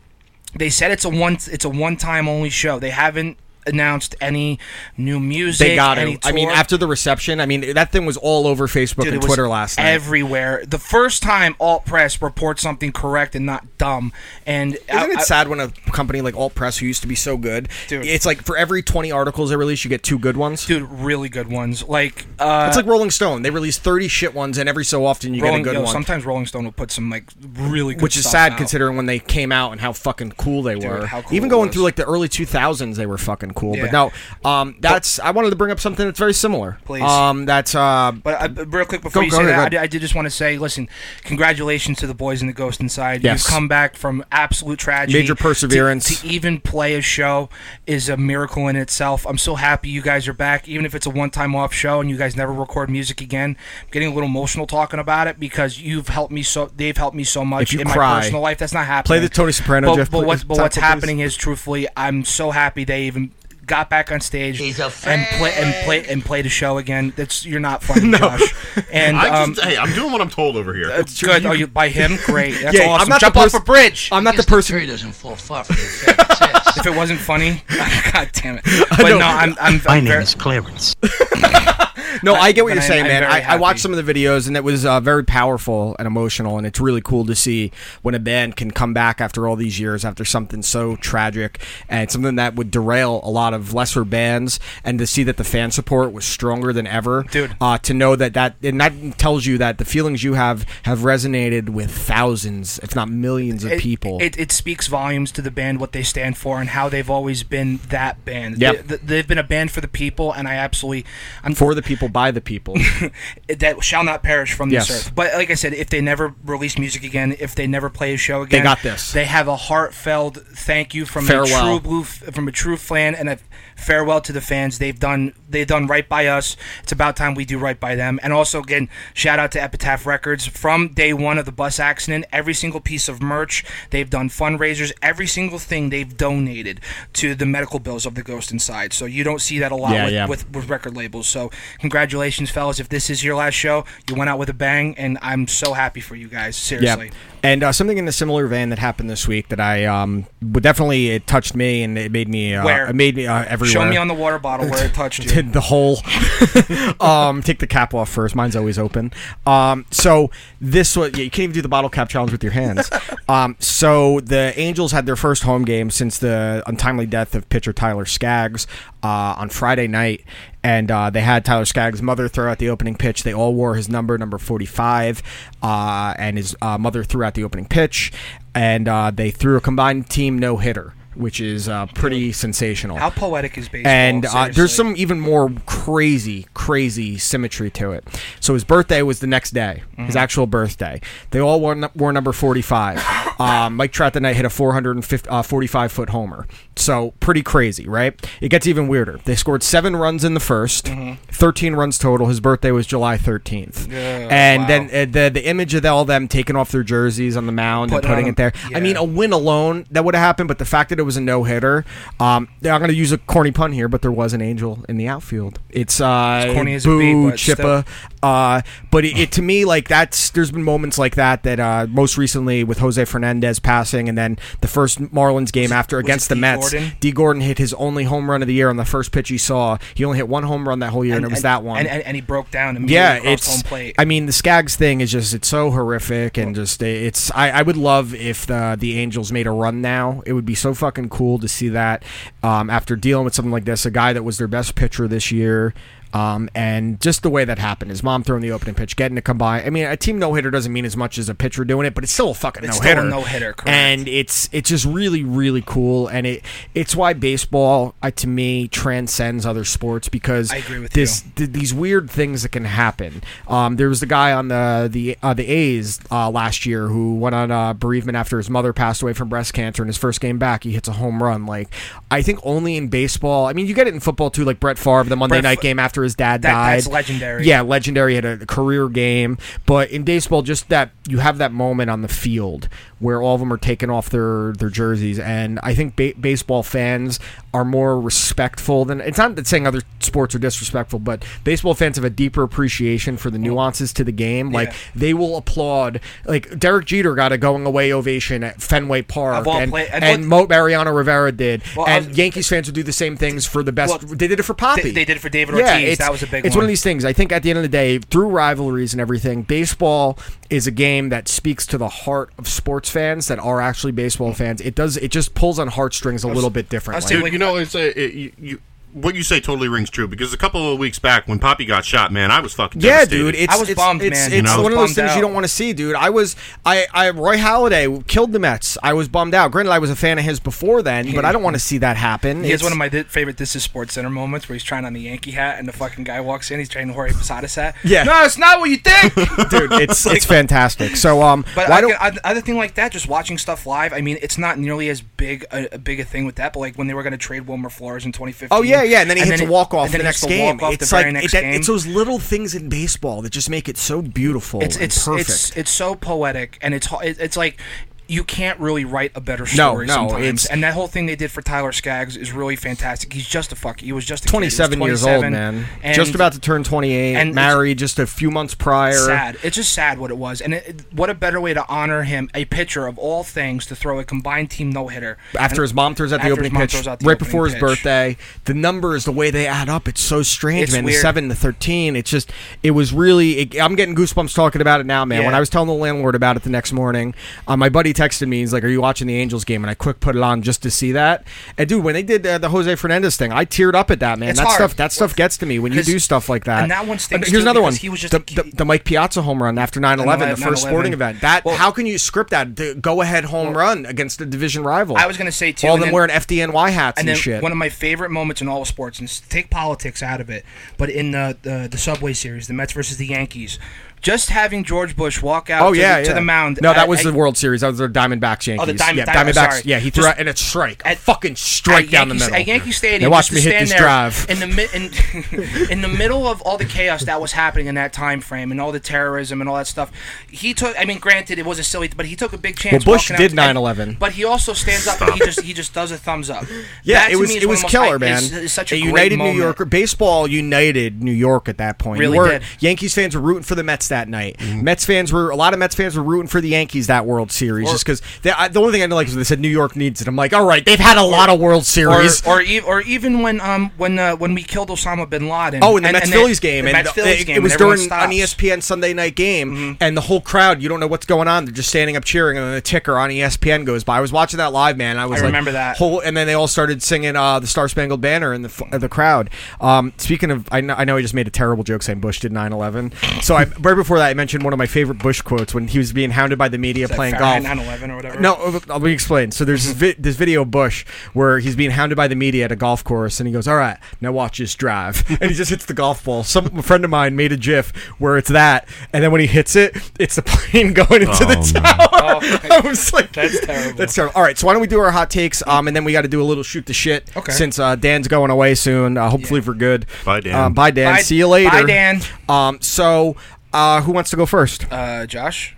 They said it's a one it's a one time only show. They haven't announced any new music. They got any it. Tour. I mean, after the reception, I mean, that thing was all over Facebook Dude, and Twitter last night. Everywhere. The first time Alt Press reports something correct and not dumb. And isn't I, it sad I, when a company like Alt Press, who used to be so good, dude, it's like for every twenty articles they release, you get two good ones. Dude, really good ones. Like uh, it's like Rolling Stone. They release thirty shit ones, and every so often you Rolling, get a good yo, one. Sometimes Rolling Stone will put some like really good, which is sad out. Considering when they came out and how fucking cool they Dude, were. How cool Even going was. Through like the early two thousands, they were fucking. Cool, yeah. But no, um, that's. But, I wanted to bring up something that's very similar. Please, um, that's. Uh, but uh, real quick before go, you say ahead, that, I did, I did just want to say, listen, congratulations to the boys in the Ghost Inside. Yes. You've come back from absolute tragedy, major perseverance. To, to even play a show is a miracle in itself. I'm so happy you guys are back, even if it's a one-time off show and you guys never record music again. I'm getting a little emotional talking about it because you've helped me so. They've helped me so much if you in cry, my personal life. That's not happening. Play the Tony Soprano. But, Jeff, but, what's, but what's happening is, truthfully, I'm so happy they even. Got back on stage and play and play and play the show again. That's you're not funny, no. Josh. And um, just, hey, I'm doing what I'm told over here. That's good. Oh, you by him? Great. That's yeah, awesome. I'm not Jump pers- off a bridge. I'm not the person. The tree doesn't fall far from the If it wasn't funny, God damn it. But no, I'm. I'm My I'm name very- is Clarence. No, I get what you're I, saying, I'm man. I, I watched some of the videos, and it was uh, very powerful and emotional, and it's really cool to see when a band can come back after all these years, after something so tragic, and something that would derail a lot of lesser bands, and to see that the fan support was stronger than ever. Dude. Uh, to know that that, and that tells you that the feelings you have have resonated with thousands, if not millions of it, people. It, it speaks volumes to the band, what they stand for, and how they've always been that band. Yep. They, they've been a band for the people, and I absolutely... I'm, for the people. People by the people that shall not perish from yes. this earth. But like I said, if they never release music again, if they never play a show again, they got this. They have a heartfelt thank you from farewell. a true blue from a true fan and a farewell to the fans. They've done they've done right by us. It's about time we do right by them. And also, again, shout out to Epitaph Records from day one of the bus accident. Every single piece of merch they've done, fundraisers, every single thing they've donated to the medical bills of the Ghost Inside. So you don't see that a lot yeah, with, yeah. with with record labels. So. Congratulations, fellas. If this is your last show, you went out with a bang, and I'm so happy for you guys. Seriously. Yep. And uh, something in a similar vein that happened this week that I um, definitely it touched me and it made me uh, where? It made me uh, everywhere. Show me on the water bottle where it touched you. The whole um, take the cap off first. Mine's always open. Um, so this was yeah, you can't even do the bottle cap challenge with your hands. um, so the Angels had their first home game since the untimely death of pitcher Tyler Skaggs uh, on Friday night. And uh, they had Tyler Skaggs' mother throw out the opening pitch. They all wore his number, number forty-five, uh, and his uh, mother threw out the opening pitch. and uh, they threw a combined team no-hitter, which is uh, pretty sensational. How poetic is baseball? And uh, there's some even more crazy, crazy symmetry to it. So his birthday was the next day, mm-hmm. his actual birthday. They all wore, wore number forty-five. um, Mike Trout that night hit a four forty-five foot uh, homer. So pretty crazy, right? It gets even weirder. They scored seven runs in the first, mm-hmm. thirteen runs total. His birthday was July thirteenth. Yeah, and wow. then uh, the the image of all them taking off their jerseys on the mound Put and putting it there. Yeah. I mean, a win alone, that would have happened, but the fact that it was a no-hitter. Um, I'm going to use a corny pun here, but there was an angel in the outfield. It's, uh, it's corny as boo, a bee, but Chippa. Uh, but it, it to me, like that's there's been moments like that that uh, most recently with Jose Fernandez passing, and then the first Marlins game after was against the D. Mets, Gordon? D. Gordon hit his only home run of the year on the first pitch he saw. He only hit one home run that whole year, and, and it was and, that one. And, and, and he broke down immediately yeah, across it's, home plate. I mean, the Skaggs thing is just it's so horrific, and just it's I, I would love if the, the Angels made a run now. It would be so fucking cool to see that um, after dealing with something like this, a guy that was their best pitcher this year. Um, and just the way that happened, his mom throwing the opening pitch, getting a combine. I mean, a team no hitter doesn't mean as much as a pitcher doing it, but it's still a fucking no hitter. No hitter, correct? And it's it's just really really cool, and it it's why baseball I, to me transcends other sports because I agree with this, you. Th- these weird things that can happen. Um, there was the guy on the the uh, the A's uh, last year who went on uh, bereavement after his mother passed away from breast cancer, and his first game back, he hits a home run. Like I think only in baseball. I mean, you get it in football too, like Brett Favre the Monday Brett night F- game after. His dad that, died. That's legendary. Yeah, legendary. Had a career game, but in baseball, just that you have that moment on the field where all of them are taking off their, their jerseys, and I think ba- baseball fans are more respectful than. It's not that saying other sports are disrespectful, but baseball fans have a deeper appreciation for the nuances to the game. Like yeah. they will applaud. Like Derek Jeter got a going away ovation at Fenway Park, and, play, and, and Mo Mariano Rivera did, well, and was, Yankees fans would do the same things for the best. Well, they did it for Poppy. They, they did it for David Ortiz. Yeah, It's, that was a big it's one. one of these things. I think at the end of the day, through rivalries and everything, baseball is a game that speaks to the heart of sports fans that are actually baseball fans. It does. It just pulls on heartstrings a was, little bit differently. Dude, you know, it's a, it, you, you, what you say totally rings true because a couple of weeks back when Poppy got shot, man, I was fucking yeah, devastated. dude. It's, I was it's, bummed, it's, man. It's, you know? it's one of those things out. You don't want to see, dude. I was. I, I. Roy Halladay killed the Mets. I was bummed out. Granted, I was a fan of his before then, yeah. but I don't want to see that happen. He has one of my favorite "This Is Sports Center" moments where he's trying on the Yankee hat and the fucking guy walks in. He's trying to Jorge Posadas hat. Yeah. No, it's not what you think, dude. It's like, it's fantastic. So um, but why I, don't I, other thing like that? Just watching stuff live. I mean, it's not nearly as big a, a big a thing with that. But like when they were going to trade Wilmer Flores in twenty fifteen. Oh yeah. Yeah, yeah, and then he and hits then a walk-off the next game. It's like it, that, it's those little things in baseball that just make it so beautiful it's, and it's, perfect. It's, it's so poetic, and it's it's like you can't really write a better story no, no, sometimes. And that whole thing they did for Tyler Skaggs is really fantastic. He's just a fuck. He was just a twenty-seven, was twenty-seven years old, man. And just about to turn twenty-eight, and married just a few months prior. Sad. It's just sad what it was. And it, it, what a better way to honor him, a pitcher of all things, to throw a combined team no-hitter. After and, his mom throws out the opening pitch, the right opening before pitch. His birthday. The numbers, the way they add up, it's so strange, it's man. Weird. The seven, the thirteen. It's just, it was really, it, I'm getting goosebumps talking about it now, man. Yeah. When I was telling the landlord about it the next morning, uh, my buddy texted me, he's like, are you watching the Angels game? And I quick put it on just to see that. And dude, when they did uh, the Jose Fernandez thing, I teared up at that, man. It's that hard. stuff that stuff gets to me when you do stuff like that. And that one stinks. Here's another one. He was just the, a, the, the Mike Piazza home run after nine eleven, the first nine eleven sporting event. That well, how can you script that the go ahead home well, run against a division rival? I was gonna say too. All of them then, wearing F D N Y hats and, and then shit. One of my favorite moments in all of sports, and take politics out of it, but in the the, the Subway Series, the Mets versus the Yankees. Just having George Bush walk out oh, to, yeah, the, to yeah. the mound. No, at, that was at, the World Series. That was the Diamondbacks Yankees. Oh, the Diamond, yeah, Diamondbacks. Sorry. Yeah, he threw just, out and a strike. A at, fucking strike down Yankee, the middle. At Yankee Stadium. They watched me hit this there, drive. In the, mi- in, in the middle of all the chaos that was happening in that time frame and all the terrorism and all that stuff, he took, I mean, granted, it was a silly, but he took a big chance. Well, Bush did nine eleven. But he also stands up and he just he just does a thumbs up. Yeah, that it was, it was killer, most, man. It's, it's such a great moment. It united New York. Baseball united New York at that point. Really did. Yankees fans were rooting for the Mets that night. Mm-hmm. Mets fans were a lot of Mets fans were rooting for the Yankees that World Series or, just because the only thing I didn't like is they said New York needs it. I'm like, all right, they've had a lot of World Series, or or, e- or even when um when uh, when we killed Osama bin Laden. Oh, in the and, Mets and Phillies game, and it, it was during stops. An E S P N Sunday night game, mm-hmm. and the whole crowd, you don't know what's going on. They're just standing up cheering, and then the ticker on E S P N goes by. I was watching that live, man. I was I like, remember that. Whole, and then they all started singing uh, the Star Spangled Banner in the uh, the crowd. Um, speaking of, I know, I know I just made a terrible joke saying Bush did nine eleven. So I. before that, I mentioned one of my favorite Bush quotes when he was being hounded by the media playing golf. nine eleven or whatever. No, let me explain. So there's this, vi- this video of Bush where he's being hounded by the media at a golf course, and he goes, "All right, now watch this drive," and he just hits the golf ball. Some a friend of mine made a GIF where it's that, and then when he hits it, it's the plane going into oh, the tower. No. Oh, I was like, that's terrible. That's terrible. All right, so why don't we do our hot takes? Um, and then we got to do a little shoot the shit. Okay. Since uh, Dan's going away soon, uh, hopefully yeah. for good. Bye, Dan. Um, bye, Dan. Bye, see you later. Bye, Dan. Um, so, uh, who wants to go first? Uh, Josh?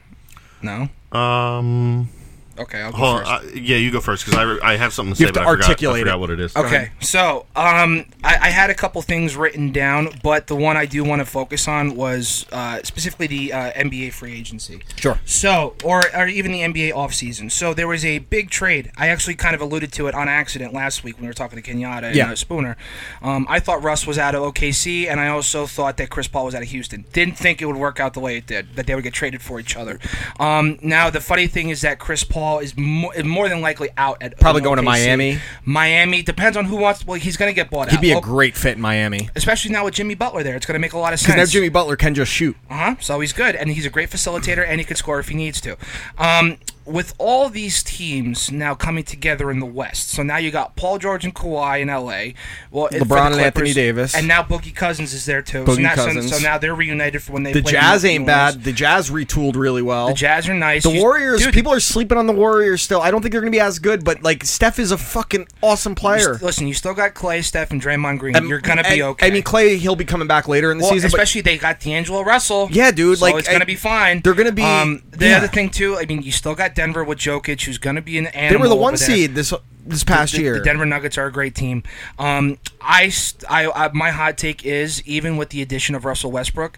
No. Um. Okay, I'll go hold first. On, uh, yeah, you go first because I, re- I have something to you say, but to I, articulate forgot, I forgot what it is. Okay, so um, I, I had a couple things written down, but the one I do want to focus on was uh, specifically the uh, N B A free agency. Sure. So, or, or even the N B A offseason. So there was a big trade. I actually kind of alluded to it on accident last week when we were talking to Kenyatta and yeah. uh, Spooner. Um, I thought Russ was out of O K C, and I also thought that Chris Paul was out of Houston. Didn't think it would work out the way it did, that they would get traded for each other. Um, now, the funny thing is that Chris Paul is more, more than likely out at probably going O K C. To Miami. Miami depends on who wants. Well, he's going to get bought out. He'd be a great fit in Miami, especially now with Jimmy Butler there. It's going to make a lot of sense because now Jimmy Butler can just shoot. Uh huh. So he's good, and he's a great facilitator, and he can score if he needs to. Um, with all these teams now coming together in the West, so now you got Paul George and Kawhi in L A. Well, LeBron Clippers, and Anthony Davis, and now Boogie Cousins is there too. Boogie so now, Cousins. So, so now they're reunited for when they. The play Jazz the ain't bad. The Jazz retooled really well. The Jazz are nice. The you, Warriors. Dude, people are sleeping on the Warriors still. I don't think they're going to be as good, but like Steph is a fucking awesome player. You st- listen, you still got Clay, Steph, and Draymond Green. I'm, You're going to be okay. I mean, Clay, he'll be coming back later in the well, season, especially but, they got D'Angelo Russell. Yeah, dude. So like, it's going to be fine. They're going to be. Um, the yeah. other thing too. I mean, you still got Denver with Jokic, who's going to be an animal. They were the one seed this this past the, the, year. The Denver Nuggets are a great team. Um, I, I, I my hot take is even with the addition of Russell Westbrook,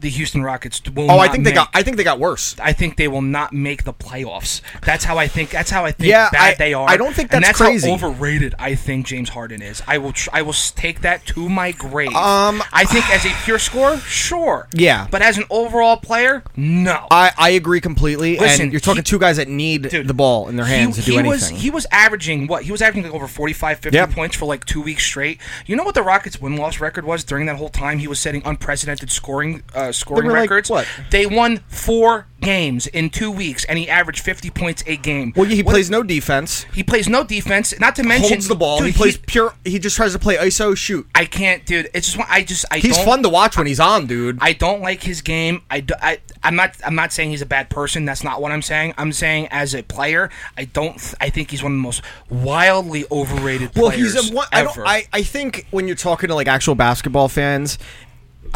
the Houston Rockets will. Oh, not I think make, they got. I think they got worse. I think they will not make the playoffs. That's how I think. That's how I think. Yeah, bad I, they are. I don't think that's, and that's crazy. How overrated I think James Harden is. I will. Tr- I will take that to my grave. Um, I think as a pure scorer, sure. Yeah, but as an overall player, no. I, I agree completely. Listen, and you're talking he, two guys that need dude, the ball in their hands he, to do he anything. Was, he was averaging what? He was averaging like over forty-five, fifty yep. points for like two weeks straight. You know what the Rockets' win-loss record was during that whole time? He was setting unprecedented scoring. Uh, scoring records. Like, what? They won four games in two weeks, and he averaged fifty points a game. Well, he what? plays no defense. He plays no defense. Not to mention, holds the ball. Dude, he plays he, pure. He just tries to play I S O shoot. I can't, dude. It's just I just I. He's don't, fun to watch when he's on, dude. I don't like his game. I, do, I I'm not I'm not saying he's a bad person. That's not what I'm saying. I'm saying as a player, I don't. I think he's one of the most wildly overrated well, players. Well, he's a, what, ever. I, don't, I I think when you're talking to like actual basketball fans.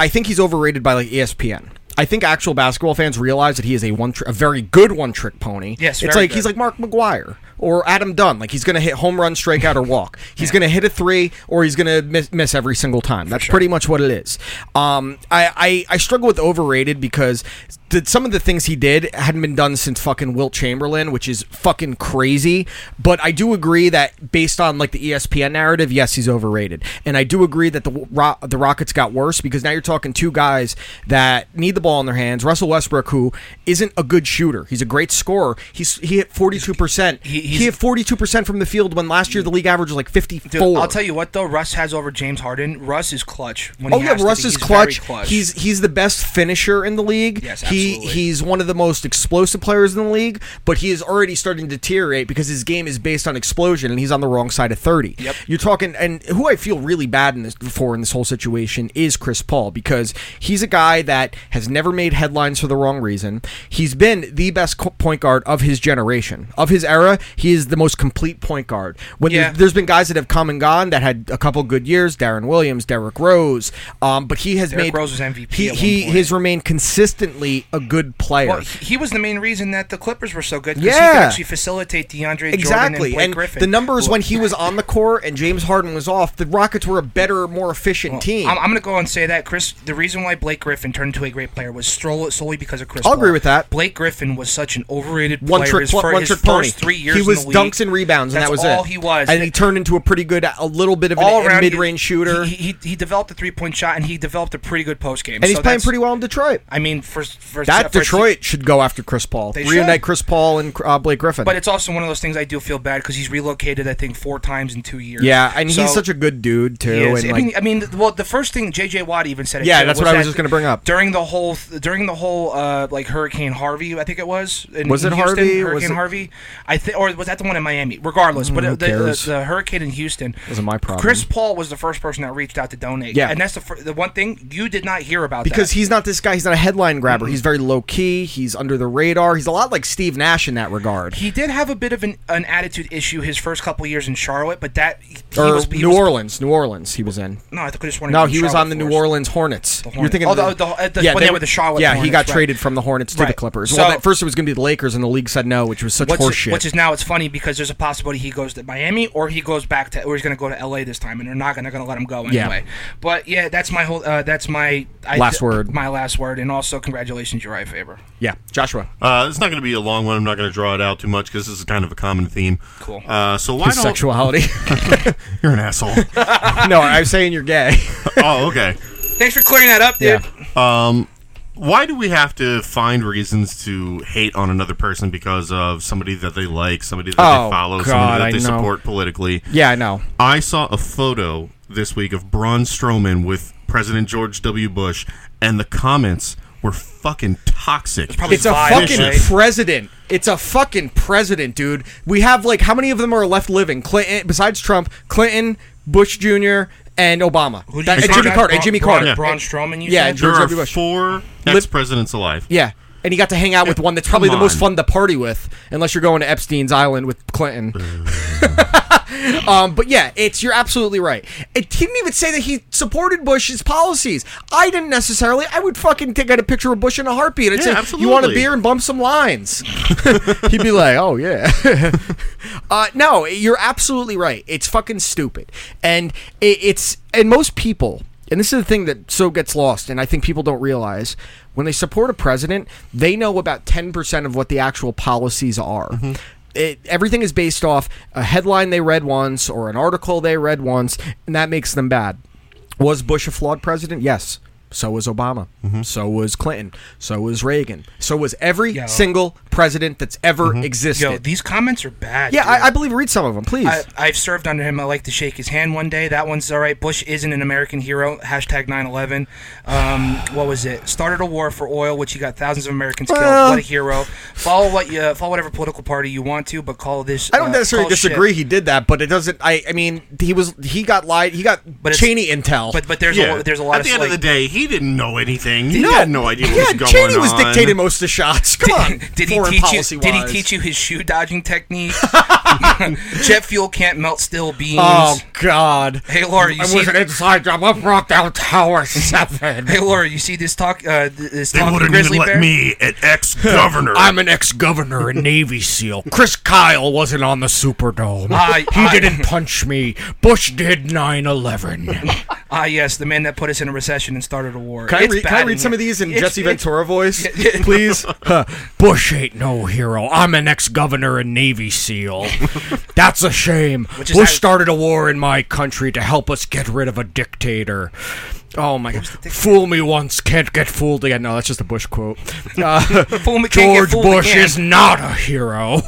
I think he's overrated by like E S P N. I think actual basketball fans realize that he is a one, tr- a very good one-trick pony. Yes, it's like good. He's like Mark McGuire or Adam Dunn. Like he's going to hit home run, strikeout, or walk. He's yeah. going to hit a three, or he's going to miss, miss every single time. For That's sure. pretty much what it is. Um, I, I I struggle with overrated because the, some of the things he did hadn't been done since fucking Wilt Chamberlain, which is fucking crazy. But I do agree that based on like the E S P N narrative, yes, he's overrated. And I do agree that the Ro- the Rockets got worse because now you're talking two guys that need the ball in their hands. Russell Westbrook, who isn't a good shooter, he's a great scorer. He's he hit forty-two percent. He, he hit forty-two percent from the field when last year the league average was like fifty-four. Dude, I'll tell you what though, Russ has over James Harden. Russ is clutch. When oh he yeah, has Russ to be. Is he's clutch. clutch. He's he's the best finisher in the league. Yes, absolutely. He he's one of the most explosive players in the league, but he is already starting to deteriorate because his game is based on explosion and he's on the wrong side of thirty. Yep. You're talking, and who I feel really bad in this, for in this whole situation is Chris Paul because he's a guy that has never. Never made headlines for the wrong reason. He's been the best point guard of his generation. Of his era, he is the most complete point guard. When yeah. there's, there's been guys that have come and gone that had a couple good years, Darren Williams, Derrick Rose, um, but he has Derrick made... Derrick Rose was M V P He, he has remained consistently a good player. Well, he was the main reason that the Clippers were so good because yeah. he could actually facilitate DeAndre exactly. Jordan and Blake and Griffin. The numbers when he was on the court and James Harden was off, the Rockets were a better, more efficient well, team. I'm, I'm going to go and say that, Chris, the reason why Blake Griffin turned into a great player was solely because of Chris Paul. I'll agree with that. Blake Griffin was such an overrated player. One trick, for one his trick first three years he was in the league, dunks and rebounds, and that was it. That's all he was. And he turned into a pretty good, a little bit of all a mid-range he, shooter. He, he he developed a three-point shot, and he developed a pretty good post game. And so he's playing pretty well in Detroit. I mean, for, for that Detroit should go after Chris Paul. They Reunite should. Chris Paul and uh, Blake Griffin. But it's also one of those things I do feel bad because he's relocated, I think, four times in two years. Yeah, and so, he's such a good dude too. And I, like, mean, I mean, well, the first thing J J Watt even said. It yeah, too, that's what I was just going to bring up during the whole. whole during the whole uh, like Hurricane Harvey, I think it was. In was it Houston, Harvey? Hurricane was it? Harvey, I think, or was that the one in Miami? Regardless, mm, but it, the, the, the hurricane in Houston wasn't my problem. Chris Paul was the first person that reached out to donate. Yeah, and that's the fir- the one thing you did not hear about because that. He's not this guy. He's not a headline grabber. Mm-hmm. He's very low key. He's under the radar. He's a lot like Steve Nash in that regard. He did have a bit of an, an attitude issue his first couple years in Charlotte, but that he, or he was, he New was, Orleans, New Orleans. He was in. No, I think I just wanted. No, to he was on the New Orleans Hornets. The Hornets. You're thinking. Oh, the, the, the, yeah, when they, they were the Charlotte. Yeah, Hornets, he got right. traded from the Hornets to right. the Clippers. So, well, at first it was going to be the Lakers, and the league said no, which was such horseshit. Which is now it's funny because there's a possibility he goes to Miami, or he goes back to, or he's going to go to L A this time, and they're not going to let him go anyway. Yeah. But yeah, that's my whole. Uh, that's my I, last word. My last word, and also congratulations, Uriah Faber. Yeah, Joshua. Uh, it's not going to be a long one. I'm not going to draw it out too much because this is kind of a common theme. Cool. Uh, so why His don't sexuality? You're an asshole. No, I'm saying you're gay. Oh, okay. Thanks for clearing that up, dude. Yeah. Um, why do we have to find reasons to hate on another person because of somebody that they like, somebody that oh, they follow, God, somebody that I they know. support politically? Yeah, I know. I saw a photo this week of Braun Strowman with President George W. Bush, and the comments were fucking toxic. It's, it's a fucking right? president. It's a fucking president, dude. We have, like, how many of them are left living? Clinton, besides Trump, Clinton, Bush Junior, and Obama. Who that, and, Jimmy Carter, Bra- and Jimmy Carter. And Jimmy Carter. Braun Strowman, you yeah, said? There are four ex-presidents alive. Yeah. And he got to hang out with one that's probably the most fun to party with, unless you're going to Epstein's Island with Clinton. um, but yeah, it's you're absolutely right. It didn't even say that he supported Bush's policies. I didn't necessarily. I would fucking take out a picture of Bush in a heartbeat. I'd yeah, say, absolutely. You want a beer and bump some lines? He'd be like, oh yeah. uh, no, you're absolutely right. It's fucking stupid. And it, it's and most people, and this is the thing that so gets lost, and I think people don't realize, when they support a president, they know about ten percent of what the actual policies are. Mm-hmm. It, everything is based off a headline they read once or an article they read once, and that makes them bad. Was Bush a flawed president? Yes. So was Obama. Mm-hmm. So was Clinton. So was Reagan. So was every Yo. single president that's ever mm-hmm. existed. Yo, these comments are bad. Yeah, I, I believe read some of them, please. I, I've served under him. I like to shake his hand one day. That one's all right. Bush isn't an American hero. Hashtag nine eleven. Um, what was it? Started a war for oil, which he got thousands of Americans well, killed. What a hero. Follow what you, follow whatever political party you want to, but call this. I don't uh, necessarily disagree shit. He did that, but it doesn't. I, I mean, he was he got lied. He got but Cheney intel. But but there's yeah. a, there's a lot. At of the end like, of the day. He He didn't know anything. He no. had no idea what yeah, was going Cheney on. Cheney was dictating most of the shots. Come on. Did, did, he teach you, did he teach you his shoe dodging technique? Jet fuel can't melt steel beams. Oh, God. Hey, Laura, you I see... I was an inside job. I brought down Tower seven. Hey, Laura, you see this talk... Uh, this they talk wouldn't even let bear? me, an ex-governor. I'm an ex-governor and Navy SEAL. Chris Kyle wasn't on the Superdome. I, he I, didn't punch me. Bush did nine eleven. Ah, yes, the man that put us in a recession and started a war. Can, I, re- can I read some of these in it's, Jesse Ventura voice, please? Huh. Bush ain't no hero. I'm an ex-governor and Navy SEAL. That's a shame. Bush how- started a war in my country to help us get rid of a dictator. Oh, my God. Fool me once, can't get fooled again. No, that's just a Bush quote. Uh, fool me, George Bush again. is not a hero.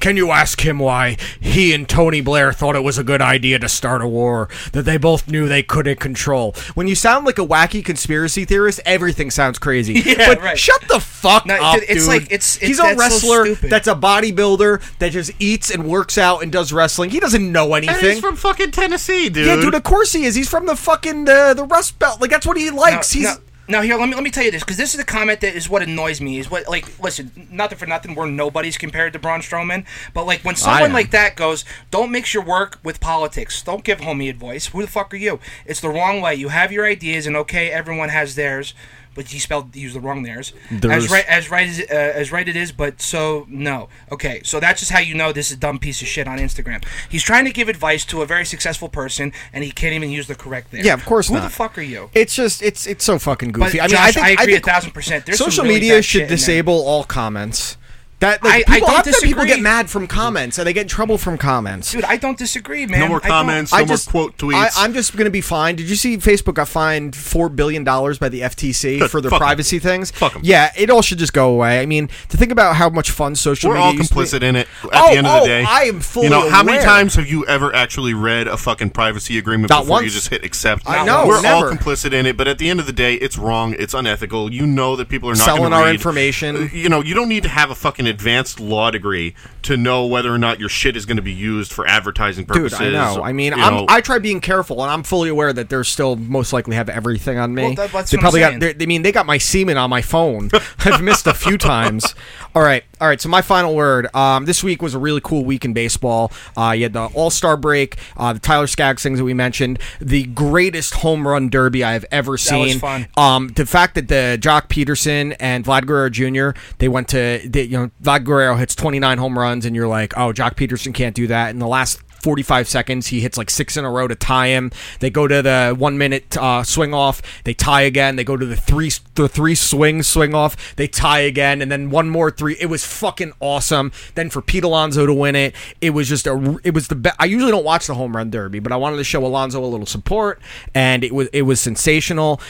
Can you ask him why he and Tony Blair thought it was a good idea to start a war that they both knew they couldn't control? When you sound like a wacky conspiracy theorist, everything sounds crazy. Yeah, but right. shut the fuck no, up, it's dude. Like, it's, it's, He's a wrestler so that's a bodybuilder that just eats and works out and does wrestling. He doesn't know anything. And he's from fucking Tennessee, dude. Yeah, dude, of course he is. He's from the fucking... Uh, the Rust Belt, like that's what he likes. No, He's no, no here. Let me let me tell you this because this is the comment that is what annoys me. Is what like listen, nothing for nothing. We're nobodies compared to Braun Strowman, but like when someone like that goes, don't mix your work with politics. Don't give homie advice. Who the fuck are you? It's the wrong way. You have your ideas, and okay, everyone has theirs. But he spelled he used the wrong theirs. As right as right as, uh, as right it is, but so no. Okay, so that's just how you know this is a dumb piece of shit on Instagram. He's trying to give advice to a very successful person, and he can't even use the correct there. Yeah, of course Who not. Who the fuck are you? It's just it's it's so fucking goofy. But I mean, Josh, I, think, I agree I think a thousand percent. There's social some really media should disable all comments. That like, I, people, I don't disagree. People get mad from comments, and they get in trouble from comments. Dude, I don't disagree, man. No more comments, no just, more quote tweets. I, I'm just going to be fined. Did you see Facebook got fined four billion dollars by the F T C Good. for their Fuck privacy em. things? Fuck them. Yeah, it all should just go away. I mean, to think about how much fun social We're media is. We're all complicit in it at oh, the end of the day. Oh, I am fully You know, how aware. many times have you ever actually read a fucking privacy agreement Not before once. you just hit accept? I know, We're never. all complicit in it, but at the end of the day, it's wrong. It's unethical. You know that people are not going to read. Selling our information. You know, you don't need to have a fucking advanced law degree to know whether or not your shit is going to be used for advertising purposes. Dude, I know. I mean, I'm, know. I try being careful, and I'm fully aware that they're still most likely have everything on me. Well, that, that's they probably got. I mean, they got my semen on my phone. I've missed a few times. All right, all right. So my final word. Um, this week was a really cool week in baseball. Uh, you had the All-Star break, uh, the Tyler Skaggs things that we mentioned, the greatest home run derby I have ever seen. That was fun. Um, the fact that the Jock Peterson and Vlad Guerrero Junior they went to they, you know. Vlad Guerrero hits twenty-nine home runs, and you're like, oh, Jock Peterson can't do that. In the last forty-five seconds, he hits like six in a row to tie him. They go to the one-minute uh, swing-off. They tie again. They go to the three the three swing swing-off. They tie again, and then one more three. It was fucking awesome. Then for Pete Alonso to win it, it was just a – it was the best. I usually don't watch the home run derby, but I wanted to show Alonso a little support, and it was it was sensational.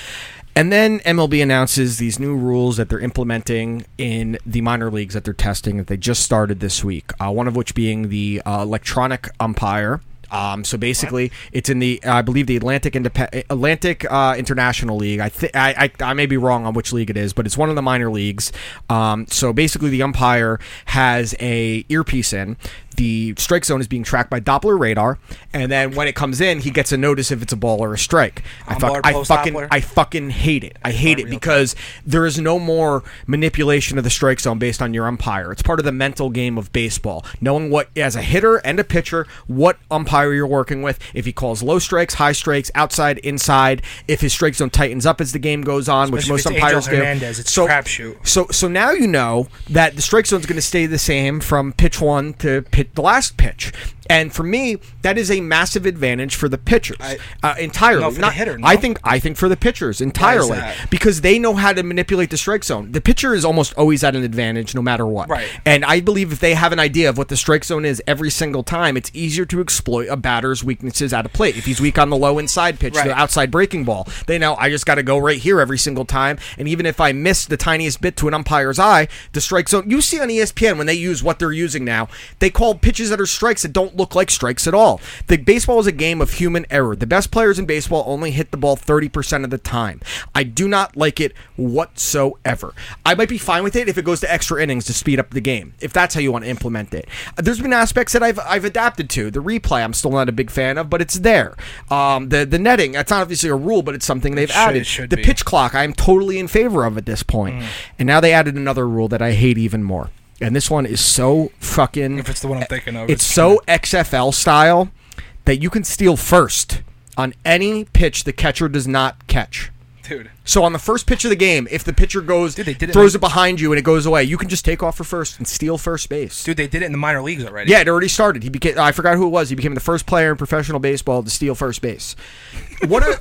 And then M L B announces these new rules that they're implementing in the minor leagues that they're testing that they just started this week, uh, one of which being the uh, electronic umpire. Um, so basically, what? it's in the uh, I believe the Atlantic Indep- Atlantic uh, International League. I, th- I I I may be wrong on which league it is, but it's one of the minor leagues. Um, so basically, the umpire has a earpiece in. The strike zone is being tracked by Doppler radar, and then when it comes in, he gets a notice if it's a ball or a strike. I, fuck, I fucking I fucking hate it. I hate it because there is no more manipulation of the strike zone based on your umpire. It's part of the mental game of baseball, knowing what, as a hitter and a pitcher, what umpire you're working with. If he calls low strikes, high strikes, outside, inside, if his strike zone tightens up as the game goes on, especially which most umpires do. It's so, crapshoot. So, so now you know that the strike zone is going to stay the same from pitch one to pitch the last pitch. And for me, that is a massive advantage for the pitchers I, uh, entirely. No, for Not, the hitter, no? I think I think for the pitchers entirely because they know how to manipulate the strike zone. The pitcher is almost always at an advantage no matter what. Right. And I believe if they have an idea of what the strike zone is every single time, it's easier to exploit a batter's weaknesses out of play. If he's weak on the low inside pitch, right. the outside breaking ball, they know I just got to go right here every single time. And even if I miss the tiniest bit to an umpire's eye, the strike zone, you see on E S P N when they use what they're using now, they call pitches that are strikes that don't look like strikes at all. The baseball is a game of human error. The best players in baseball only hit the ball thirty percent of the time. I do not like it whatsoever. I might be fine with it if it goes to extra innings to speed up the game, if that's how you want to implement it. There's been aspects that I've I've adapted to. The replay, I'm still not a big fan of, but it's there. Um, the, the netting, that's not obviously a rule, but it's something they've it should, added. It should the be. Pitch clock, I'm totally in favor of at this point. Mm. And now they added another rule that I hate even more. And this one is so fucking... If it's the one I'm thinking of. It's, it's so X F L style that you can steal first on any pitch the catcher does not catch. Dude. So on the first pitch of the game, if the pitcher goes, Dude, they did it throws in- it behind you and it goes away, you can just take off for first and steal first base. Dude, they did it in the minor leagues already. Yeah, it already started. He became, I forgot who it was. He became the first player in professional baseball to steal first base. What? Are,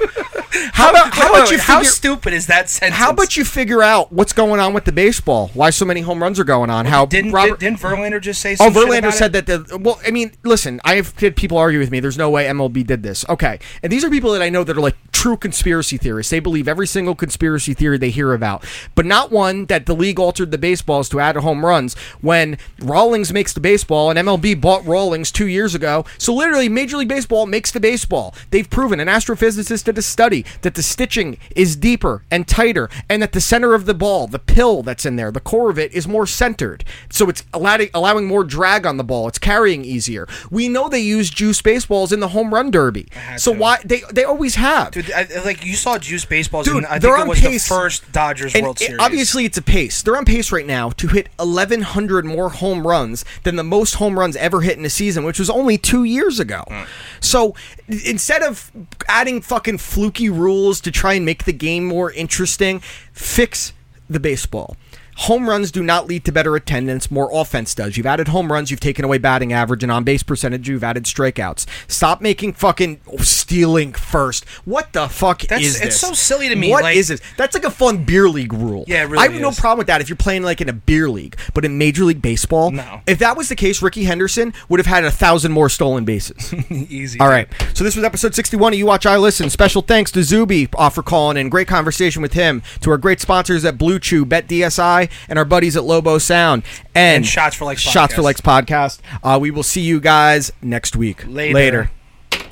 how about how about you? Figure, how stupid is that sentence? How about you figure out what's going on with the baseball? Why so many home runs are going on? Well, how didn't Robert, didn't Verlander just say? Some oh, Verlander shit about said it? that. The, well, I mean, listen, I've had people argue with me. There's no way M L B did this. Okay, and these are people that I know that are like true conspiracy theorists. They believe every single conspiracy theory they hear about, but not one that the league altered the baseballs to add home runs when Rawlings makes the baseball and M L B bought Rawlings two years ago. So literally Major League Baseball makes the baseball. They've proven, an astrophysicist did a study, that the stitching is deeper and tighter and that the center of the ball, the pill that's in there, the core of it is more centered. So it's allowing more drag on the ball. It's carrying easier. We know they use juice baseballs in the home run derby. So to. why they they always have. Dude, I, like you saw juice baseballs Dude, in I They're on was pace. The first Dodgers and World Series. It, obviously, it's a pace. They're on pace right now to hit eleven hundred more home runs than the most home runs ever hit in a season, which was only two years ago. Mm. So instead of adding fucking fluky rules to try and make the game more interesting, fix the baseball. Home runs do not lead to better attendance. More offense does. You've added home runs. You've taken away batting average and on-base percentage. You've added strikeouts. Stop making fucking oh, stealing first. What the fuck That's, is this? It's so silly to me. What like, is this? That's like a fun beer league rule. Yeah, it really I have is. no problem with that if you're playing like in a beer league. But in Major League Baseball, no. If that was the case, Rickey Henderson would have had a thousand more stolen bases. Easy. All right. So this was episode sixty-one of You Watch, I Listen. Special thanks to Zuby uh, for calling in. Great conversation with him. To our great sponsors at Blue Chew, BetDSI, and our buddies at Lobo Sound and, and Shots for Likes Podcast. Shots for Likes Podcast. Uh, we will see you guys next week. Later. Later.